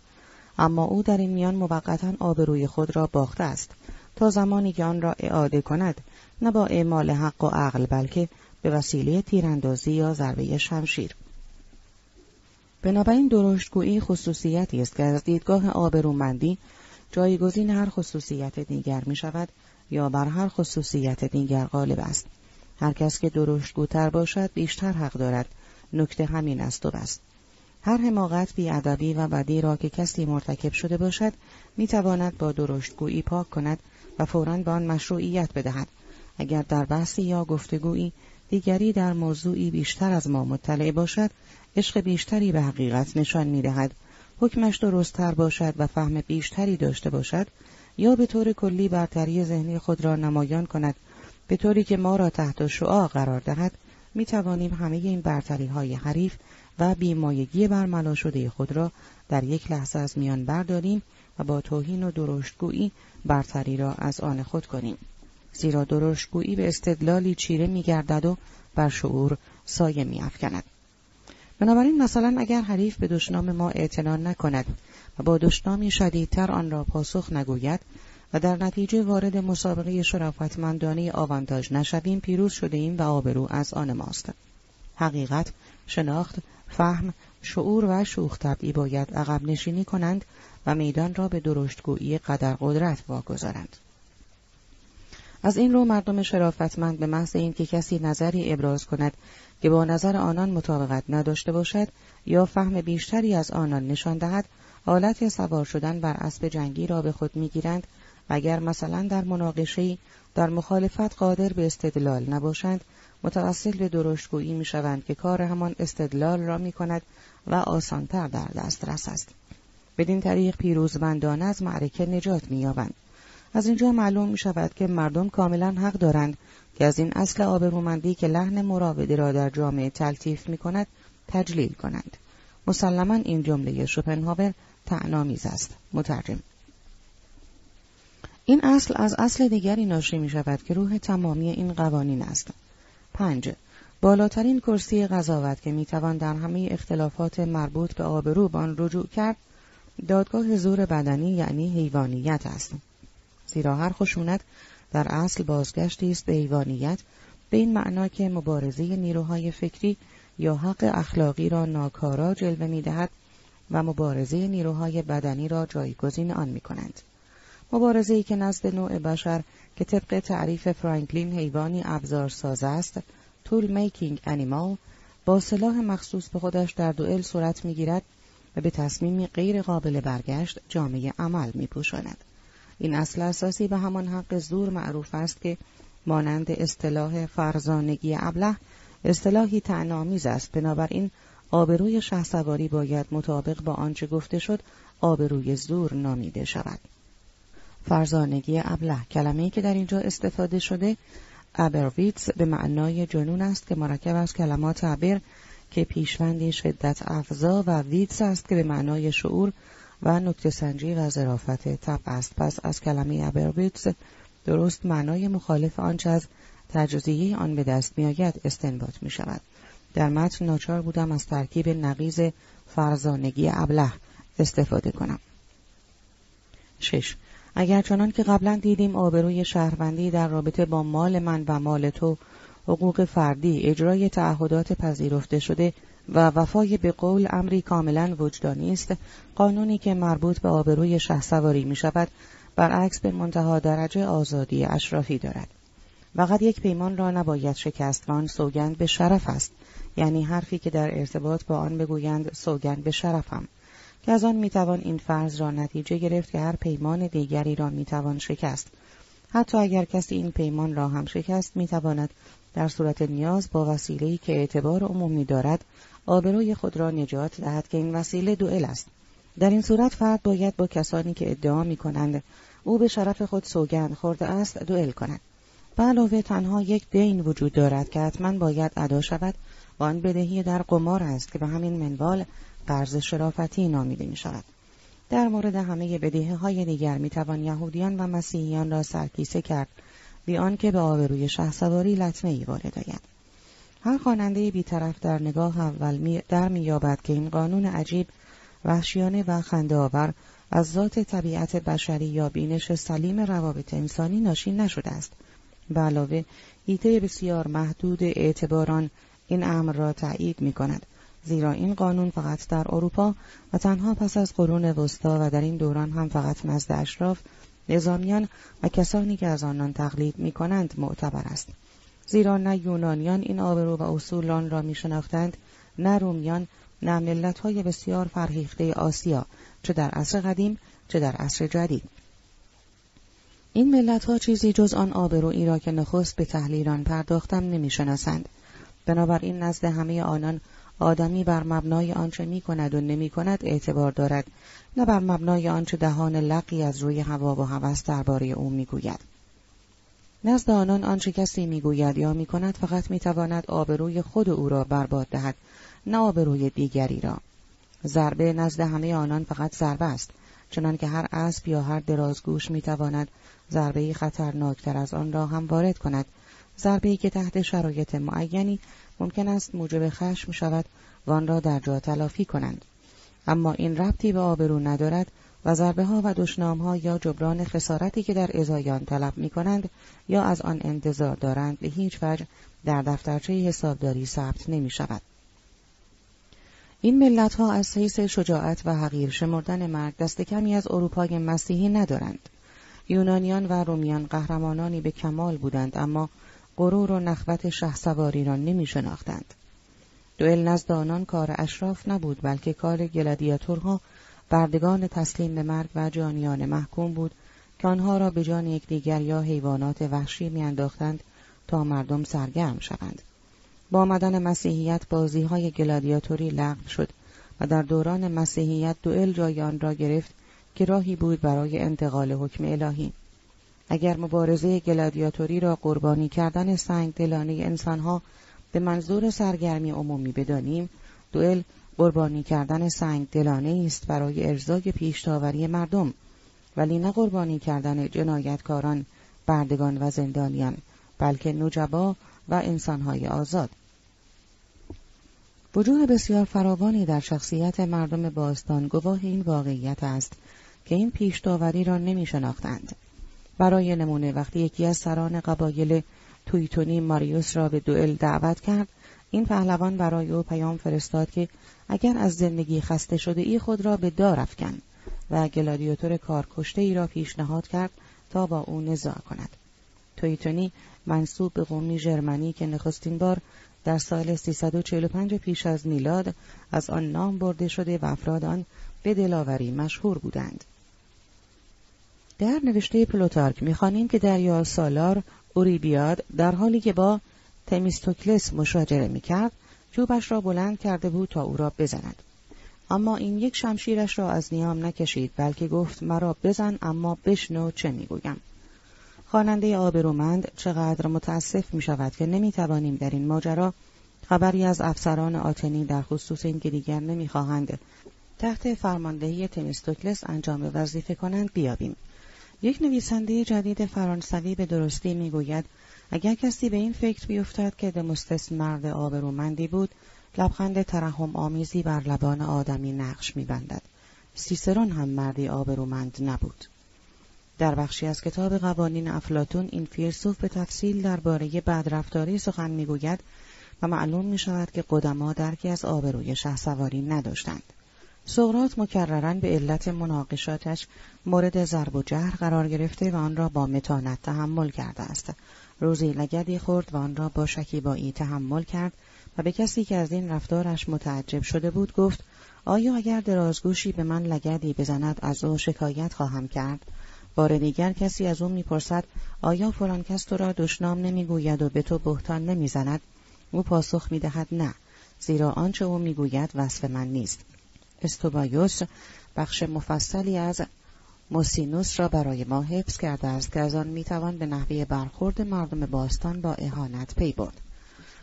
اما او در این میان موقتاً آبروی خود را باخته است، تا زمانی که آن را اعاده کند، نه با اعمال حق و عقل، بلکه به وسیله تیراندازی یا ضربه شمشیر. بنابراین درشتگویی خصوصیتی است که از دیدگاه آبرومندی جایگزین هر خصوصیت دیگر می شود یا بر هر خصوصیت دیگر غالب است. هر کس که درشتگوتر باشد بیشتر حق دارد. نکته همین است و بس. هر حماقت، بی‌ادبی و بدی را که کسی مرتکب شده باشد می تواند با درشتگویی پاک کند و فوراً به آن مشروعیت بدهد. اگر در بحثی یا گفتگویی دیگری در موضوعی بیشتر از ما مطلع باشد، عشق بیشتری به حقیقت نشان می دهد، حکمش درست‌تر باشد و فهم بیشتری داشته باشد، یا به طور کلی برتری ذهنی خود را نمایان کند به طوری که ما را تحت شعاع قرار دهد، می توانیم همه این برتری‌های حریف و بیمایگی برملا شده خود را در یک لحظه از میان برداریم و با توهین و درشتگویی برتری را از آن خود کنیم. زیرا درشتگویی به استدلالی چیره می گردد و بر شعور سایه می افکند. بنابراین مثلا اگر حریف به دشنام ما اعتنا نکند و با دشنامی شدیدتر آن را پاسخ نگوید و در نتیجه وارد مسابقه شرافتمندانه آوانتاژ نشویم، پیروز شده ایم و آبرو از آن ماست. حقیقت، شناخت، فهم، شعور و شوخ طبعی باید عقب نشینی کنند و میدان را به درشتگویی قدر قدرت واگذارند. از این رو مردم شرافتمند به محض اینکه کسی نظری ابراز کند که با نظر آنان مطابقت نداشته باشد یا فهم بیشتری از آنان نشان دهد، حالت سوار شدن بر اسب جنگی را به خود میگیرند و اگر مثلا در مناقشه‌ای در مخالفت قادر به استدلال نباشند، متوسل به درشتگویی میشوند که کار همان استدلال را میکند و آسانتر در دسترس است. بدین طریق پیروزمندانه از معرکه نجات مییابند. از اینجا معلوم می شود که مردم کاملا حق دارند که از این اصل آبرومندی که لحن مراوده را در جامعه تلطیف می کند تجلیل کنند. مسلما این جمله شوپنهاور طعن‌آمیز است. مترجم: این اصل از اصل دیگری ناشی می شود که روح تمامی این قوانین است. پنج. بالاترین کرسی قضاوت که می توان در همه اختلافات مربوط به آبرو به آن رجوع کرد، دادگاه زور بدنی یعنی حیوانیت است. زیرا هر خشونت در اصل بازگشتی است به حیوانیت، به این معنا که مبارزه نیروهای فکری یا حق اخلاقی را ناکارا جلوه می دهد و مبارزه نیروهای بدنی را جایگزین آن می کنند. مبارزه‌ای که نزد نوع بشر که طبق تعریف فرانکلین حیوانی ابزارساز است، تول میکینگ انیمال، با سلاح مخصوص به خودش در دوئل صورت می‌گیرد و به تصمیمی غیر قابل برگشت جامعه عمل می‌پوشاند. این اصل اساسی به همان حق زور معروف است که مانند اصطلاح فرزانگی ابله اصطلاحی طعنه‌آمیز است. بنابراین آبروی شهسواری باید مطابق با آنچه گفته شد آبروی زور نامیده شود. فرزانگی ابله، کلمه‌ای که در اینجا استفاده شده ابرویتس به معنای جنون است که مرکب از کلمات ابر که پیشوندی شدت افزا و ویتس است که به معنای شعور و نکته سنجی و ظرافت طبع است. پس از کلمه ابرویتس درست معنای مخالف آنچه از تجزیه آن به دست می‌آید استنباط می‌شود. در متن ناچار بودم از ترکیب نقیض فرزانگی ابله استفاده کنم. شش. اگر چنان که قبلا دیدیم آبروی شهروندی در رابطه با مال من و مال تو، حقوق فردی، اجرای تعهدات پذیرفته شده و وفای به قول امری کاملا وجدانی است، قانونی که مربوط به آبروی شهسواری می شود برعکس به منتها درجه آزادی اشرافی دارد. فقط یک پیمان را نباید شکست و آن سوگند به شرف است، یعنی حرفی که در ارتباط با آن بگویند سوگند به شرفم، که از آن میتوان این فرض را نتیجه گرفت که هر پیمان دیگری را میتوان شکست. حتی اگر کسی این پیمان را هم شکست، میتواند در صورت نیاز با وسیله‌ای که اعتبار عمومی دارد آبروی خود را نجات دهد که این وسیله دوئل است. در این صورت فرد باید با کسانی که ادعا میکنند او به شرف خود سوگند خورده است دوئل کند. به علاوه تنها یک دین وجود دارد که حتما باید ادا شود و آن بدهی در قمار است که به همین منوال قرض شرافتی نامیده می شود. در مورد همه بدیه های دیگر می توان یهودیان و مسیحیان را سرکیسه کرد بی آنکه به آبروی شهسواری لطمه ای وارد آید. هر خواننده بی‌طرف در نگاه اول می در می یابد که این قانون عجیب، وحشیانه و خنده‌آور از ذات طبیعت بشری یا بینش سلیم روابط انسانی ناشی نشده است. به علاوه ایده بسیار محدود اعتباران این امر را تأیید می کند، زیرا این قانون فقط در اروپا و تنها پس از قرون وسطا و در این دوران هم فقط نزد اشراف، نظامیان و کسانی که از آنان تقلید می کنند معتبر است. زیرا نه یونانیان این آبرو و اصول آن را می شناختند، نه رومیان، نه ملت‌های بسیار فرهیخته آسیا، چه در عصر قدیم، چه در عصر جدید. این ملت‌ها چیزی جز آن آبرویی را که نخست به تحلیل آن پرداختم نمی شناسند. بنابراین نزد همه آنان آدمی بر مبنای آنچه می کند و نمی کند اعتبار دارد، نه بر مبنای آنچه دهان لقی از روی هوا و هوس درباره او می گوید. نزد آنان آنچه کسی می گوید یا می کند فقط می تواند آبروی خود او را برباد دهد، نه آبروی دیگری را. ضربه نزد همه آنان فقط ضربه است، چنان که هر اسب یا هر درازگوش می تواند ضربه‌ای خطرناکتر از آن را هم وارد کند، ضربه‌ای که تحت شرایط معینی ممکن است موجب خشم شود و آن را در جا تلافی کنند. اما این ربطی به آبرو ندارد و ضربه ها و دشنام ها یا جبران خسارتی که در ازای آن طلب می کنند یا از آن انتظار دارند به هیچ وجه در دفترچه حسابداری ثبت نمی شود. این ملت ها از حیث شجاعت و حقیر شمردن مرگ دست کمی از اروپای مسیحی ندارند. یونانیان و رومیان قهرمانانی به کمال بودند، اما غرور و نخوت شهسواری را نمی شناختند. دوئل نزد آنان کار اشراف نبود، بلکه کار گلادیاتورها، بردگان تسلیم به مرگ و جانیان محکوم بود که آنها را به جان یکدیگر یا حیوانات وحشی میانداختند تا مردم سرگرم شوند. با آمدن مسیحیت بازیهای گلادیاتوری لغو شد و در دوران مسیحیت دوئل جای آن را گرفت که راهی بود برای انتقال حکم الهی. اگر مبارزه گلادیاتوری را قربانی کردن سنگ دلانه انسانها به منظور سرگرمی عمومی بدانیم، دوئل قربانی کردن سنگدلانه است برای ارضای پیشتاوری مردم، ولی نه قربانی کردن جنایتکاران، بردگان و زندانیان، بلکه نجبا و انسانهای آزاد. وجود بسیار فراوانی در شخصیت مردم باستان گواه این واقعیت است که این پیشتاوری را نمی شناختند. برای نمونه وقتی یکی از سران قبایل تویتونی ماریوس را به دوئل دعوت کرد، این پهلوان برای او پیام فرستاد که اگر از زندگی خسته شده ای خود را به دار افکن و گلادیاتور کارکشته ای را پیشنهاد کرد تا با او نزاع کند. تویتونی منسوب به قومی ژرمنی که نخستین بار در سال سیصد و چهل و پنج پیش از میلاد از آن نام برده شده و افراد آن به دلاوری مشهور بودند. در نوشته پلوتارک می‌خوانیم که دریا سالار اوریبیاد در حالی که با تمیستوکلس مشاجره می‌کرد، چوبش را بلند کرده بود تا او را بزند. اما این یک شمشیرش را از نیام نکشید، بلکه گفت مرا بزن اما بشنو چه می‌گویم. خواننده آبرومند چقدر متاسف می‌شود که نمی‌توانیم در این ماجرا خبری از افسران آتنی در خصوص اینکه دیگر نمی‌خواهند تحت فرماندهی تمیستوکلس انجام وظیفه کنند بیابیم. یک نویسنده جدید فرانسوی به درستی میگوید اگر کسی به این فکر بیفتد که دموستس مرد آبرومندی بود، لبخند ترحم آمیزی بر لبان آدمی نقش می‌بندد. سیسرون هم مردی آبرومند نبود. در بخشی از کتاب قوانین افلاطون این فیلسوف به تفصیل درباره بدرفتاری سخن میگوید و معلوم می‌شود که قدما درکی از آبروی شهسواری نداشتند. سقراط مکرراً به علت مناقشاتش مورد ضرب و جرح قرار گرفته و آن را با متانت تحمل کرده است. روزی لگدی خورد و آن را با شکیبایی تحمل کرد و به کسی که از این رفتارش متعجب شده بود گفت آیا اگر درازگوشی به من لگدی بزند از او شکایت خواهم کرد؟ بار دیگر کسی از او میپرسد آیا فلان کس تو را دشنام نمیگوید و به تو بهتان نمیزند؟ او پاسخ میدهد نه، زیرا آنچه او میگوید وصف من نیست. استوبایوس بخش مفصلی از موسینوس را برای ما حفظ کرده است که از آن میتوان به نحوه برخورد مردم باستان با اهانت پی برد.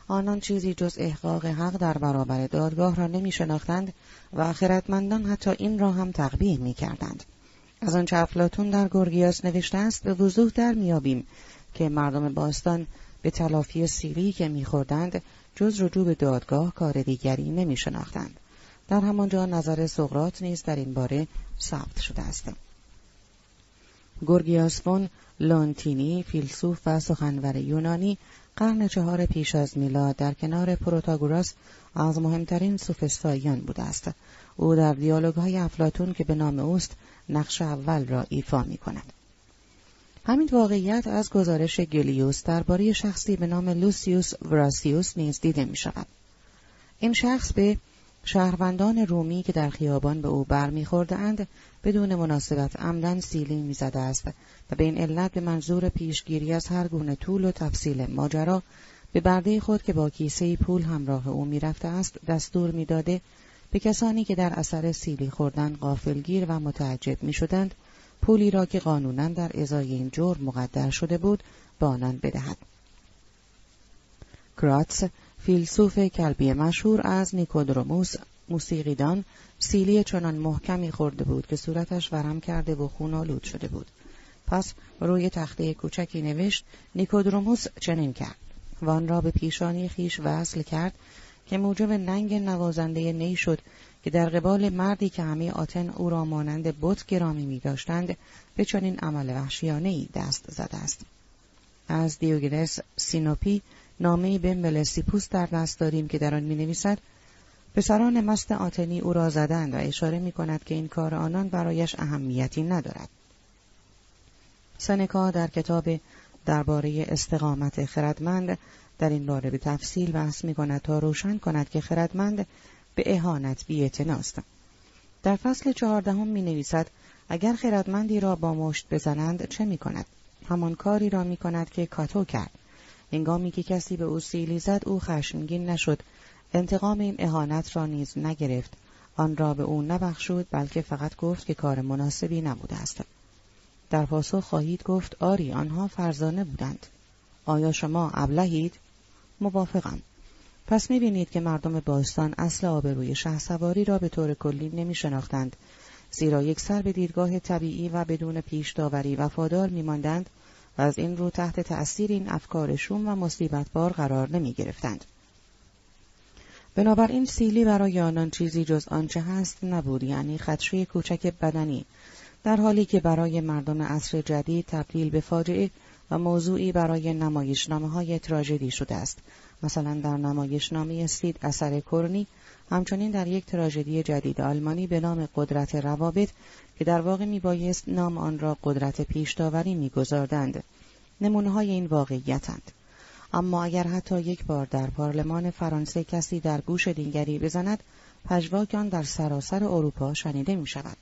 آنان چیزی جز احقاق حق در برابر دادگاه را نمی شناختند و خردمندان حتی این را هم تقبیح می کردند. از آنچه افلاطون در گورگیاس نوشته است به وضوح در میابیم که مردم باستان به تلافی سیری که میخوردند جز رجوع به دادگاه کار دیگری نمی شناختند. در همانجا نظر سقراط نیز در این باره ثبت شده است. گورگیاس فون لانتینی، فیلسوف و سخنور یونانی قرن چهار پیش از میلاد، در کنار پروتاگوراس از مهمترین سوفسطاییان بوده است. او در دیالوگ‌های افلاطون که به نام اوست نقش اول را ایفا می‌کند. همین واقعیت از گزارش گلیوس درباره شخصی به نام لوسیوس وراسیوس نیز دیده می‌شود. این شخص به شهروندان رومی که در خیابان به او بر می‌خوردند بدون مناسبت عمدن سیلی می‌زده است و به این علت به منظور پیشگیری از هر گونه طول و تفصیل ماجرا به برده خود که با کیسه پول همراه او می‌رفته است دستور می‌داده به کسانی که در اثر سیلی خوردن غافلگیر و متعجب می‌شدند پولی را که قانوناً در ازای این جرم مقدر شده بود به آنان بدهد. کراتس، فیلسوف کلبی مشهور از نیکودروموس موسیقیدان، سیلی چنان محکمی خورده بود که صورتش ورم کرده و خون آلود شده بود. پس روی تخته کوچکی نوشت نیکودروموس چنین کرد و آن را به پیشانی خیش وصل کرد که موجب ننگ نوازنده نی شد که در قبال مردی که همه آتن او را مانند بت گرامی می داشتند به چنین عمل وحشیانه‌ای دست زده است. از دیوگنس سینوپی نامه‌ای به ملسیپوس در دست داریم که در آن می‌نویسد پسران مست آتنی او را زدند و اشاره می‌کند که این کار آنان برایش اهمیتی ندارد. سنکا در کتاب درباره استقامت خردمند در این باره به تفصیل بحث می‌کند تا روشن کند که خردمند به اهانت بی‌اعتناست. در فصل چهاردهم می‌نویسد اگر خردمندی را با مشت بزنند چه می‌کند؟ همان کاری را می‌کند که کاتو کرد. هنگامی که کسی به او سیلی زد او خشمگین نشد، انتقام این اهانت را نیز نگرفت، آن را به او نبخشود، بلکه فقط گفت که کار مناسبی نبوده است. در پاسخ خواهید گفت آری آنها فرزانه بودند. آیا شما ابلهید؟ موافقم. پس می‌بینید که مردم باستان اصل آبروی شهسواری را به طور کلی نمی‌شناختند، زیرا یک سر به دیدگاه طبیعی و بدون پیش داوری وفادار می‌ماندند و از این رو تحت تأثیر این افکار شوم و مصیبت‌بار قرار نمی‌گرفتند. بنابراین سیلی برای آنان چیزی جز آنچه هست نبود، یعنی خدشه کوچک بدنی، در حالی که برای مردم عصر جدید تبدیل به فاجعه و موضوعی برای نمایشنامه‌های تراژدی شده است. مثلا در نمایشنامه سید اثر کرنی، همچنین در یک تراژدی جدید آلمانی به نام قدرت روابط که در واقع میبایست نام آن را قدرت پیش‌داوری میگذاردند، نمونه‌های این واقعیتند. اما اگر حتی یک بار در پارلمان فرانسه کسی در گوش دینگری بزند، پژواک آن در سراسر اروپا شنیده می‌شود.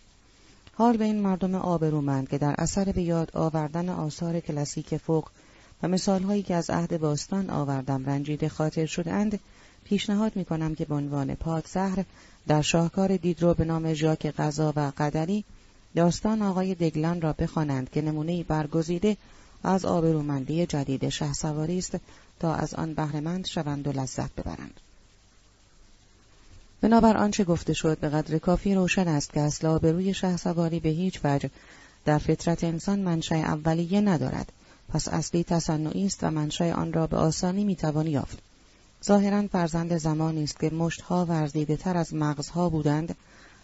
حال به این مردم آبرومند که در اثر به یاد آوردن آثار کلاسیک فوق و مثالهایی که از عهد باستان آوردم رنجیده خاطر شدند، پیشنهاد می‌کنم که به عنوان پادزهر در شاهکار دیدرو به نام ژاک قضا و قدری داستان آقای دگلان را بخوانند که نمونه‌ای برگزیده از آبرومندی جدید شهسواری است تا از آن بهره‌مند شوند و لذت ببرند. بنابر آنچه گفته شد به قدر کافی روشن است که اصل آبروی شهسواری به هیچ وجه در فطرت انسان منشأ اولیه ندارد، پس اصلی تصنعی است و منشأ آن را به آسانی میتوان یافت. ظاهراً فرزند زمانی است که مشتها ورزیده‌تر از مغزها بودند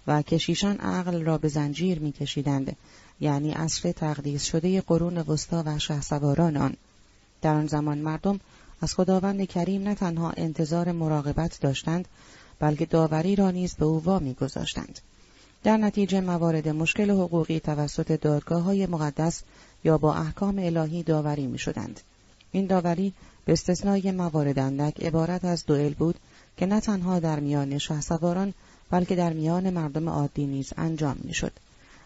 و کشیشان عقل را به زنجیر میکشیدند، یعنی عصر تقدیس شده قرون وسطا و شهسواران آن. در آن زمان مردم از خداوند کریم نه تنها انتظار مراقبت داشتند، بلکه داوری را نیز به او وامی گذاشتند. در نتیجه موارد مشکل حقوقی توسط دادگاه‌های مقدس یا با احکام الهی داوری می‌شدند. این داوری به استثنای موارد اندک عبارت از دوئل بود که نه تنها در میان شهسواران بلکه در میان مردم عادی نیز انجام می‌شد.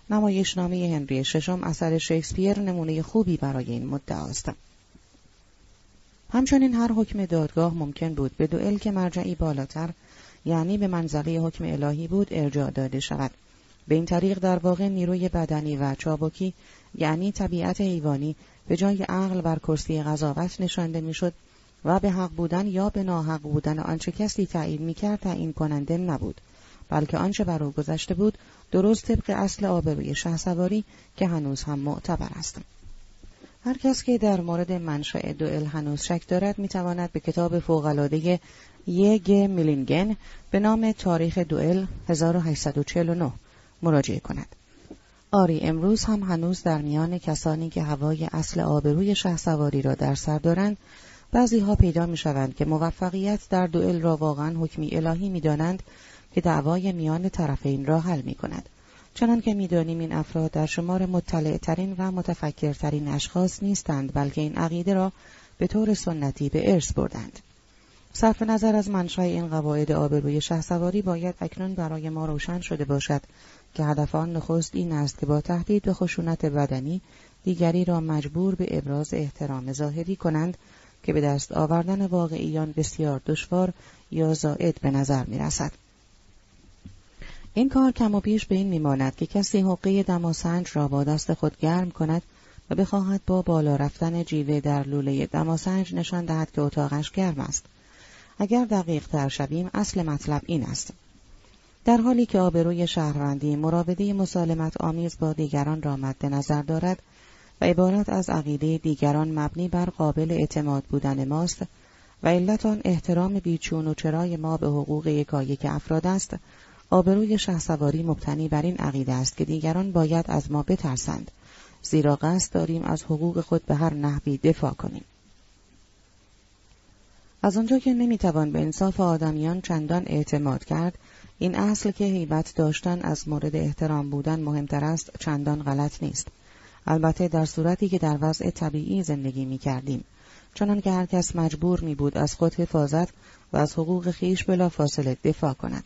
نمایشنامه هنری ششم اثر شکسپیر نمونه خوبی برای این مدعا است. همچنین هر حکم دادگاه ممکن بود به دوئل که مرجعی بالاتر، یعنی به منزله حکم الهی بود، ارجاع داده شود. به این طریق در واقع نیروی بدنی و چابکی، یعنی طبیعت حیوانی، به جای عقل بر کرسی قضاوت نشانده میشد و به حق بودن یا به ناحق بودن آنچه کسی تعیین میکرد تعیین کننده نبود، بلکه آنچه بر او گذشته بود درست طبق اصل آبروی شهسواری که هنوز هم معتبر است. هر کس که در مورد منشأ دوئل هنوز شک دارد میتواند به کتاب فوق‌العاده یگ میلینگن به نام تاریخ دوئل هزار و هشتصد و چهل و نه مراجعه کند. آری، امروز هم هنوز در میان کسانی که هوای اصل آبروی شهسواری را در سر دارند، بعضی ها پیدا می شوند که موفقیت در دوئل را واقعا حکمی الهی می دانند که دعوای میان طرفین را حل می کند. چنان که می دانیم این افراد در شمار مطلع ترین و متفکر ترین اشخاص نیستند، بلکه این عقیده را به طور سنتی به ارث بردند. صرف نظر از منشأ این قواعد آبروی شهسواری باید اکنون برای ما روشن شده باشد که هدف آن نخست این است که با تهدید به خشونت بدنی دیگری را مجبور به ابراز احترام ظاهری کنند که به دست آوردن واقعیان بسیار دشوار یا زائد به نظر می رسد. این کار کم و بیش به این می ماند که کسی حقه دماسنج را با دست خود گرم کند و بخواهد با بالا رفتن جیوه در لوله دماسنج نشان دهد که اتاقش گرم است. اگر دقیق تر شویم اصل مطلب این است: در حالی که آبروی شهروندی مراوده مسالمت آمیز با دیگران را مد نظر دارد و عبارت از عقیده دیگران مبنی بر قابل اعتماد بودن ماست و علت آن احترام بیچون و چرای ما به حقوق یکایک افراد است، آبروی شهسواری مبتنی بر این عقیده است که دیگران باید از ما بترسند، زیرا قصد داریم از حقوق خود به هر نحوی دفاع کنیم. از آنجا که نمیتوان به انصاف آدمیان چندان اعتماد کرد، این اصل که هیبت داشتن از مورد احترام بودن مهمتر است چندان غلط نیست، البته در صورتی که در وضع طبیعی زندگی می کردیم، چنان که هر کس مجبور می بود از خود حفاظت و از حقوق خیش بلا فاصله دفاع کند.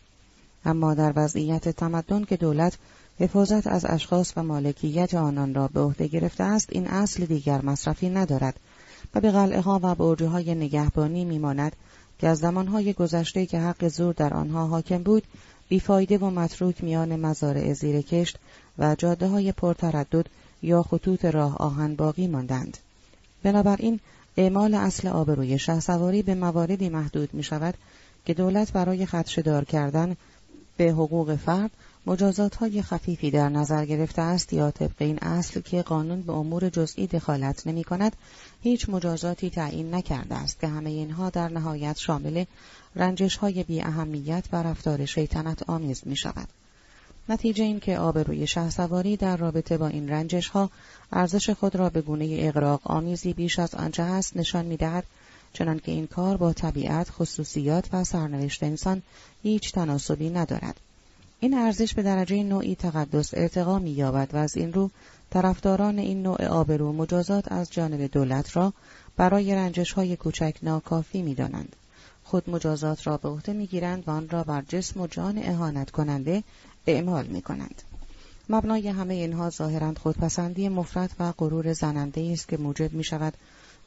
اما در وضعیت تمدن که دولت حفاظت از اشخاص و مالکیت آنان را به عهده گرفته است، این اصل دیگر مصرفی ندارد و به قلعه ها و برج های نگهبانی میماند که از زمانهای گذشته که حق زور در آنها حاکم بود، بیفایده و متروک میان مزارع زیر کشت و جاده های پرتردد یا خطوط راه آهن باقی ماندند. بنابراین اعمال اصل آبروی شهسواری به مواردی محدود می شود که دولت برای خدشه‌دار کردن به حقوق فرد مجازات‌های خفیفی در نظر گرفته است یا طبق این اصل که قانون به امور جزئی دخالت نمی‌کند هیچ مجازاتی تعیین نکرده است که همه اینها در نهایت شامل رنجش‌های بی اهمیت و رفتار شیطنت آمیز می‌شود. نتیجه این که آبروی شهسواری در رابطه با این رنجش‌ها ارزش خود را به گونه اغراق آمیزی بیش از آنچه است نشان می‌دهد، چنانکه این کار با طبیعت، خصوصیات و سرنوشت انسان هیچ تناسبی ندارد. این ارزش به درجه نوعی تقدس ارتقا می‌یابد و از این رو طرفداران این نوع آبرو مجازات از جانب دولت را برای رنجش‌های کوچک ناکافی می‌دانند. خود مجازات را به عهده می‌گیرند و آن را بر جسم و جان اهانت کننده اعمال می‌کنند. مبنای همه اینها ظاهراً خودپسندی مفرط و غرور زننده است که موجب می‌شود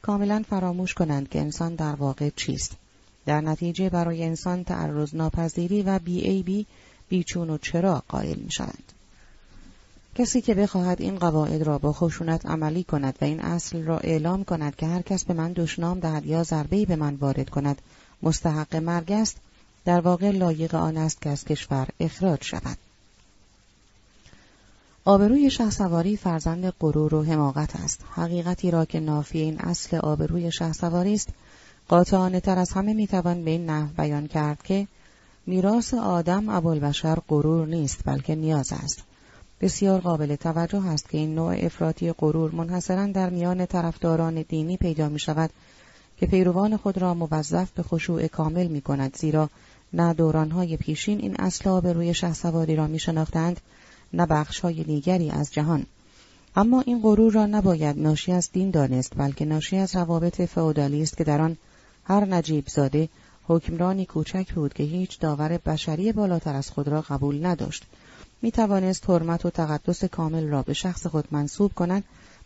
کاملاً فراموش کنند که انسان در واقع چیست. در نتیجه برای انسان تعرض ناپذیری و بی‌عیبی، بیچون و چرا قائل می شوند. کسی که بخواهد این قواعد را با خشونت عملی کند و این اصل را اعلام کند که هر کس به من دشنام دهد یا ضربه‌ای به من وارد کند مستحق مرگ است، در واقع لایق آن است که از کشور اخراج شود. آبروی شهسواری فرزند غرور و حماقت است. حقیقتی را که نافی این اصل آبروی شهسواری است قاطعانه تر از همه می توان به این نحو بیان کرد که میراث آدم ابوالبشر غرور نیست بلکه نیاز است. بسیار قابل توجه است که این نوع افراطی غرور منحصرا در میان طرفداران دینی پیدا می شود که پیروان خود را موظف به خشوع کامل می کند، زیرا نه دورانهای پیشین این اصل آبروی شهسواری را می شناختند نه بخشهای دیگری از جهان. اما این غرور را نباید ناشی از دین دانست بلکه ناشی از روابط فئودالی است که در آن هر نجیب زاده حکمرانی کوچک بود که هیچ داور بشری بالاتر از خود را قبول نداشت. می توانست حرمت و تقدس کامل را به شخص خود منسوب کند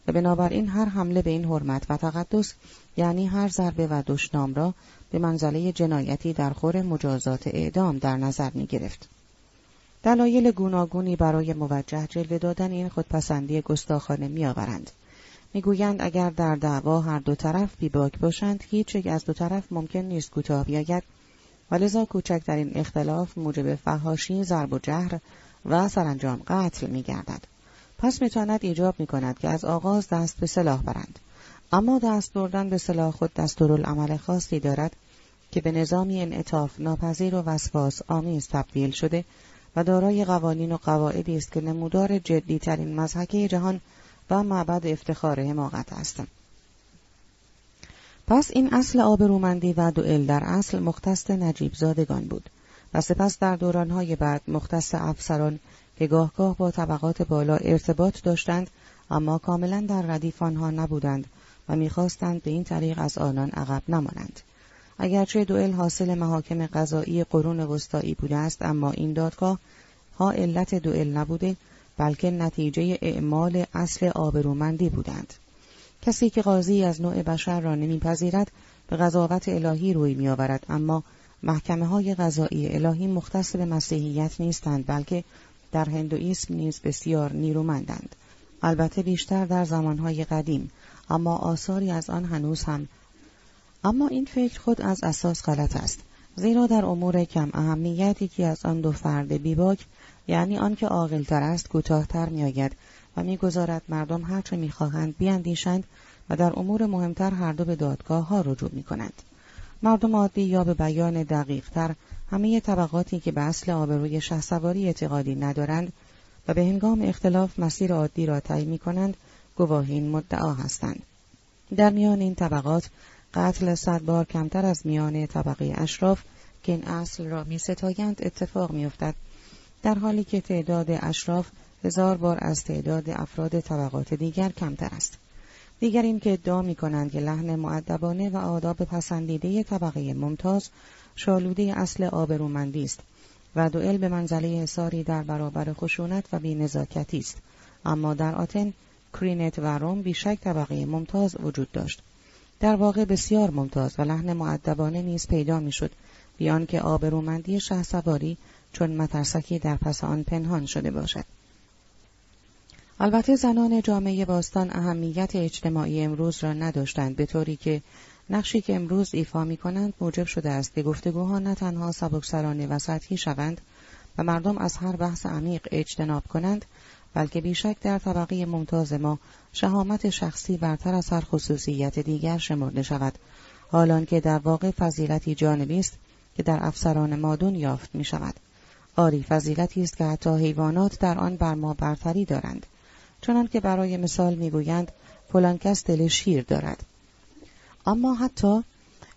و بنابراین هر حمله به این حرمت و تقدس یعنی هر ضربه و دشنام را به منزله جنایتی در خور مجازات اعدام در نظر می گرفت. دلایل گوناگونی برای موجه جلوه دادن این خودپسندی گستاخانه می آورند. میگویند اگر در دعوا هر دو طرف بیباک باشند هیچ یک از دو طرف ممکن نیست کوتاه بیاید و لذا کوچکترین اختلاف موجب فحاشی، ضرب و جهر و سرانجام قتل می‌گردد. پس می‌تواند ایجاب می‌کند که از آغاز دست به سلاح برند، اما دست بردن به سلاح خود دستورالعمل خاصی دارد که به نظامی انعطاف ناپذیر و وسواس آمیز تبدیل شده و دارای قوانین و قواعدی است که نمودار جدی‌ترین مضحکه جهان و معبد افتخار حماقت است. پس این اصل آبرومندی و دوئل در اصل مختص نجیب زادگان بود و سپس در دورانهای بعد مختص افسران که گاهگاه با طبقات بالا ارتباط داشتند اما کاملا در ردیف آنها نبودند و میخواستند به این طریق از آنان عقب نمانند. اگرچه دوئل حاصل محاکم قضایی قرون وسطایی بوده است، اما این دادگاه ها علت دوئل نبوده بلکه نتیجه اعمال اصل آبرومندی بودند. کسی که قاضی از نوع بشر را نمیپذیرد به قضاوت الهی روی میآورد، اما محکمه های قضایی الهی مختص به مسیحیت نیستند بلکه در هندوئیسم نیز بسیار نیرومندند، البته بیشتر در زمانهای قدیم، اما آثاری از آن هنوز هم. اما این فکر خود از اساس غلط است، زیرا در امور کم اهمیتی که از آن دو فرد بیباک، یعنی آن که عاقل‌تر است، کوتاه‌تر می‌آید و می‌گذارد مردم هر چه می‌خواهند بیاندیشند و در امور مهمتر هر دو به دادگاه‌ها رجوع می‌کنند. مردم عادی یا به بیان دقیق‌تر همه طبقاتی که به اصل آبروی شهسواری اعتقادی ندارند و به هنگام اختلاف مسیر عادی را طی می‌کنند، گواهی این مدعا هستند. در میان این طبقات قتل صد بار کمتر از میان طبقه اشراف که این اصل را می‌ستایند اتفاق می‌افتد، در حالی که تعداد اشراف هزار بار از تعداد افراد طبقات دیگر کمتر است. دیگر این که ادعا می‌کنند که لحن مؤدبانه و آداب پسندیده طبقه ممتاز شالوده اصل آبرومندی است و دوئل به منزله حصاری در برابر خشونت و بی‌نزاکتی است، اما در آتن، کرینت و روم بیشک طبقه ممتاز وجود داشت، در واقع بسیار ممتاز، و لحن مؤدبانه نیز پیدا می‌شد، بیان که آبرومندی شهسواری چون مترسکی در پس آن پنهان شده باشد. البته زنان جامعه باستان اهمیت اجتماعی امروز را نداشتند، به طوری که نقشی که امروز ایفا می کنند موجب شده است که گفتگوها نه تنها سبکسرانه و سطحی شوند و مردم از هر بحث عمیق اجتناب کنند، بلکه بیشک در طبقه ممتاز ما شهامت شخصی برتر از هر خصوصیت دیگر شمرده شود، حالان که در واقع فضیلتی جانبی است که در افسران مادون یافت می شود. آری، فضیلتی است که حتی حیوانات در آن بر ما برتری دارند، چنان که برای مثال می گویند فلان کس دل شیر دارد. اما حتی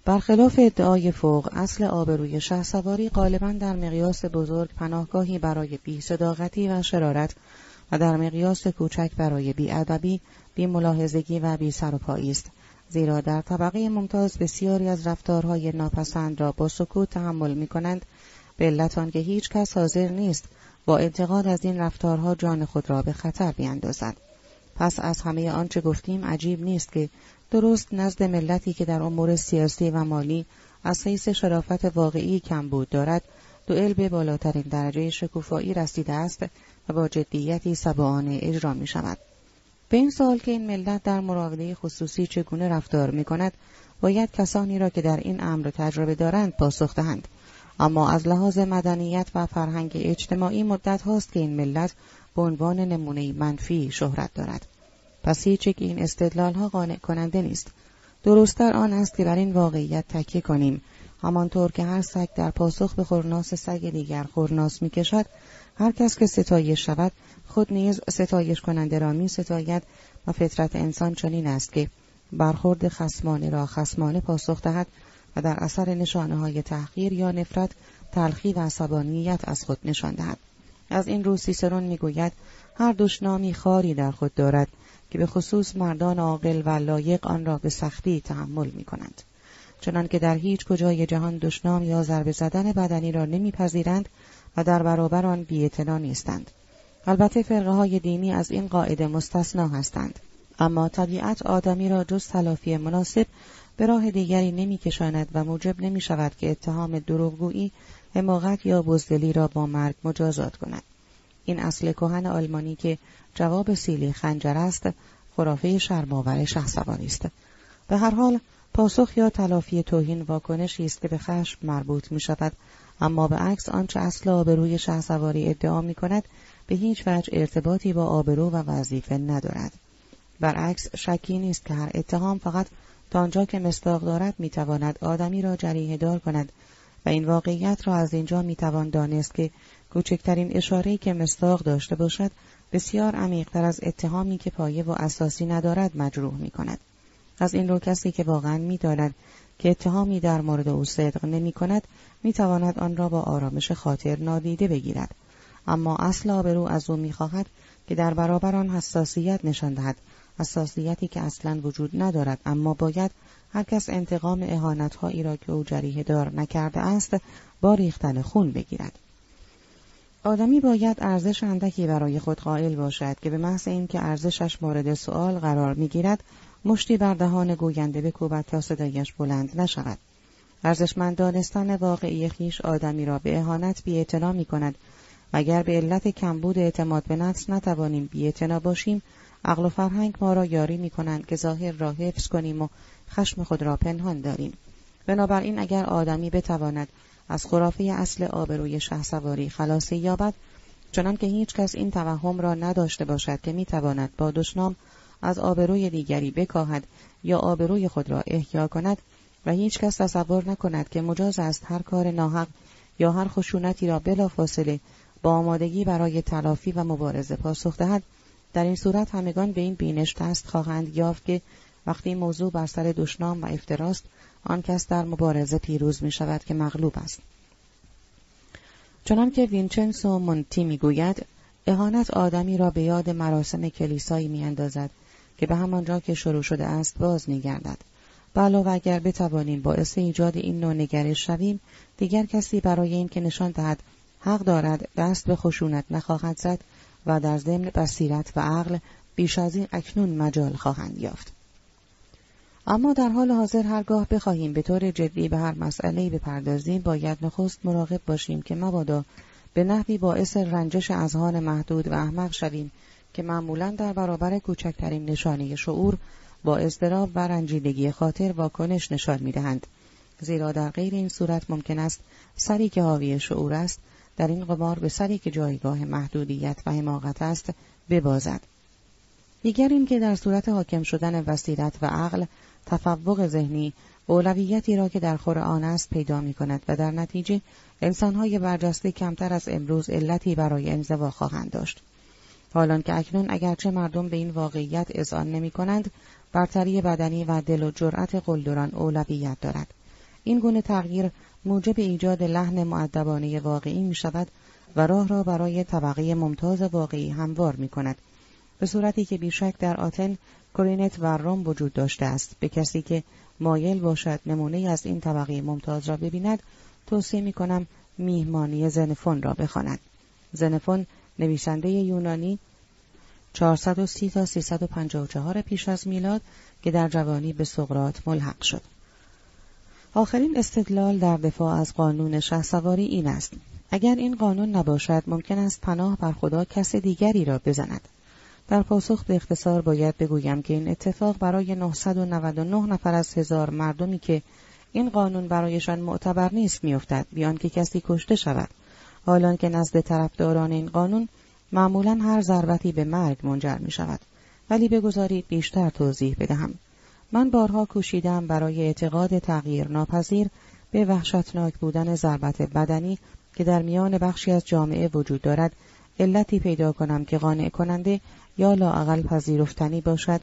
برخلاف ادعای فوق، اصل آبروی شهسواری غالباً در مقیاس بزرگ پناهگاهی برای بی‌صداقتی و شرارت و در مقیاس کوچک برای بی‌ادبی، بی‌ملاحظگی و بی‌سروپایی است، زیرا در طبقه ممتاز بسیاری از رفتارهای ناپسند را با سکوت تحمل می‌کنند، به علت آنکه هیچ کس حاضر نیست با انتقاد از این رفتارها جان خود را به خطر بیاندازد. پس از همه آنچه گفتیم عجیب نیست که درست نزد ملتی که در امور سیاسی و مالی از حیث شرافت واقعی کمبود دارد، دوئل به بالاترین درجه شکوفایی رسیده است و با جدیتی سبعانه اجرا می شود. به این سوال که این ملت در مراوده خصوصی چگونه رفتار می کند، باید کسانی را که در این امر تجربه دارند پاسخ دهند. اما از لحاظ مدنیت و فرهنگ اجتماعی مدت هاست که این ملت به عنوان نمونه منفی شهرت دارد. پس هیچ یک این استدلال ها قانع کننده نیست. درست‌تر آن است که بر این واقعیت تکیه کنیم. همانطور که هر سگ در پاسخ به خورناس سگ دیگر خورناس می‌کشد، هر کس که ستایش شود، خود نیز ستایش کننده را می‌ستاید و فطرت انسان چنین است که برخورد خصمانه را خصمانه پاسخ دهد و در اثر نشانه‌های تحقیر یا نفرت، تلخی و عصبانیت از خود نشان دهد. از این رو سیسرون می‌گوید هر دشنامی خاری در خود دارد که به خصوص مردان عاقل و لایق آن را به سختی تحمل می‌کنند. چنان که در هیچ کجای جهان دشنام یا ضربه زدن بدنی را نمی‌پذیرند و در برابر آن بی‌اعتنا نیستند. البته فرقه‌های دینی از این قاعده مستثنا هستند، اما طبیعت آدمی را جز تلافی مناسب به راه دیگری نمی‌کشاند و موجب نمی‌شود که اتهام دروغگویی، حماقت یا بزدلی را با مرگ مجازات کند. این اصل کهن آلمانی که جواب سیلی خنجر است، خرافه شرم‌آور شهسواری است. به هر حال پاسخ یا تلافی توهین واکنشی است که به خشم مربوط می شود، اما به عکس آنچه اصل آبروی شهسواری ادعا می کند به هیچ وجه ارتباطی با آبرو و وظیفه ندارد. برعکس شکی نیست که هر اتهام فقط تا آنجا که مصداق دارد می تواند آدمی را جریحه دار کند و این واقعیت را از اینجا می توان دانست که کوچکترین اشاره‌ای که مصداق داشته باشد بسیار عمیق‌تر از اتهامی که پایه و اساسی ندارد مجروح می‌کند. از این رو کسی که واقعاً می‌داند که اتهامی در مورد او صدق نمی‌کند، می‌تواند آن را با آرامش خاطر نادیده بگیرد، اما اصل آبرو از او می‌خواهد که در برابر آن حساسیت نشان دهد، حساسیتی که اصلاً وجود ندارد، اما باید هر کس انتقام اهانت‌هایی را که او جریحه دار نکرده است با ریختن خون بگیرد. آدمی باید ارزش اندکی برای خود قائل باشد که به محض اینکه ارزشش مورد سؤال قرار می‌گیرد، مشتی بر دهان گوینده بکوبد تا صدایش بلند نشود. ارزشمند دانستن واقعی خویش آدمی را به اهانت بی‌اعتنا می‌کند و اگر به علت کمبود اعتماد به نفس نتوانیم بی‌اعتنا باشیم، عقل و فرهنگ ما را یاری می‌کنند که ظاهر را حفظ کنیم و خشم خود را پنهان داریم. بنابراین اگر آدمی بتواند از خرافه اصل آبروی شهسواری خلاصی یابد، چنان که هیچ کس این توهم را نداشته باشد که میتواند با دشنام از آبروی دیگری بکاهد یا آبروی خود را احیا کند و هیچ کس تصور نکند که مجاز است هر کار ناحق یا هر خشونتی را بلافاصله با آمادگی برای تلافی و مبارزه پاسخ دهد، در این صورت همگان به این بینش دست خواهند یافت که وقتی موضوع بر سر دشنام و افتراست، آن کس در مبارزه پیروز می شود که مغلوب است. چنانکه وینچنسو مونتی می گوید، اهانت آدمی را به یاد مراسم کلیسایی می اندازد که به همانجا که شروع شده است باز می گردد. بلا و اگر بتوانیم باعث ایجاد این نوع نگرش شویم، دیگر کسی برای این که نشان دهد حق دارد دست به خشونت نخواهد زد و در ضمن بصیرت و عقل بیش از این اکنون مجال خواهند یافت. اما در حال حاضر هرگاه بخواهیم به طور جدی به هر مسئله‌ای بپردازیم، باید نخست مراقب باشیم که مبادا به نحوی باعث رنجش اذهان محدود و احمق شویم که معمولاً در برابر کوچکترین نشانه شعور با اضطراب و رنجیدگی خاطر واکنش نشان می‌دهند، زیرا در غیر این صورت ممکن است سری که حاوی شعور است در این قمار به سری که جایگاه محدودیت و حماقت است ببازد. دیگر این که در صورت حاکم شدن بصیرت و عقل، تفوق ذهنی اولویتی را که در خور آن است پیدا می‌کند و در نتیجه انسان‌های برجسته کمتر از امروز علتی برای انزوا خواهند داشت. حالان که اکنون اگرچه مردم به این واقعیت اذعان نمی‌کنند، برتری بدنی و دل و جرأت قلدران اولویت دارد. این گونه تغییر موجب ایجاد لحن مؤدبانه واقعی می‌شود و راه را برای طبقه ممتاز واقعی هموار می‌کند، به صورتی که بیشک در آتن، کرینت و روم وجود داشته است. به کسی که مایل باشد نمونه از این طبقه ممتاز را ببیند، توصیه می‌کنم میهمانی زنفون را بخواند. زنفون، نویسنده یونانی، چهارصد و سی تا سیصد و پنجاه و چهار پیش از میلاد که در جوانی به سقراط ملحق شد. آخرین استدلال در دفاع از قانون شهسواری این است: اگر این قانون نباشد، ممکن است پناه بر خدا کس دیگری را بزند. در پاسخ به اختصار باید بگویم که این اتفاق برای نهصد و نود و نه نفر از هزار مردمی که این قانون برایشان معتبر نیست می‌افتد، بیان که کسی کشته شود، حالان که نزد طرفداران این قانون معمولاً هر ضربتی به مرگ منجر می‌شود. ولی بگذارید بیشتر توضیح بدهم. من بارها کوشیدم برای اعتقاد تغییر ناپذیر به وحشتناک بودن ضربت بدنی که در میان بخشی از جامعه وجود دارد، علتی پیدا کنم که قانع کننده یا لااقل پذیرفتنی باشد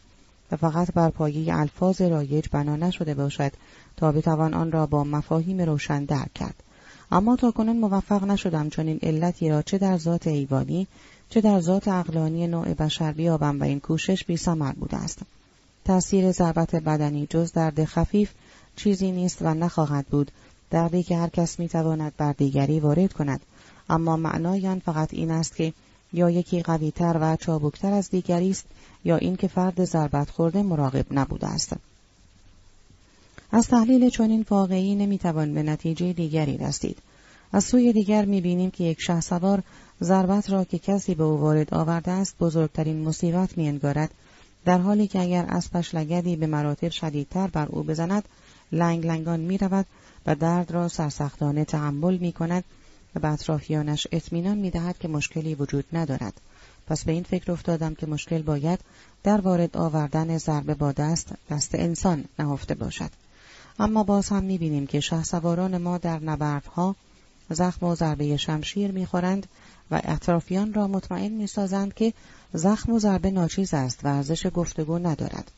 و فقط بر پایه الفاظ رایج بنا نشده باشد تا بتوان آن را با مفاهیم روشن درک کرد. اما تاکنون موفق نشدم چنین علتی را چه در ذات حیوانی چه در ذات عقلانی نوع بشر بیابم و این کوشش بی‌ثمر بوده است. تأثیر ضربت بدنی جز درد خفیف چیزی نیست و نخواهد بود، دردی که هر کس می‌تواند بر دیگری وارد کند، اما معنای آن فقط این است که یا یکی قوی‌تر و چابک‌تر از دیگری است یا این که فرد ضربت خورده مراقب نبوده است. از تحلیل چنین واقعی نمی‌توان به نتیجه دیگری رسید. از سوی دیگر می‌بینیم که یک شهسوار ضربت را که کسی به او وارد آورده است بزرگترین مصیبت می‌انگارد، در حالی که اگر اسبش لگدی به مراتب شدیدتر بر او بزند، لنگ لنگان می‌رود و درد را سرسختانه تحمل می‌کند و به اطرافیانش اطمینان می‌دهد که مشکلی وجود ندارد. پس به این فکر افتادم که مشکل باید در وارد آوردن ضربه با دست دست انسان نهفته باشد. اما باز هم می‌بینیم که شهسواران ما در نبردها زخم و ضربه شمشیر می‌خورند و اطرافیان را مطمئن می‌سازند که زخم و ضربه ناچیز است و ارزش گفتگو ندارد.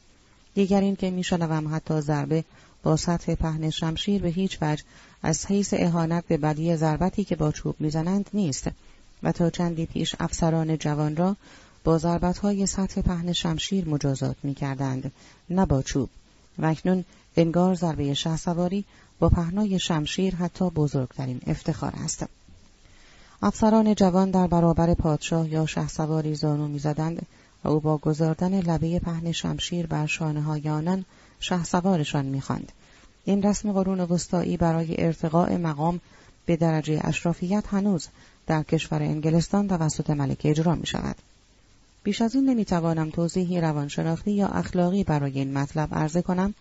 دیگر این که می‌شنوم حتی ضربه با سطح پهن شمشیر به هیچ وجه از حیث اهانت به بدی ضربتی که با چوب می‌زنند نیست و تا چندی پیش افسران جوان را با ضربت‌های سطح پهن شمشیر مجازات می‌کردند، نه با چوب. و اکنون انگار ضربه شهسواری با پهنای شمشیر حتی بزرگترین افتخار است. افسران جوان در برابر پادشاه یا شهسواری زانو می‌زدند و او با گذاردن لبه پهن شمشیر بر شانه‌های آنان شهسوارشان می‌خواند. این رسم قرون وسطایی برای ارتقاء مقام به درجه اشرافیت هنوز در کشور انگلستان توسط ملکه اجرا می‌شود. بیش از این نمی‌توانم توضیحی روانشناختی یا اخلاقی برای این مطلب عرضه کنم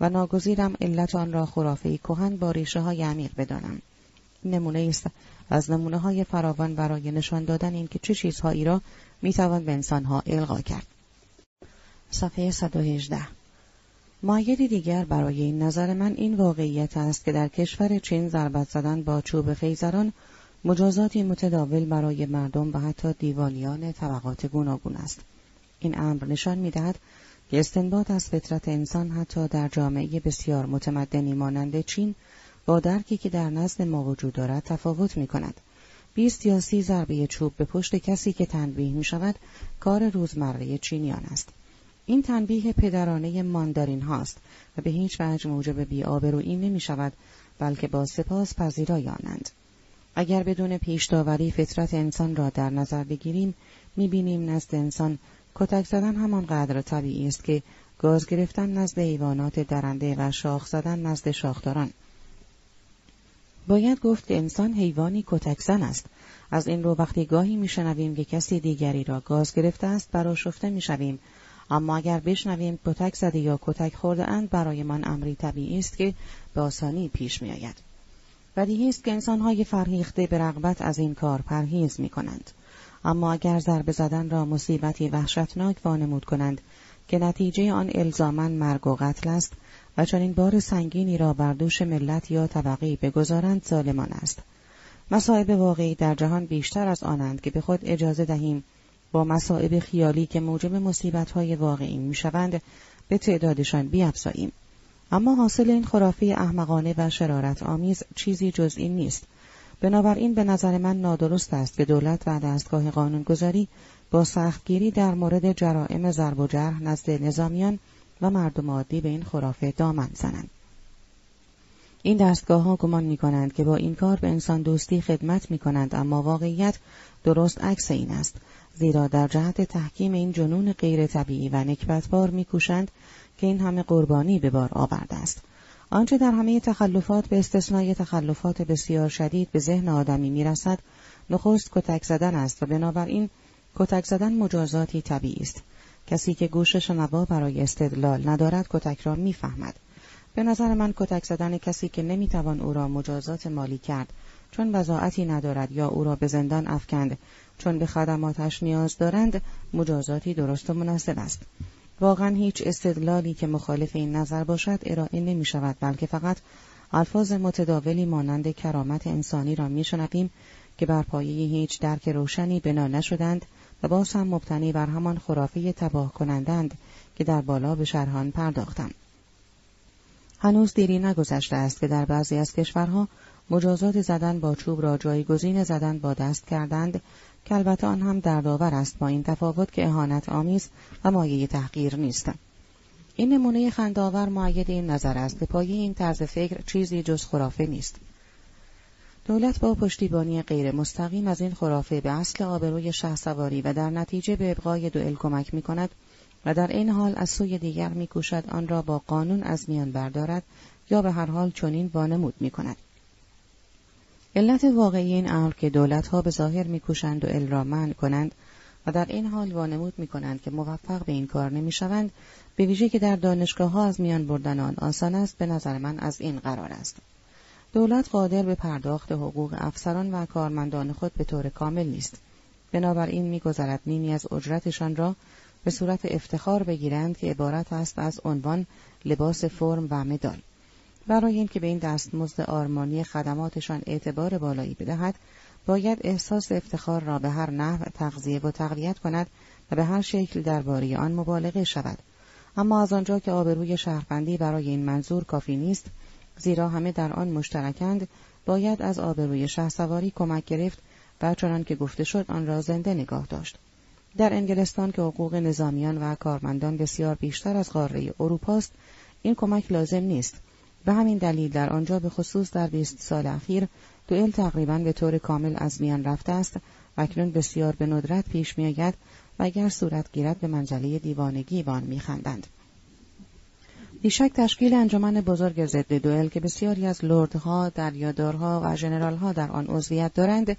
و ناگزیرم علت آن را خرافه‌ای کهن با ریشه‌های عمیق بدانم. نمونه است از نمونه‌های فراوان برای نشان دادن اینکه چه چیزهایی را می‌توان به انسان‌ها القا کرد. صفحه صد و هجده. مایلی دیگر برای این نظر من این واقعیت است که در کشور چین ضربت زدن با چوب خیزران مجازاتی متداول برای مردم و حتی دیوانیان طبقات گوناگون است. این امر نشان می‌دهد که استنباط از فطرت انسان حتی در جامعه بسیار متمدنی مانند چین با درکی که در نزد ما وجود دارد تفاوت می‌کند. بیست یا سی ضربه چوب به پشت کسی که تنبیه می‌شود کار روزمره چینیان است. این تنبیه پدرانه ماندارین هاست و به هیچ وجه موجب بی‌آبرویی نمی‌شود، بلکه با سپاس پذیرای آنند. اگر بدون پیش داوری فطرت انسان را در نظر بگیریم، می‌بینیم نزد انسان کتک زدن همانقدر طبیعی است که گاز گرفتن نزد حیوانات درنده و شاخ زدن نزد شاخداران. باید گفت که انسان حیوانی کتکزن است. از این رو وقتی گاهی میشنویم که کسی دیگری را گاز گرفته است برآشفته میشویم، اما اگر بشنویم کتک زده یا کتک خورده اند برای من امری طبیعی است که به آسانی پیش می آید. بدیهی است که انسان‌های فرهیخته به رغبت از این کار پرهیز می کنند. اما اگر ضربه زدن را مصیبتی وحشتناک وانمود کنند که نتیجه آن الزاماً مرگ و قتل است و چنین بار سنگینی را بر دوش ملت یا طبقه‌ای بگذارند ظالمانه است. مصائب واقعی در جهان بیشتر از آنند که به خود اجازه دهیم با مصائب خیالی که موجب مصیبت‌های واقعی می‌شوند به تعدادشان بیفزاییم. اما حاصل این خرافه احمقانه و شرارت آمیز چیزی جز این نیست. بنابراین به نظر من نادرست است که دولت و دستگاه قانونگذاری با سختگیری در مورد جرائم ضرب و جرح نزد نظامیان و مردم عادی به این خرافه دامن زنند. این دستگاه‌ها گمان می‌کنند که با این کار به انسان دوستی خدمت می‌کنند، اما واقعیت درست عکس این است، زیرا در جهت تحکیم این جنون غیر طبیعی و نکبتبار می‌کوشند که این همه قربانی به بار آورده است. آنچه در همه تخلفات به استثنای تخلفات بسیار شدید به ذهن آدمی می‌رسد، نخست کتک زدن است و بنابراین کتک زدن مجازاتی طبیعی است. کسی که گوش شنوا برای استدلال ندارد کتک را می‌فهمد. به نظر من کتک زدن کسی که نمیتوان او را مجازات مالی کرد چون وضاعتی ندارد یا او را به زندان افکند چون به خدماتش نیاز دارند مجازاتی درست و مناسب است. واقعا هیچ استدلالی که مخالف این نظر باشد ارائه نمی شود، بلکه فقط الفاظ متداولی مانند کرامت انسانی را می شنویم که بر پایه هیچ درک روشنی بنا نشدند و باز هم مبتنی بر همان خرافه تباه کنندند که در بالا به شرح آن پرداختم. هنوز دیری نگذشته است که در بعضی از کشورها مجازات زدن با چوب را جایگزین زدن با دست کردند که البته آن هم دردآور است، با این تفاوت که اهانت آمیز و مایه تحقیر نیست. این نمونه خندآور مؤید این نظر است که پایه این طرز فکر چیزی جز خرافه نیست. دولت با پشتیبانی غیر مستقیم از این خرافه به اصل آبروی شهسواری و در نتیجه به ابقای دوئل کمک می‌کند و در این حال از سوی دیگر می‌کوشد آن را با قانون از میان بردارد یا به هر حال چنین وانمود می‌کند. علت واقعی این امر که دولت‌ها به ظاهر می‌کوشند و دوئل را منع کنند و در این حال وانمود می‌کنند که موفق به این کار نمی‌شوند، به ویژه که در دانشگاه‌ها از میان بردن آن آسان است، به نظر من از این قرار است. دولت قادر به پرداخت حقوق افسران و کارمندان خود به طور کامل نیست. بنابراین می‌گذرد نیمی از اجرتشان را به صورت افتخار بگیرند که عبارت است از عنوان، لباس، فرم و مدال. برای اینکه به این دستمزد آرمانی خدماتشان اعتبار بالایی بدهد، باید احساس افتخار را به هر نحو تغذیه و تقویت کند و به هر شکل درباره آن مبالغه شود. اما از آنجا که آبروی شهروندی برای این منظور کافی نیست، زیرا همه در آن مشترکند، باید از آبروی شهسواری کمک گرفت و چنان که گفته شد آن را زنده نگاه داشت. در انگلستان که حقوق نظامیان و کارمندان بسیار بیشتر از قاره اروپاست، این کمک لازم نیست. به همین دلیل در آنجا به خصوص در بیست سال اخیر دوئل تقریباً به طور کامل از میان رفته است و اکنون بسیار به ندرت پیش می آید و اگر صورت گیرد به منزله دیوانگی به آن می خندند. دیشب تشکیل انجمن بزرگ ضد دوئل که بسیاری از لردها، دریادارها و ژنرالها در آن عضویت دارند،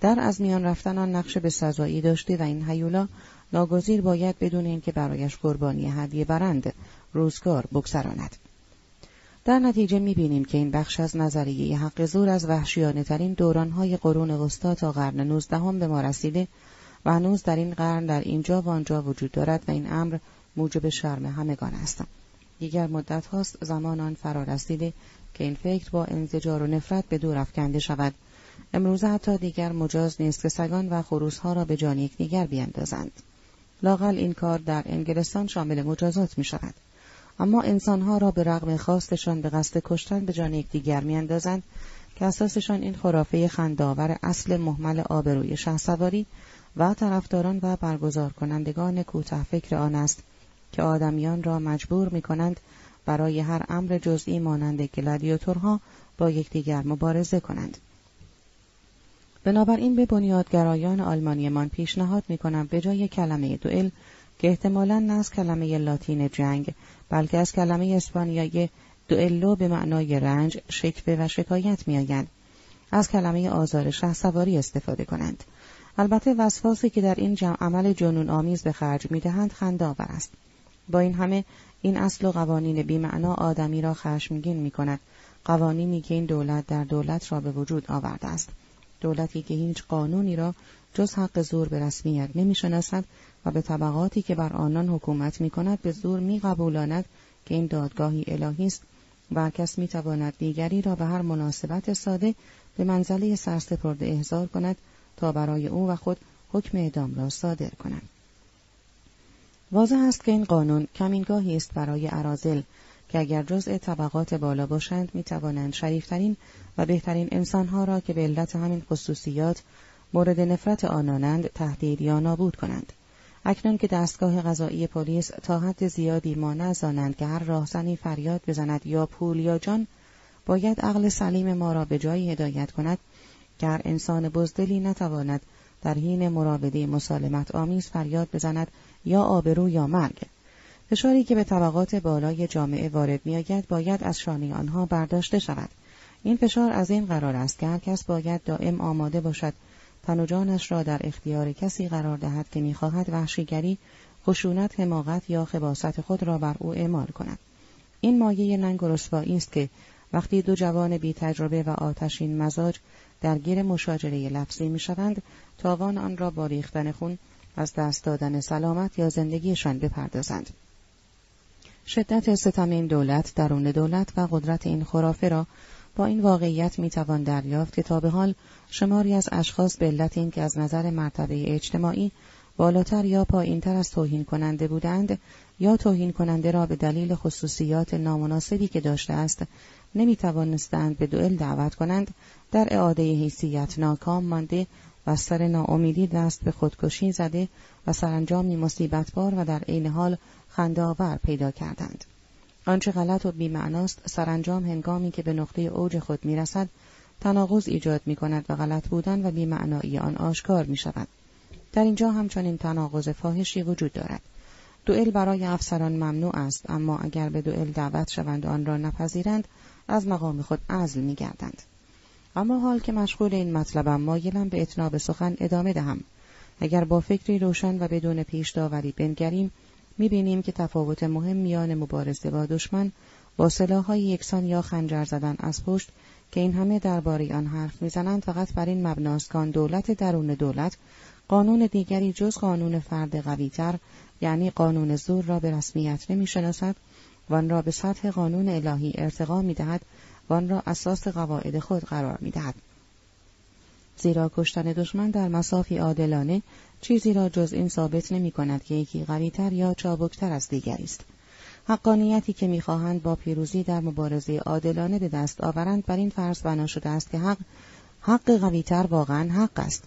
در از میان رفتن آن نقش به سزایی داشته و این هیولا ناگزیر باید بدون اینکه برایش قربانی هدیه برند روزگار بگذراند. در نتیجه می‌بینیم که این بخش از نظریه حق زور از وحشیانه‌ترین دوران‌های قرون وسطی تا قرن نوزدهم به ما رسیده و هنوز در این قرن در اینجا و آنجا وجود دارد و این امر موجب شرم همگان است. دیگر مدت هاست زمان آن فرا رسیده که این فکر با انزجار و نفرت به دور افکنده شود. امروز حتی دیگر مجاز نیست که سگان و خروس‌ها را به جان یکدیگر بیندازند. لااقل این کار در انگلستان شامل مجازات می‌شود. اما انسان‌ها را به رغم خواستشان به قصد کشتن به جان یکدیگر می‌اندازند که اساسشان این خرافه خندآور اصل مهمل آبروی شهسواری و طرفداران و برگزار کنندگان کوته فکر آن است که آدمیان را مجبور می‌کنند برای هر امر جزئی مانند گلادیاتورها با یکدیگر مبارزه کنند. بنابراین به بنیادگرایان آلمانیمان پیشنهاد می‌کنم به جای کلمه دوئل که احتمالاً نه از کلمه لاتین جنگ بلکه از کلمه اسپانیایی دوئلو به معنای رنج، شکوه و شکایت می‌آید، از کلمه آزارش رهسواری استفاده کنند. البته وسواسی که در این جمع عمل جنون آمیز به خرج می‌دهند خنده‌آور است. با این همه این اصل و قوانین بی‌معنا آدمی را خشمگین می‌کند، قوانینی که این دولت در دولت را به وجود آورده است، دولتی که هیچ قانونی را جز حق زور به رسمیت نمی‌شناسد و به طبقاتی که بر آنان حکومت می‌کند به زور می‌قبولاند که این دادگاهی الهی است و هر کس می‌تواند دیگری را به هر مناسبت ساده به منزله سرسپرده احضار کند تا برای او و خود حکم اعدام را صادر کند. واضح است که این قانون کمینگاهی است برای اراذل که اگر جزء طبقات بالا باشند می‌توانند شریفترین و بهترین انسانها را که به علت همین خصوصیات مورد نفرت آنانند تهدید یا نابود کنند. اکنون که دستگاه قضایی پلیس تا حد زیادی مانع از آنند که هر راهزنی فریاد بزند یا پول یا جان، باید عقل سلیم ما را به جایی هدایت کند که هر انسان بزدلی نتواند در حین مراوده مسالمت آمیز فریاد بزند یا آبرو یا مرگ. فشاری که به طبقات بالای جامعه وارد می‌آید باید از شانه آنها برداشته شود. این فشار از این قرار است که هر کس باید دائم آماده باشد تن و جانش را در اختیار کسی قرار دهد که می‌خواهد وحشیگری، خشونت، حماقت یا خباثت خود را بر او اعمال کند. این مایه ننگ و رسوایی است که وقتی دو جوان بی تجربه و آتشین مزاج درگیر مشاجره لفظی می‌شوند، تاوان آن را با ریختن خون، از دست دادن سلامت یا زندگیشان بپردازند. شدت ستم این دولت، درون دولت و قدرت این خرافه را با این واقعیت میتوان دریافت که تا به حال شماری از اشخاص به علت اینکه از نظر مرتبه اجتماعی بالاتر یا پایینتر از توهین کننده بودند یا توهین کننده را به دلیل خصوصیات نامناسبی که داشته است نمیتوانستند به دوئل دعوت کنند، در اعاده حیثیت ناکام مانده و سر ناامیدی دست به خودکشی زده و سرانجامی مصیبتبار و در عین حال خنده‌آور پیدا کردند. آنچه غلط و بی‌معناست سرانجام هنگامی که به نقطه اوج خود می‌رسد تناقض ایجاد می‌کند و غلط بودن و بی‌معنایی آن آشکار می‌شود. در اینجا همچنین تناقض فاحشی وجود دارد. دوئل برای افسران ممنوع است، اما اگر به دوئل دعوت شوند و آن را نپذیرند از مقام خود عزل می‌گردند. اما حال که مشغول این مطلبم، مایلم به اتناب سخن ادامه دهم. اگر با فکری روشن و بدون پیش داوری بنگریم، می‌بینیم که تفاوت مهم میان مبارزه با دشمن با سلاح‌های یکسان یا خنجر زدن از پشت که این همه درباره آن حرف می‌زنند فقط بر این مبناست که آن دولت درون دولت قانون دیگری جز قانون فرد قوی‌تر، یعنی قانون زور، را به رسمیت نمی‌شناسد و آن را به سطح قانون الهی ارتقا می‌دهد و آن را اساس قواعد خود قرار می‌دهد. زیرا کشتن دشمن در مسافی عادلانه چیزی را جز این ثابت نمی کند که یکی قوی‌تر یا چابکتر از دیگری است. حقانیتی که می‌خواهند با پیروزی در مبارزه عادلانه به دست آورند بر این فرض بنا شده است که حق حق قوی‌تر واقعاً حق است.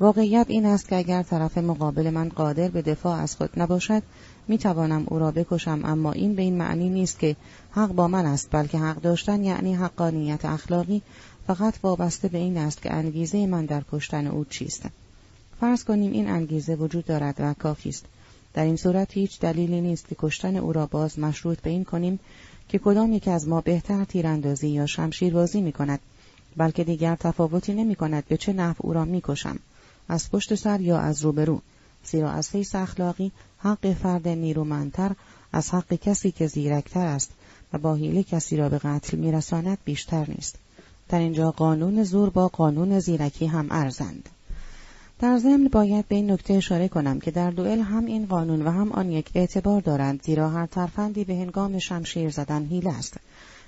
واقعیت این است که اگر طرف مقابل من قادر به دفاع از خود نباشد می‌توانم او را بکشم، اما این به این معنی نیست که حق با من است، بلکه حق داشتن یعنی حقانیت اخلاقی فقط وابسته به این است که انگیزه من در کشتن او چیست. فرض کنیم این انگیزه وجود دارد و کافی است. در این صورت هیچ دلیلی نیست که کشتن او را باز مشروط به این کنیم که کدام یک از ما بهتر تیراندازی یا شمشیربازی می‌کند، بلکه دیگر تفاوتی نمی‌کند به چه نحو او را می‌کشم، از پشت سر یا از روبرو، زیرا از حیث اخلاقی حق فرد نیرومندتر از حق کسی که زیرکتر است و با حیله کسی را به قتل می‌رساند بیشتر نیست. در اینجا قانون زور با قانون زیرکی هم ارزند. در ضمن باید به این نکته اشاره کنم که در دوئل هم این قانون و هم آن یک اعتبار دارند، زیرا هر ترفندی به هنگام شمشیر زدن حیله است.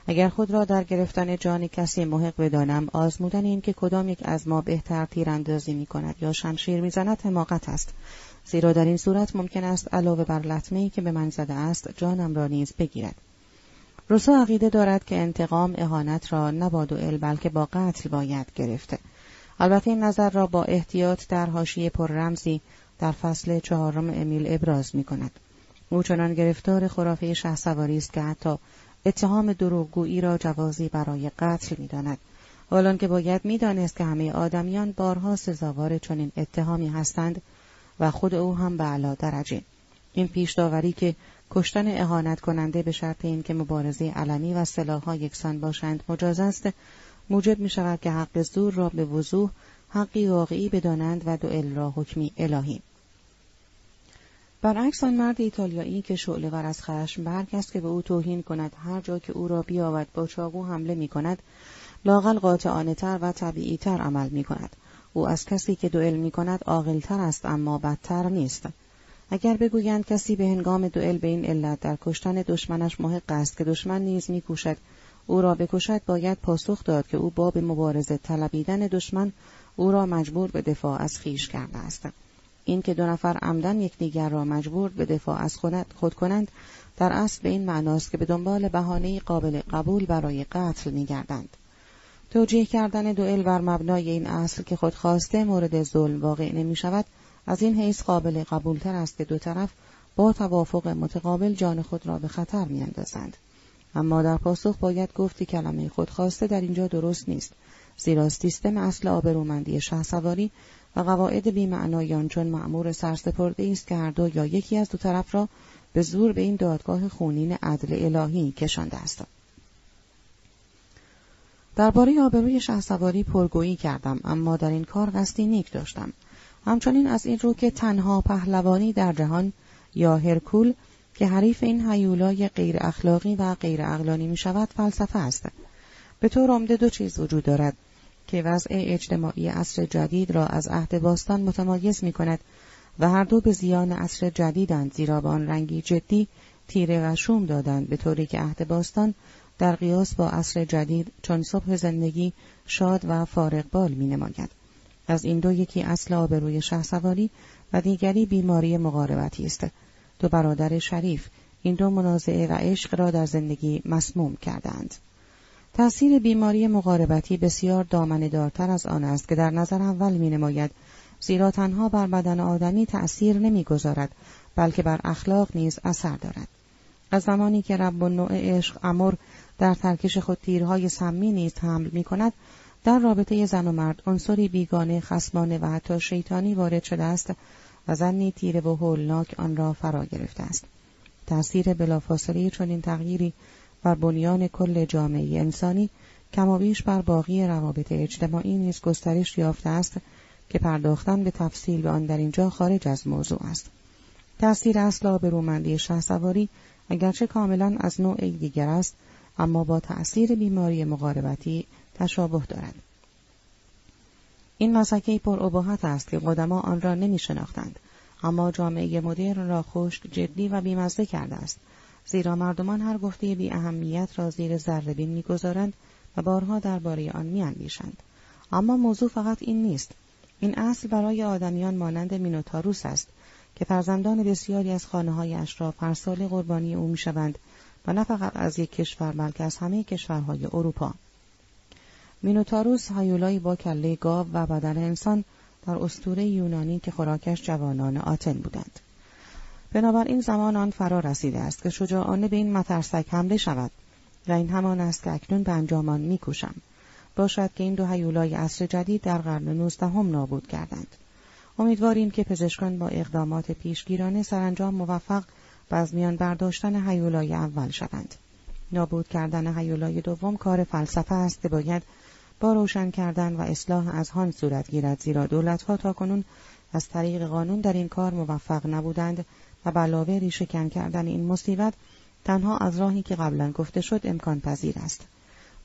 اگر خود را در گرفتن جان کسی محق بدانم، آزمودن این که کدام یک از ما بهتر تیراندازی می کند یا شمشیر می زند حماقت است، زیرا در این صورت ممکن است علاوه بر لطمه‌ای که به من زده است جانم را نیز بگیرد. روسو عقیده دارد که انتقام اهانت را نه با دوئل بلکه با قتل باید گرفت. البته این نظر را با احتیاط در حاشیه پر رمزی در فصل چهارم امیل ابراز می کند. او چنان گرفتار خرافه شهسواری است که حتی اتهام دروغگویی را جوازی برای قتل می داند، حالان که باید می دانست که همه آدمیان بارها سزاوار چنین اتهامی هستند و خود او هم به اعلی درجه. این پیش داوری که کشتن اهانت کننده به شرط این که مبارزه علمی و سلاح‌ها یکسان باشند مجاز است، موجب می شود که حق زور را به وضوح حقی واقعی بدانند و دئل را حکمی الهی. برعکس آن مرد ایتالیایی که شعله‌ور از خشم به هر کس که به او توهین کند هر جا که او را بیابد با چاقو حمله می کند، لااقل قاطعانه‌تر و طبیعی‌تر عمل می کند. او از کسی که دئل می کند عاقل‌تر است اما بدتر نیست. اگر بگویند کسی به هنگام دئل به این علت در کشتن دشمنش محق است که دشمن نیز میکوشد او را بکشد، باید پاسخ داد که او با به مبارزه طلبیدن دشمن او را مجبور به دفاع از خویش کرده است. این که دو نفر عمدن یکدیگر را مجبور به دفاع از خود کنند در اصل به این معناست که به دنبال بهانه‌ای قابل قبول برای قتل می‌گردند. توجیه کردن دئل بر مبنای این اصل که خودخواسته مورد ظلم واقع نمی‌شود، از این حیث قابل قبولتر است که دو طرف با توافق متقابل جان خود را به خطر می‌اندازند. اما در پاسخ باید گفت که کلمه خودخواسته در اینجا درست نیست، زیرا سیستم اصل آبرومندی شهسواری و قواعد بی‌معنای آن چون مأمور سرسپرده‌ای است که هر دو یا یکی از دو طرف را به زور به این دادگاه خونین عدل الهی کشانده است. درباره آبروی شهسواری پرگویی کردم، اما در این کار قصدی نیک داشتم. همچنین از این رو که تنها پهلوانی در جهان یا هرکول که حریف این هیولای غیر اخلاقی و غیر عقلانی می شود فلسفه است. به طور عمده دو چیز وجود دارد که وضع اجتماعی عصر جدید را از عهد باستان متمایز می کند و هر دو به زیان عصر جدیدند، زیرا به آن رنگی جدی تیره و شوم دادند، به طوری که عهد باستان در قیاس با عصر جدید چون صبح زندگی شاد و فارغ بال می نماید. از این دو یکی اصل آبروی شهسواری و دیگری بیماری مغاربتی است. دو برادر شریف این دو منازعه و عشق را در زندگی مسموم کردند. تأثیر بیماری مغاربتی بسیار دامنه دارتر از آن است که در نظر اول می نماید، زیرا تنها بر بدن آدمی تأثیر نمی گذارد بلکه بر اخلاق نیز اثر دارد. از زمانی که رب النوع عشق امر در ترکش خود تیرهای سمی نیز حمل می کند، در رابطه زن و مرد عنصری بیگانه، خصمانه و حتی شیطانی وارد شده است و زنی تیره و هولناک آن را فرا گرفته است. تأثیر بلافاصله چنین تغییری بر بنیان کل جامعه انسانی کمابیش بر باقی روابط اجتماعی نیز گسترش یافته است که پرداختن به تفصیل به آن در اینجا خارج از موضوع است. تأثیر اصل آبرومندی شهسواری اگرچه کاملا از نوع دیگر است، اما با تأثیر بیماری مغاربتی تشابه دارد. این مسکه‌ای پر اباحت است که قدما آن را نمی شناختند، اما جامعه مدرن را خشک، جدی و بی‌مزه کرده است، زیرا مردمان هر گفته بی اهمیت را زیر ذره بین می‌گذارند و بارها درباره آن می‌اندیشند. اما موضوع فقط این نیست. این اصل برای آدمیان مانند مینوتاروس است که فرزندان بسیاری از خانه‌های اشراف هر سال قربانی او می‌شوند و نه فقط از یک کشور بلکه از همه کشورهای اروپا. مینوتاروس هیولایی با کله گاو و بدن انسان در اسطوره یونانی که خوراکش جوانان آتن بودند. بنابراین زمان آن فرا رسیده است که شجاعانه به این مترسک حمله شود و این همان است که اکنون به انجام آن می‌کوشم. باشد که این دو هیولای عصر جدید در قرن نوزدهم نابود کردند. امیدواریم که پزشکان با اقدامات پیشگیرانه سرانجام موفق به از میان برداشتن هیولای اول شوند. نابود کردن هیولای دوم کار فلسفه است که باید با روشن کردن و اصلاح اذهان صورت گیرد، زیرا دولت‌ها تاکنون از طریق قانون در این کار موفق نبودند و علاوه ریشه کن کردن این مصیبت تنها از راهی که قبلا گفته شد امکان پذیر است.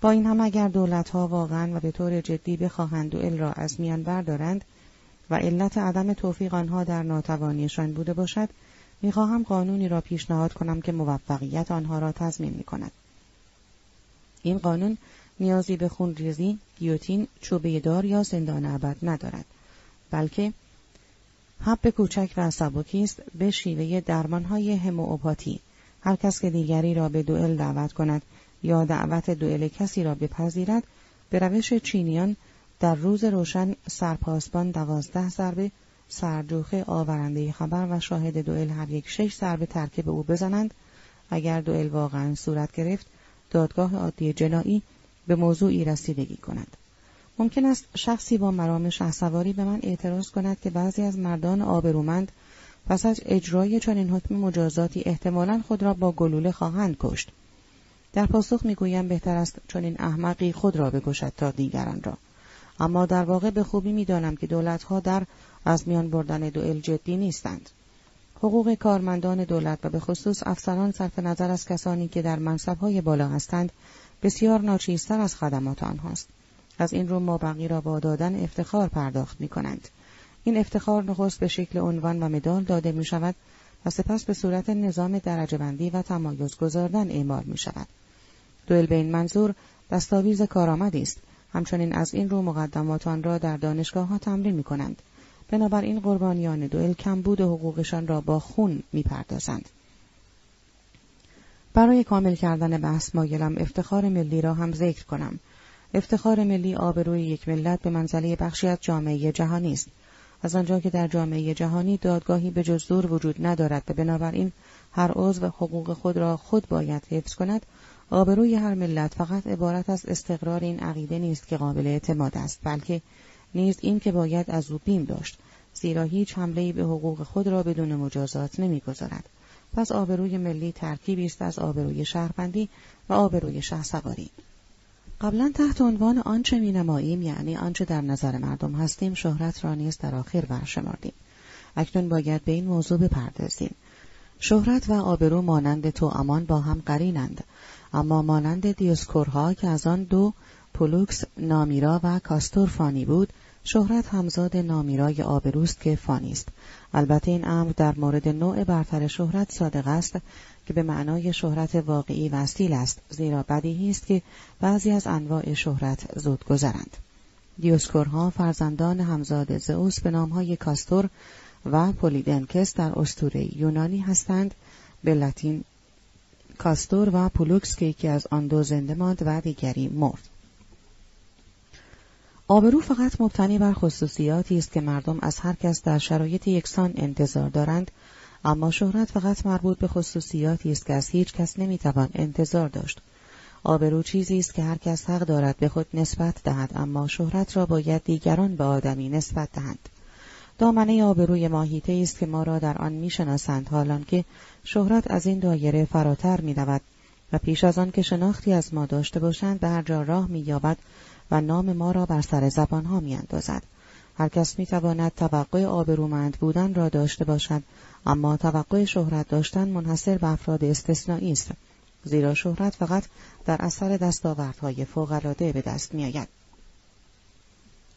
با این هم اگر دولت‌ها واقعاً و به طور جدی بخواهند دئل را از میان بردارند و علت عدم توفیق آنها در ناتوانیشان بوده باشد، می‌خواهم قانونی را پیشنهاد کنم که موفقیت آنها را تضمین می‌کند. این قانون نیازی به خونریزی، گیوتین، چوبه دار یا زندان ابد ندارد، بلکه حب کوچک و سبکی است به شیوه درمان‌های همئوپاتی. هر کس که دیگری را به دئل دعوت کند یا دعوت دئل کسی را بپذیرد، به روش چینیان در روز روشن سرپاسبان دوازده ضربه، سرجوخه آورنده خبر و شاهد دئل هر یک شش ضربه ترکیب او بزنند. اگر دئل واقعا صورت گرفت، دادگاه عادی جنایی به موضوعی رسیدگی کند. ممکن است شخصی با مرام شهسواری به من اعتراض کند که بعضی از مردان آبرومند پس از اجرای چنین حکم مجازاتی احتمالاً خود را با گلوله خواهند کشت. در پاسخ میگویم بهتر است چنین احمقی خود را بکشد تا دیگران را. اما در واقع به خوبی میدانم که دولت‌ها در از میان بردن دوئل جدی نیستند. حقوق کارمندان دولت و به خصوص افسران صرف نظر از کسانی که در منصب‌های بالا هستند بسیار ناچیزتر از خدمات آنهاست. از این رو مابقی را با دادن افتخار پرداخت می‌کنند. این افتخار نخست به شکل عنوان و مدال داده می‌شود و سپس به صورت نظام درجه‌بندی و تمایز گذاردن اعمال می‌شود. دوئل به این منظور دستاویز کارآمدی است. همچنین از این رو مقدماتان را در دانشگاه‌ها تمرین می‌کنند. بنابراین قربانیان دوئل کمبود حقوقشان را با خون می‌پردازند. برای کامل کردن بحث مایلم افتخار ملی را هم ذکر کنم. افتخار ملی آبروی یک ملت به منزله بخشی از جامعه جهانی است. از آنجا که در جامعه جهانی دادگاهی به جز زور وجود ندارد و بنابراین هر عضو حقوق خود را خود باید حفظ کند، آبروی هر ملت فقط عبارت از استقرار این عقیده نیست که قابل اعتماد است، بلکه نیز این که باید از او بیم داشت، زیرا هیچ حمله‌ای به حقوق خود را بدون مجازات نمی‌گذارد. پس آبروی ملی ترکیبی است از آبروی شهروندی و آبروی شهسواری. قبلا تحت عنوان آنچه می‌نماییم، یعنی آنچه در نظر مردم هستیم، شهرت را نیز در آخر برشمردیم. اکنون باید به این موضوع بپردازیم. شهرت و آبرو مانند توامان با هم قرینند، اما مانند دیوسکورها که از آن دو پولوکس نامیرا و کاستور فانی بود، شهرت همزاد نامیرای آبروست که فانی است. البته این امر در مورد نوع برتر شهرت صادق است که به معنای شهرت واقعی وسیل است، زیرا بدیهی است که بعضی از انواع شهرت زود گذرند. دیوسکورها فرزندان همزاد زئوس به نامهای کاستور و پولیدنکس در اسطوره یونانی هستند، به لاتین کاستور و پولوکس که یکی از آن دو زنده ماند و دیگری مرد. آبرو فقط مبتنی بر خصوصیاتی است که مردم از هر کس در شرایط یکسان انتظار دارند، اما شهرت فقط مربوط به خصوصیاتی است که از هیچ کس نمیتوان انتظار داشت. آبرو چیزی است که هر کس حق دارد به خود نسبت دهد، اما شهرت را باید دیگران به آدمی نسبت دهند. دامنه آبروی ماهیته است که ما را در آن میشناسند، حالان که شهرت از این دایره فراتر میرود و پیش از آن که شناختی از ما داشته باشند به هر جا راه مییابد و نام ما را بر سر زبانها میاندازد. هر کس میتواند توقع آبرومند بودن را داشته باشد، اما توقع شهرت داشتن منحصر به افراد استثنایی است، زیرا شهرت فقط در اثر دستاوردهای فوق‌العاده به دست میآید.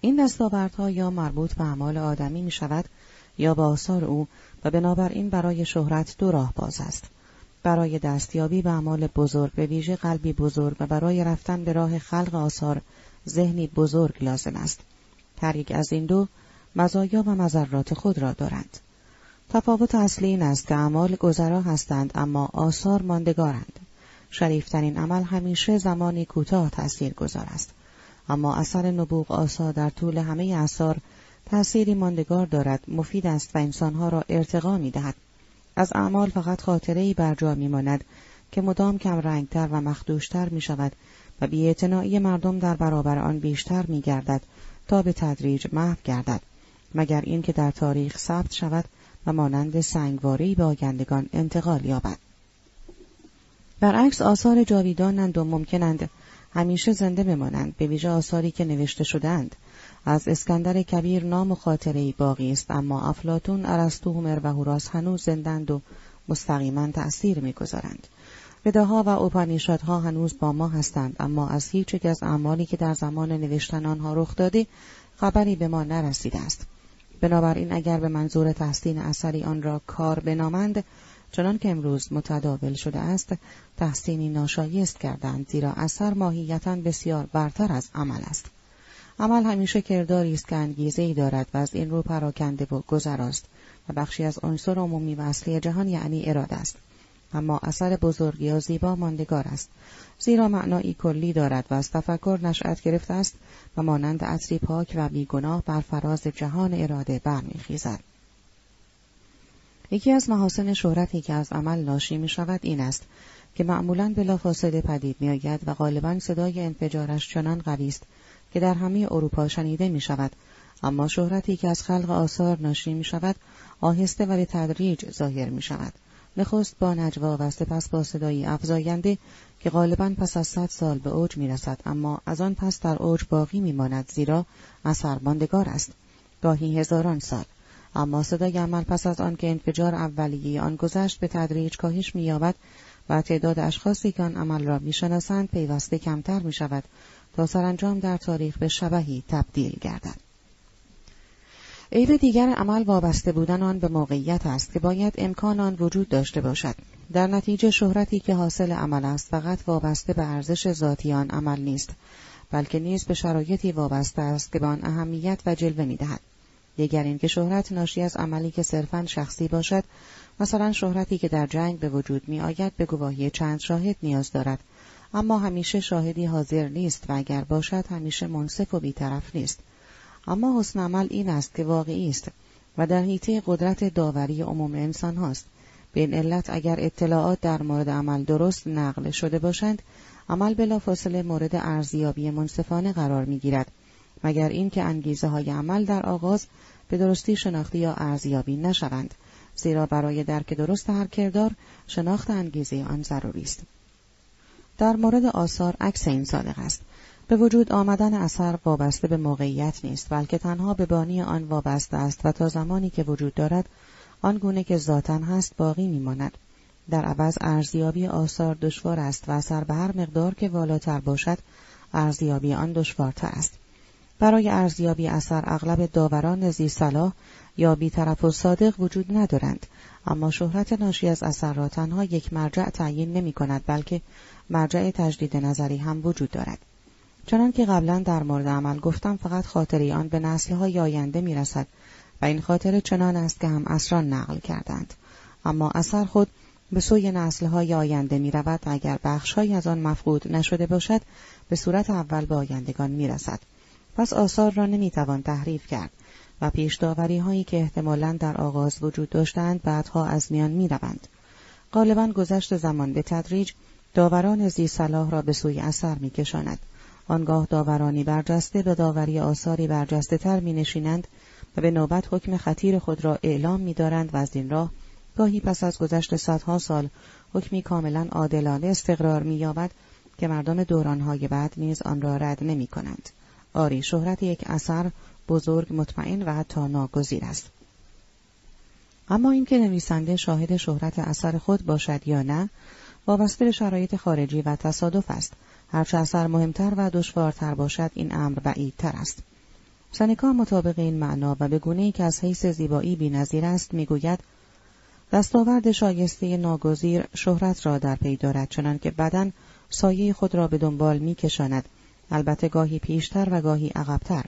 این دستاوردها یا مربوط به اعمال آدمی می شود یا به آثار او، و بنابراین برای شهرت دو راه باز است: برای دستیابی به اعمال بزرگ، به ویژه قلبی بزرگ، و برای رفتن به راه خلق آثار، ذهنی بزرگ لازم است. هر یک از این دو مزایا و مضرات خود را دارند. تفاوت اصلی این است که اعمال گذرا هستند اما آثار ماندگارند. شریفترین عمل همیشه زمانی کوتاه تاثیرگذار است، اما اثر نبوغ آثار در طول همه اثار تأثیری ماندگار دارد، مفید است و انسانها را ارتقا می دهد. از اعمال فقط خاطره‌ای بر جا می ماند که مدام کم رنگتر و مخدوشتر می شود و بی‌اعتنایی مردم در برابر آن بیشتر می گردد تا به تدریج محو گردد، مگر این که در تاریخ ثبت شود و مانند سنگواره‌ای به آیندگان انتقال یابد. برعکس آثار جاویدانند و ممکنند همیشه زنده بمانند، به ویژه آثاری که نوشته شدند. از اسکندر کبیر نام و خاطره‌ای باقی است، اما افلاطون، ارسطو، هومر و هوراس هنوز زندند و مستقیما تأثیر می‌گذارند. وداها و اوپانیشادها هنوز با ما هستند، اما از هیچ یک از اعمالی که در زمان نوشتن آنها رخ داده خبری به ما نرسیده است. بنابراین اگر به منظور تحسین اثری آن را کار بنامند، چنان که امروز متداول شده است، تحسینی ناشایست کردند، زیرا اثر ماهیتاً بسیار برتر از عمل است. عمل همیشه کرداری است که انگیزه‌ای دارد و از این رو پراکنده و گذراست و بخشی از عنصر عمومی و اصلی جهان، یعنی اراده است. اما اثر بزرگ یا زیبا ماندگار است، زیرا معنایی کلی دارد و از تفکر نشأت گرفته است و مانند عطری پاک و بیگناه بر فراز جهان اراده برمیخیزد. یکی از محاسن شهرتی که از عمل ناشی می شود این است که معمولاً بلافاصله پدید می آید و غالباً صدای انفجارش چنان قوی است که در همه اروپا شنیده می شود، اما شهرتی که از خلق آثار ناشی می شود آهسته و به تدریج ظاهر می شود. نخست با نجوا و سپس با صدایی افزاینده که غالباً پس از صد سال به اوج می رسد، اما از آن پس در اوج باقی می ماند، زیرا اثر ماندگار است، گاهی هزاران سال. اما صدای عمل پس از آن که انفجار اولیه آن گذشت به تدریج کاهش می‌یابد و تعداد اشخاصی که آن عمل را می‌شناسند پیوسته کمتر می‌شود تا سرانجام در تاریخ به شبحی تبدیل گردد. عیب دیگر عمل وابسته بودن آن به موقعیت است که باید امکان آن وجود داشته باشد. در نتیجه شهرتی که حاصل عمل است فقط وابسته به ارزش ذاتی آن عمل نیست، بلکه نیز به شرایطی وابسته است که به آن اهمیت و جلوه می‌دهد. دیگر اینکه شهرت ناشی از عملی که صرفاً شخصی باشد، مثلا شهرتی که در جنگ به وجود می آید به گواهی چند شاهد نیاز دارد، اما همیشه شاهدی حاضر نیست و اگر باشد همیشه منصف و بیطرف نیست. اما حسن عمل این است که واقعی است و در حیطه قدرت داوری عموم انسان هاست. به این علت اگر اطلاعات در مورد عمل درست نقل شده باشند، عمل بلافاصله مورد ارزیابی منصفانه قرار می گیرد، مگر این که انگیزه های عمل در آغاز به درستی شناختی یا ارزیابی نشوند، زیرا برای درک درست هر کردار شناخت انگیزه آن ضروری است. در مورد آثار عکس این صادق است. به وجود آمدن اثر وابسته به موقعیت نیست، بلکه تنها به بانی آن وابسته است و تا زمانی که وجود دارد آن گونه که ذاتاً هست باقی می‌ماند. در عوض ارزیابی آثار دشوار است و اثر به هر مقدار که والاتر باشد ارزیابی آن دشوارتر است. برای ارزیابی اثر اغلب داوران ذی‌صلاح یا بی‌طرف و صادق وجود ندارند، اما شهرت ناشی از اثر را تنها یک مرجع تعیین نمی‌کند، بلکه مرجع تجدید نظری هم وجود دارد. چنان که قبلا در مورد عمل گفتم، فقط خاطری آن به نسل‌های آینده می‌رسد و این خاطره چنان است که هم اثران نقل کردند، اما اثر خود به سوی نسل‌های آینده می‌رود و اگر بخش‌هایی از آن مفقود نشده باشد به صورت اول به آیندگان می‌رسد. پس آثار را نمیتوان تحریف کرد و پیش داوری هایی که احتمالاً در آغاز وجود داشتند بعدها از میان می روند. غالباً گذشت زمان به تدریج داوران ذی‌صلاح را به سوی اثر می کشاند. آنگاه داورانی برجسته به داوری آثاری برجسته تر می نشینند و به نوبت حکم خطیر خود را اعلام می دارند و از این راه گاهی پس از گذشت صدها سال حکمی کاملاً عادلانه استقرار می یابد که مردم دورانهای بعد نیز آن را رد نمی کنند. آری، شهرت یک اثر بزرگ مطمئن و حتی ناگزیر است. اما اینکه نویسنده شاهد شهرت اثر خود باشد یا نه وابسته به شرایط خارجی و تصادف است. هرچه اثر مهمتر و دشوارتر باشد این امر بعیدتر است. سنکا مطابق این معنا و به گونه‌ای که از حیث زیبایی بی‌نظیر است میگوید دستاورد شایسته ناگزیر شهرت را در پی دارد، چنان که بدن سایه خود را به دنبال میکشاند، البته گاهی پیشتر و گاهی عقبتر.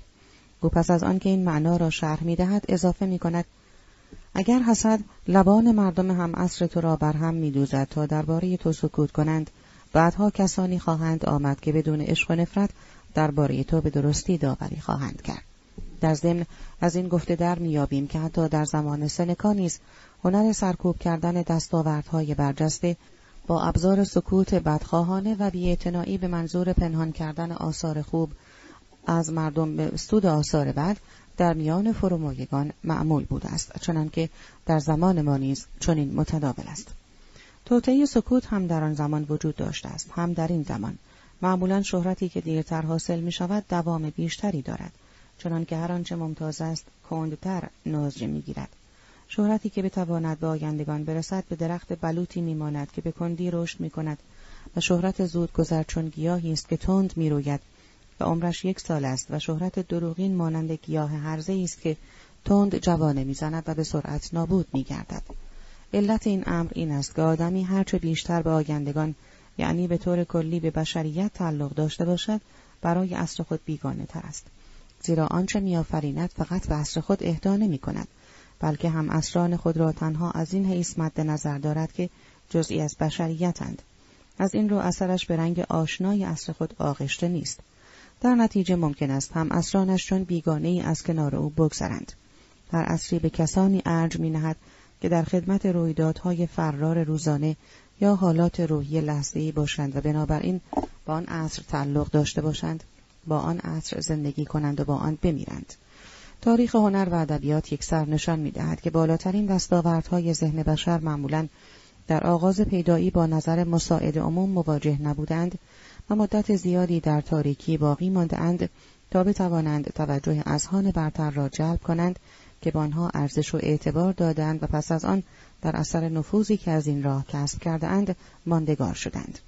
او پس از آن که این معنا را شرح می دهد اضافه می کند اگر حسد لبان مردم هم عصر تو را برهم می دوزد تا درباره تو سکوت کنند، بعدها کسانی خواهند آمد که بدون عشق و نفرت درباره تو به درستی داوری خواهند کرد. در ضمن از این گفته در می یابیم که حتی در زمان سنکا نیز هنر سرکوب کردن دستاوردهای برجسته با ابزار سکوت بدخواهانه و بی‌اعتنایی به منظور پنهان کردن آثار خوب از مردم به سود آثار بد در میان فرومایگان معمول بوده است، چنانکه در زمان ما نیز چنین متداول است. توطئه سکوت هم در آن زمان وجود داشته است، هم در این زمان. معمولاً شهرتی که دیرتر حاصل می شود دوام بیشتری دارد، چنانکه هر آنچه ممتاز است کندتر نزج می گیرد. شهرتی که بتواند به آیندگان برسد به درخت بلوطی میماند که به کندی رشد میکند و شهرت زود گذر چون گیاهی است که تند میروید و عمرش یک سال است، و شهرت دروغین مانند گیاه هرزه است که تند جوانه میزند و به سرعت نابود میگردد. علت این امر این است که آدمی هرچه بیشتر به آیندگان، یعنی به طور کلی به بشریت تعلق داشته باشد، برای اصل خود بیگانه تر است، زیرا آنچه میآفریند فقط به اصل خود اهدا نمیکند، بلکه هم اثران خود را تنها از این حیث مد نظر دارد که جزئی از بشریتند. از این رو اثرش به رنگ آشنای اثر خود آغشته نیست. در نتیجه ممکن است هم اثرانش چون بیگانه‌ای از کنار او بگذرند. هر اثری به کسانی ارج می‌نهد که در خدمت رویدادهای فرار روزانه یا حالات روحی لحظه‌ای باشند و بنابراین با آن اثر تعلق داشته باشند، با آن اثر زندگی کنند و با آن بمیرند. تاریخ هنر و ادبیات یک سر نشان می دهد که بالاترین دستاوردهای ذهن بشر معمولاً در آغاز پیدایی با نظر مساعد عموم مواجه نبودند و مدت زیادی در تاریکی باقی مانده‌اند تا بتوانند توجه اذهان برتر را جلب کنند که به آنها ارزش و اعتبار دادند و پس از آن در اثر نفوذی که از این راه کسب کرده‌اند ماندگار شدند.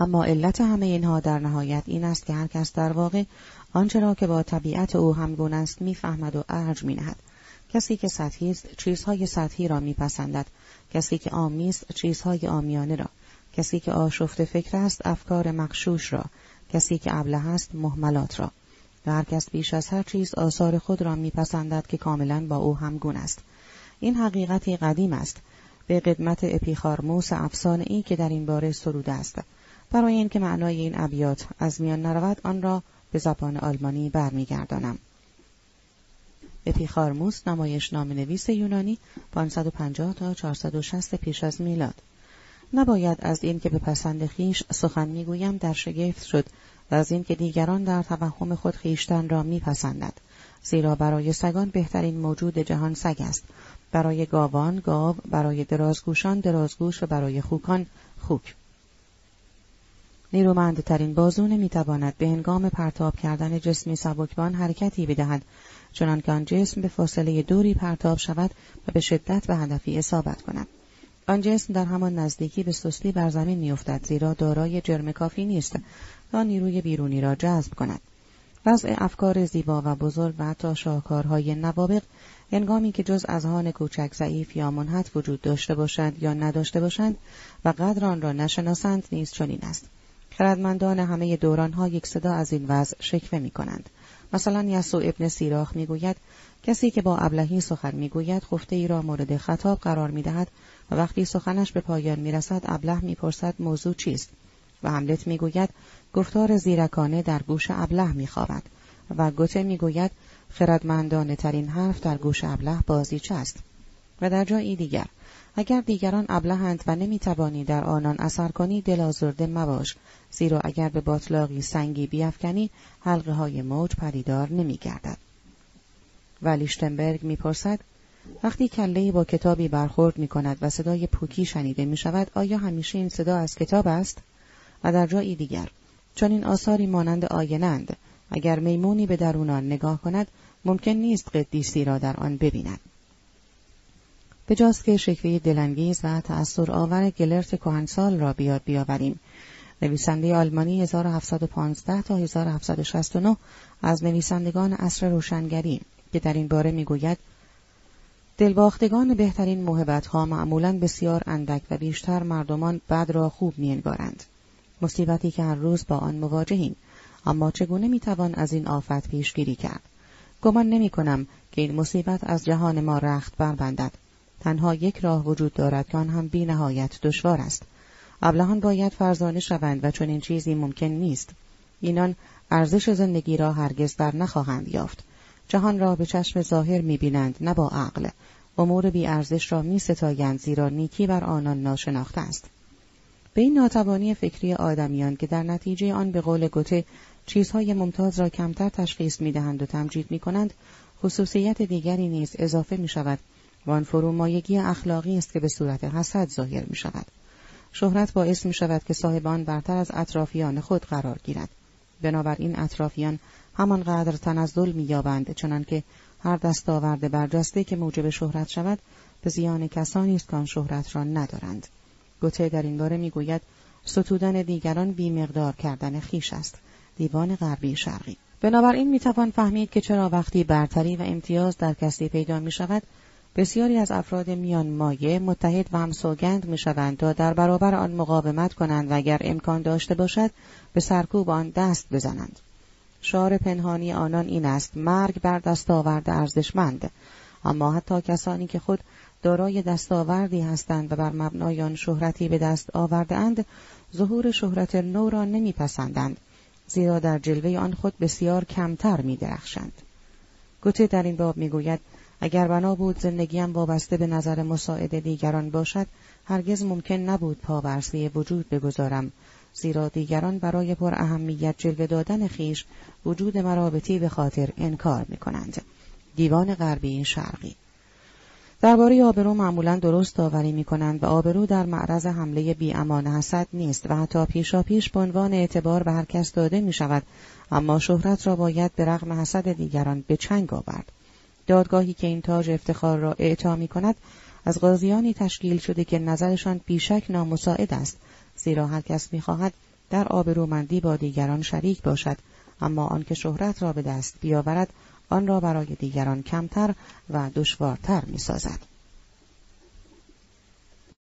اما علت همه اینها در نهایت این است که هر کس در واقع آنچه را که با طبیعت او همگون است می‌فهمد و ارج می‌نهد. کسی که سطحی است چیزهای سطحی را می‌پسندد، کسی که عامی است چیزهای عامیانه را، کسی که آشفته فکر است افکار مغشوش را، کسی که ابله است مهملات را. و هر کس بیش از هر چیز آثار خود را می‌پسندد که کاملاً با او همگون است. این حقیقتی قدیم است، به قدمت اپیخارموس افسانه‌ای که در این باره سروده است. برای اینکه معنای این ابیات از میان نرود آن را به زبان آلمانی برمیگردانم. اپیخارموس نمایشنامه نویس یونانی پانصد و پنجاه تا چهارصد و شصت پیش از میلاد. نباید از این که به پسند خیش سخن میگویم در شگفت شد و از این که دیگران در توهم خود خیشتن را میپسندند، زیرا برای سگان بهترین موجود جهان سگ است، برای گاوان گاو، برای درازگوشان درازگوش و برای خوکان خوک. نیرومندترین بازو میتواند به هنگام پرتاب کردن جسمی سبکبان حرکتی بدهد، چنانکه آن جسم به فاصله دوری پرتاب شود و به شدت به هدفی اصابت کند. آن جسم در همان نزدیکی به سستی بر زمین میافتد، زیرا دارای جرم کافی نیست تا نیروی بیرونی را جذب کند. وضع افکار زیبا و بزرگ و حتی شاهکارهای نوابغ هنگامی که جز اذهان کوچک ضعیف یا منحط وجود داشته باشند یا نداشته باشند و قدر آن را نشناسند نیز چنین است. خردمندان همه دوران‌ها یک صدا از این وضع شکوه می‌کنند. مثلا یسوع ابن سیراخ می‌گوید کسی که با ابلهی سخن می‌گوید خفته‌ای را مورد خطاب قرار می‌دهد و وقتی سخنش به پایان می‌رسد ابله می‌پرسد موضوع چیست؟ و هملت می‌گوید گفتار زیرکانه در گوش ابله می‌خوابد و گوته می‌گوید خردمندانه ترین حرف در گوش ابله بازیچه است. و در جایی دیگر اگر دیگران ابله‌اند و نمی‌توانی در آنان اثر کنی دل‌آزرده مباش، زیرا اگر به باطلاقی سنگی بیفکنی حلقه‌های موج پدیدار نمی‌گردد. و لیشتنبرگ می‌پرسد وقتی کله‌ای با کتابی برخورد می‌کند و صدای پوکی شنیده می‌شود آیا همیشه این صدا از کتاب است؟ و در جایی دیگر چون این آثاری مانند آینه‌اند، اگر میمونی به درون آن نگاه کند ممکن نیست قدیسی را در آن ببیند. بجاست که شکوه دلانگیز و تأثرآور گلرت کهنسال را بیاد بیاوریم. نویسنده آلمانی هزار و هفتصد و پانزده تا هزار و هفتصد و شصت و نه از نویسندگان عصر روشنگری که در این باره میگوید دلباختگان بهترین موهبت‌ها معمولاً بسیار اندک و بیشتر مردمان بد را خوب می‌انگارند. مصیبتی که هر روز با آن مواجهیم، اما چگونه می‌توان از این آفت پیشگیری کرد؟ گمان نمی‌کنم که این مصیبت از جهان ما رخت بربندد. تنها یک راه وجود دارد که آن هم بی نهایت دشوار است. ابلهان باید فرزانه شوند و چون این چیزی ممکن نیست. اینان ارزش زندگی را هرگز در نخواهند یافت. جهان را به چشم ظاهر می بینند نه با عقل. امور بی ارزش را می ستایند زیرا نیکی بر آنان ناشناخته است. به این ناتوانی فکری آدمیان که در نتیجه آن به قول گوته چیزهای ممتاز را کمتر تشخیص می دهند و تمجید می کنند، خصوصیت دیگری نیز اضافه می شود. وان فرومایگی اخلاقی است که به صورت حسد ظاهر می شود. شهرت باعث می شود که صاحبان برتر از اطرافیان خود قرار گیرد. بنابراین اطرافیان همانقدر تنزل می یابند چنانکه هر دستاورد برجسته که موجب شهرت شود به زیان کسانی است که آن شهرت را ندارند. گوته در این باره می گوید ستودن دیگران بی‌مقدار کردن خیش است. دیوان غربی شرقی. بنابراین می توان فهمید که چرا وقتی برتری و امتیاز در کسی پیدا می شود بسیاری از افراد میان مایه متحد و هم سوگند می‌شوند تا در برابر آن مقاومت کنند و اگر امکان داشته باشد به سرکوب آن دست بزنند. شعار پنهانی آنان این است: مرگ بر دستاورد ارزشمند. اما حتی کسانی که خود دارای دستاوردی هستند و بر مبنای آن شهرتی به دست آورده‌اند، ظهور شهرت نو را نمی‌پسندند، زیرا در جلوه آن خود بسیار کمتر می‌درخشند. گوته در این باب می‌گوید اگر بنا بود زندگیم وابسته به نظر مساعد دیگران باشد، هرگز ممکن نبود پا بر سوی وجود بگذارم، زیرا دیگران برای پر اهمیت جلوه دادن خیش وجود مرا به خاطر انکار می کنند. دیوان غربی شرقی. درباره آبرو معمولاً درست داوری می‌کنند و آبرو در معرض حمله بی‌امان حسد نیست و حتی پیشاپیش به عنوان اعتبار به هر کس داده می‌شود، اما شهرت را باید به رغم حسد دیگران به چنگ آورد. دادگاهی که این تاج افتخار را اعطا می‌کند از قاضیانی تشکیل شده که نظرشان بیشک نامساعد است، زیرا هر کس می‌خواهد در آبرومندی با دیگران شریک باشد، اما آنکه شهرت را به دست بیاورد آن را برای دیگران کمتر و دشوارتر می‌سازد.